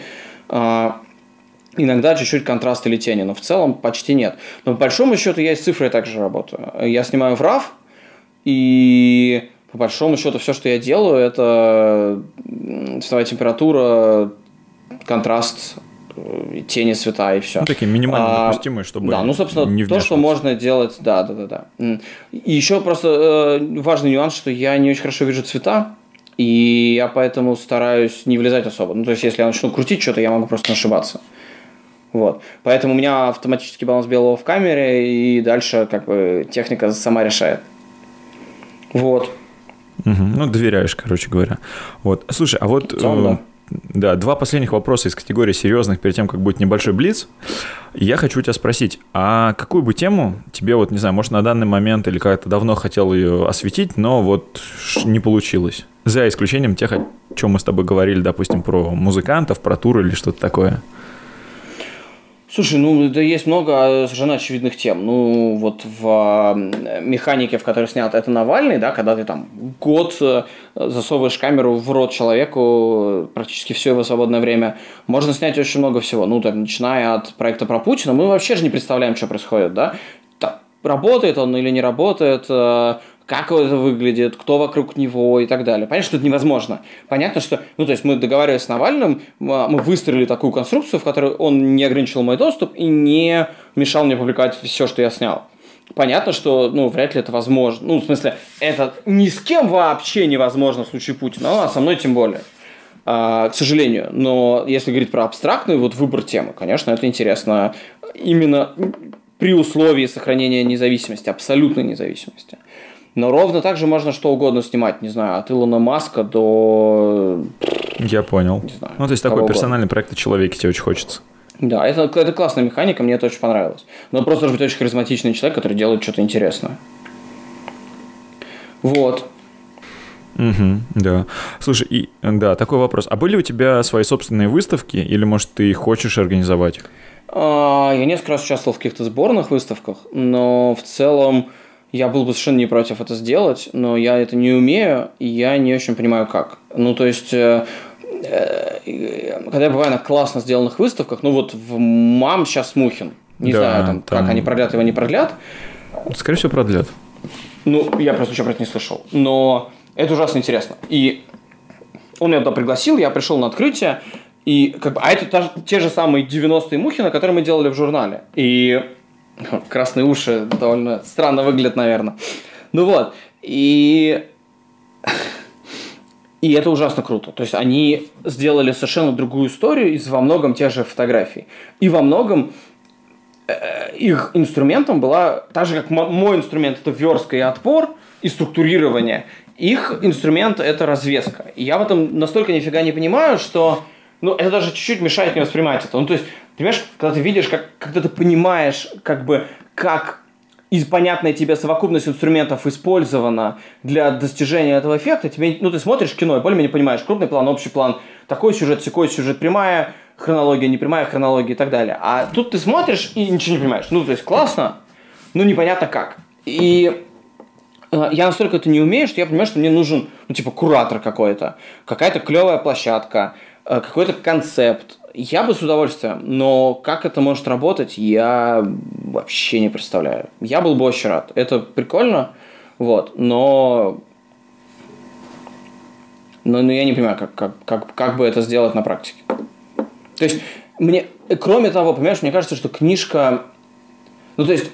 иногда чуть-чуть контраст или тени, но в целом почти нет. Но по большому счету я и с цифрой также работаю. Я снимаю в RAW, и по большому счету все, что я делаю, это цветовая температура, контраст, тени, цвета и все. Ну, такие минимально допустимые, чтобы да, ну, собственно, то, что можно делать, да. И еще просто важный нюанс, что я не очень хорошо вижу цвета, и я поэтому стараюсь не влезать особо. Ну, то есть, если я начну крутить что-то, я могу просто ошибаться. Вот. Поэтому у меня автоматический баланс белого в камере, и дальше как бы техника сама решает. Вот. Угу. Ну, доверяешь, короче говоря. Вот. Слушай, а вот... Да, два последних вопроса из категории серьезных перед тем, как будет небольшой блиц. Я хочу у тебя спросить, а какую бы тему тебе, вот не знаю, может, на данный момент или как-то давно хотел ее осветить, но вот не получилось? За исключением тех, о чем мы с тобой говорили, допустим, про музыкантов, про тур или что-то такое. Слушай, ну, да есть много совершенно очевидных тем. Ну, вот в механике, в которой снят это Навальный, да, когда ты там год засовываешь камеру в рот человеку практически все его свободное время, можно снять очень много всего. Ну, там, начиная от проекта про Путина, мы вообще же не представляем, что происходит, да. Так, работает он или не работает, как это выглядит, кто вокруг него и так далее. Понятно, что это невозможно. Понятно, что... Ну, то есть, мы договаривались с Навальным, мы выстроили такую конструкцию, в которой он не ограничил мой доступ и не мешал мне публиковать все, что я снял. Понятно, что, ну, вряд ли это возможно. Ну, в смысле, это ни с кем вообще невозможно в случае Путина, а со мной тем более. К сожалению. Но если говорить про абстрактный вот выбор темы, конечно, это интересно именно при условии сохранения независимости, абсолютной независимости. Но ровно так же можно что угодно снимать, не знаю, от Илона Маска до... Я понял. Не знаю, ну, то есть такой угодно. Персональный проект о человеке тебе очень хочется. Да, это классная механика, мне это очень понравилось. Но просто должен быть очень харизматичный человек, который делает что-то интересное. Вот. Угу, да. Слушай, и, да, такой вопрос. А были у тебя свои собственные выставки или, может, ты хочешь организовать их? Я несколько раз участвовал в каких-то сборных выставках, но в целом... Я был бы совершенно не против это сделать, но я это не умею, и я не очень понимаю, как. Ну, то есть, когда я бываю на классно сделанных выставках, ну, вот в «Мам» сейчас Мухин, Не знаю, там, как они продлят его, не продлят. Скорее всего, продлят. Ну, я просто ничего про это не слышал. Но это ужасно интересно. И он меня туда пригласил, я пришел на открытие. И, как бы, а это те же самые 90-е Мухина, которые мы делали в журнале. И красные уши довольно странно выглядят, наверное. Ну вот. И это ужасно круто. То есть они сделали совершенно другую историю из во многом тех же фотографий. И во многом их инструментом была, так же как мой инструмент, это верстка и отпор, и структурирование. Их инструмент – это развеска. И я в этом настолько нифига не понимаю, что... Ну, это даже чуть-чуть мешает мне воспринимать это. Ну, то есть, понимаешь, когда ты видишь, когда ты понимаешь, как бы, как из понятной тебе совокупность инструментов использована для достижения этого эффекта, тебе, ну, ты смотришь кино и более-менее понимаешь, крупный план, общий план, такой сюжет, сякой сюжет, прямая хронология, непрямая хронология и так далее. А тут ты смотришь и ничего не понимаешь. Ну, то есть, классно, но непонятно как. И... Я настолько это не умею, что я понимаю, что мне нужен, ну, типа, куратор какой-то, какая-то клевая площадка, какой-то концепт. Я бы с удовольствием, но как это может работать, я вообще не представляю. Я был бы очень рад. Это прикольно, вот, но я не понимаю, как бы это сделать на практике. То есть, мне, кроме того, понимаешь, мне кажется, что книжка... Ну, то есть...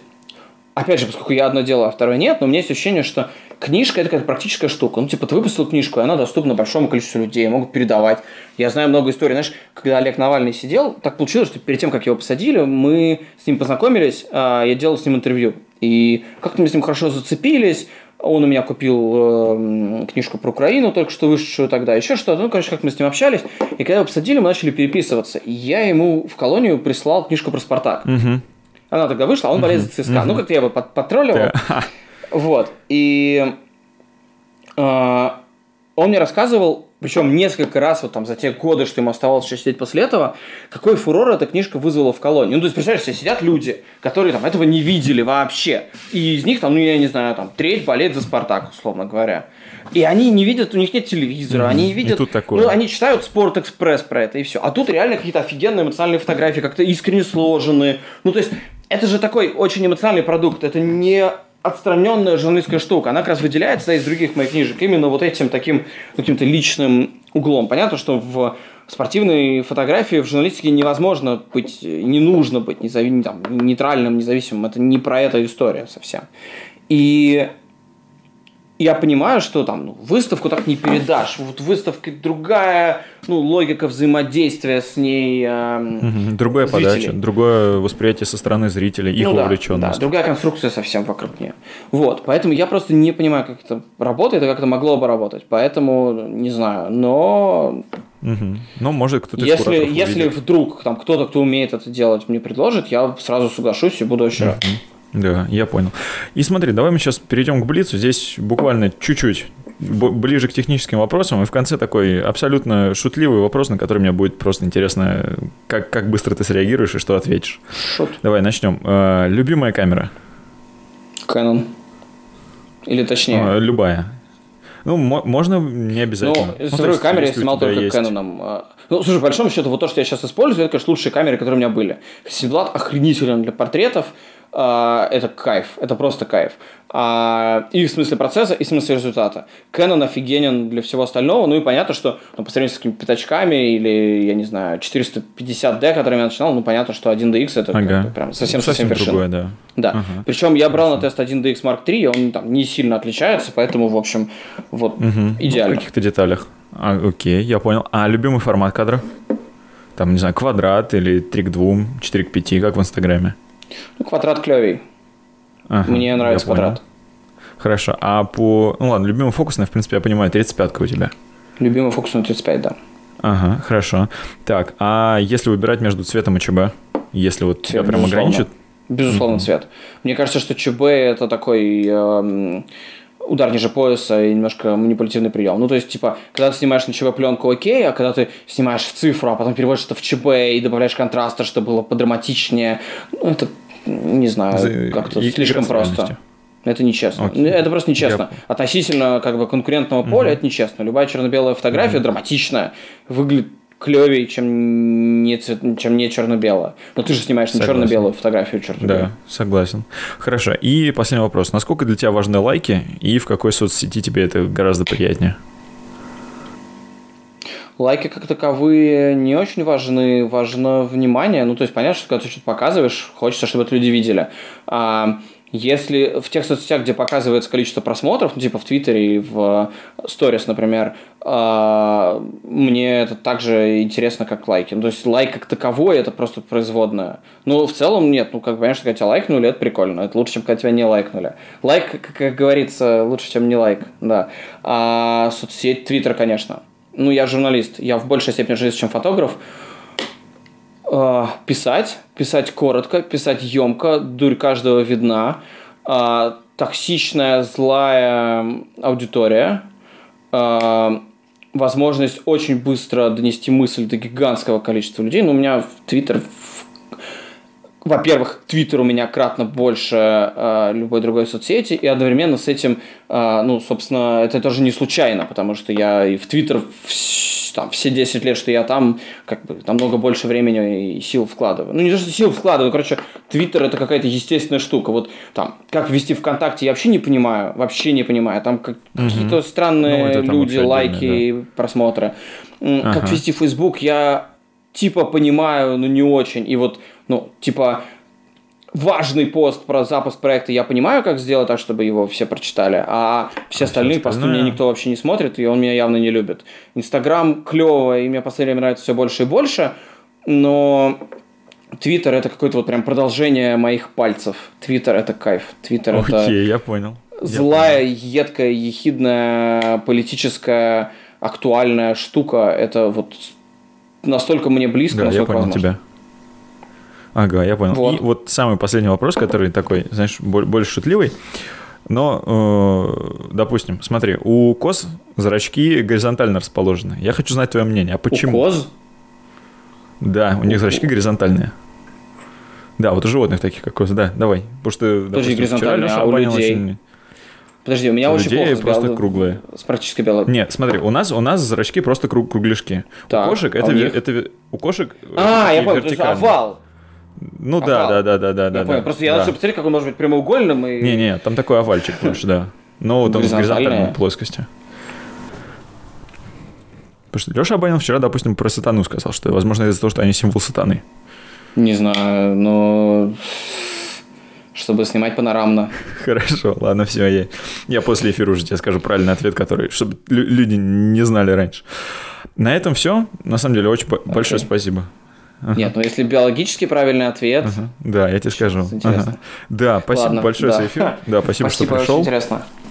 Опять же, поскольку я одно делаю, а второе нет, но у меня есть ощущение, что книжка – это какая-то практическая штука. Ну, типа, ты выпустил книжку, и она доступна большому количеству людей, могут передавать. Я знаю много историй. Знаешь, когда Олег Навальный сидел, так получилось, что перед тем, как его посадили, мы с ним познакомились, я делал с ним интервью. И как-то мы с ним хорошо зацепились. Он у меня купил книжку про Украину, только что вышедшую тогда, еще что-то. Ну, короче, как мы с ним общались. И когда его посадили, мы начали переписываться. И я ему в колонию прислал книжку про «Спартак». Она тогда вышла, а он болеет за ЦСКА. Ну, как-то я его подтролливал. Вот. И он мне рассказывал, причем несколько раз вот там за те годы, что ему оставалось еще сидеть после этого, какой фурор эта книжка вызвала в колонии. Ну, то есть, представляешь, себе сидят люди, которые там этого не видели вообще. И из них там, ну, я не знаю, там, треть болеет за «Спартак», условно говоря. И они не видят, у них нет телевизора, они не видят... И тут такое. Ну, они читают «Спорт-экспресс» про это, и все. А тут реально какие-то офигенные эмоциональные фотографии, как-то искренне сложены. Ну, то есть... Это же такой очень эмоциональный продукт, это не отстраненная журналистская штука, она как раз выделяется из других моих книжек именно вот этим таким каким-то личным углом. Понятно, что в спортивной фотографии, в журналистике невозможно быть, не нужно быть там, нейтральным, независимым, это не про эту историю совсем. И я понимаю, что там ну, выставку так не передашь. Вот выставка другая, ну, логика взаимодействия с ней. Другая зрителей. Подача, другое восприятие со стороны зрителей, их увлеченность. Да, другая конструкция совсем вокруг нее. Вот. Поэтому я просто не понимаю, как это работает и как это могло бы работать. Поэтому не знаю. Но. Ну, может, кто-то из кураторов увидит. Если вдруг там кто-то, кто умеет это делать, мне предложит, я сразу соглашусь и буду очень рад. Да, я понял. И смотри, давай мы сейчас перейдем к блицу. Здесь буквально чуть-чуть ближе к техническим вопросам. И в конце такой абсолютно шутливый вопрос, на который мне будет просто интересно, как быстро ты среагируешь и что ответишь. Шут. Давай, начнем. Любимая камера? Canon. Или точнее? Любая. Ну, можно не обязательно. Ну, с другой камеры я снимал только Canon. Ну, слушай, по большому счету, вот то, что я сейчас использую, это, конечно, лучшие камеры, которые у меня были. Hasselblad охренителен для портретов. Это кайф, это просто кайф. И в смысле процесса, и в смысле результата. Canon офигенен для всего остального, ну и понятно, что ну, по сравнению с какими-то пятачками или, я не знаю, 450D, которыми я начинал, ну понятно, что 1DX это прям совсем-совсем вершина. Да. Да. Ага. Причем я брал на тест 1DX Mark III, он там не сильно отличается, поэтому, в общем, вот идеально. Ну, в каких-то деталях. Окей, я понял. А любимый формат кадра? Там, не знаю, квадрат или 3:2, 4:5, как в Инстаграме? Ну, квадрат клевый. Мне нравится квадрат. Хорошо. А по... Ну, ладно, любимый фокусный, в принципе, я понимаю, 35-ка у тебя. Любимый фокусный 35, да. Ага, хорошо. Так, а если выбирать между цветом и ЧБ? Если вот тебя прям ограничит? Безусловно, цвет. Мне кажется, что ЧБ – это такой... удар ниже пояса и немножко манипулятивный прием. Ну, то есть, типа, когда ты снимаешь на ЧБ пленку, окей, а когда ты снимаешь в цифру, а потом переводишь это в ЧБ и добавляешь контраста, чтобы было подраматичнее, ну, это, не знаю, как-то слишком просто. Это нечестно. Окей. Это просто нечестно. Относительно, как бы, конкурентного поля это нечестно. Любая черно-белая фотография драматичная, выглядит клевее, чем не черно-белое. Но ты же снимаешь не черно-белую фотографию, черно-белую. Да, согласен. Хорошо. И последний вопрос. Насколько для тебя важны лайки и в какой соцсети тебе это гораздо приятнее? Лайки как таковые не очень важны. Важно внимание. Ну, то есть, понятно, что когда ты что-то показываешь, хочется, чтобы это люди видели. Если в тех соцсетях, где показывается количество просмотров, ну, типа в Твиттере и в сторис, например, мне это также интересно, как лайки. Ну, то есть лайк как таковой – это просто производное. Ну, в целом нет. Ну, как бы, конечно, когда тебя лайкнули, это прикольно. Это лучше, чем когда тебя не лайкнули. Лайк, как говорится, лучше, чем не лайк. Да. А соцсеть Твиттер, конечно. Ну, я журналист. Я в большей степени журналист, чем фотограф. Писать коротко, писать ёмко, дурь каждого видна, токсичная, злая аудитория, возможность очень быстро донести мысль до гигантского количества людей. Ну, у меня в Твиттер... Во-первых, Твиттер у меня кратно больше любой другой соцсети, и одновременно с этим, ну, собственно, это тоже не случайно, потому что я и в Твиттер... Там, все 10 лет, что я там, как бы, намного больше времени и сил вкладываю. Ну, не то, что сил вкладываю, короче, Твиттер – это какая-то естественная штука. Вот там, как вести ВКонтакте, я вообще не понимаю. Там какие-то странные люди, лайки, да. Просмотры. Как вести Фейсбук, я типа понимаю, но не очень. И вот, ну, типа... Важный пост про запуск проекта я понимаю, как сделать так, чтобы его все прочитали, а все остальные посты мне никто вообще не смотрит, и он меня явно не любит. Инстаграм клево, и мне в последнее время нравится все больше и больше, но Твиттер — это какое-то вот прям продолжение моих пальцев. Твиттер — это кайф. Твиттер — это... Окей, я понял. Злая, едкая, ехидная, политическая, актуальная штука. Это вот настолько мне близко, да, насколько возможно. Я понял тебя. Ага, я понял. Вот. И вот самый последний вопрос, который такой, знаешь, больше шутливый. Но, допустим, смотри, у коз зрачки горизонтально расположены. Я хочу знать твое мнение. А почему? У коз? Да, у них зрачки горизонтальные. Да, вот у животных таких, как козы. Да, давай. Потому что, допустим, вчера Леша обманил очень... Подожди, у меня у очень людей плохо просто круглые. С практической белой. Нет, смотри, у нас зрачки просто кругляшки. Так, у кошек это... У кошек... А, я понял, то есть овал. Ну да. Я понял. Просто я начал посмотреть, как он может быть прямоугольным и... Не, там такой овальчик больше, да. Но там с горизонтальной плоскостью. Потому что Леша Абанин вчера, допустим, про сатану сказал, что, возможно, из-за того, что они символ сатаны. Не знаю, но... Чтобы снимать панорамно. Хорошо, ладно, все, я после эфира уже тебе скажу правильный ответ, который, чтобы люди не знали раньше. На этом все. На самом деле, очень большое спасибо. Нет, ну если биологически правильный ответ... Да, я тебе скажу. Да, спасибо большое за эфир. Да, спасибо, что пришел. Очень интересно.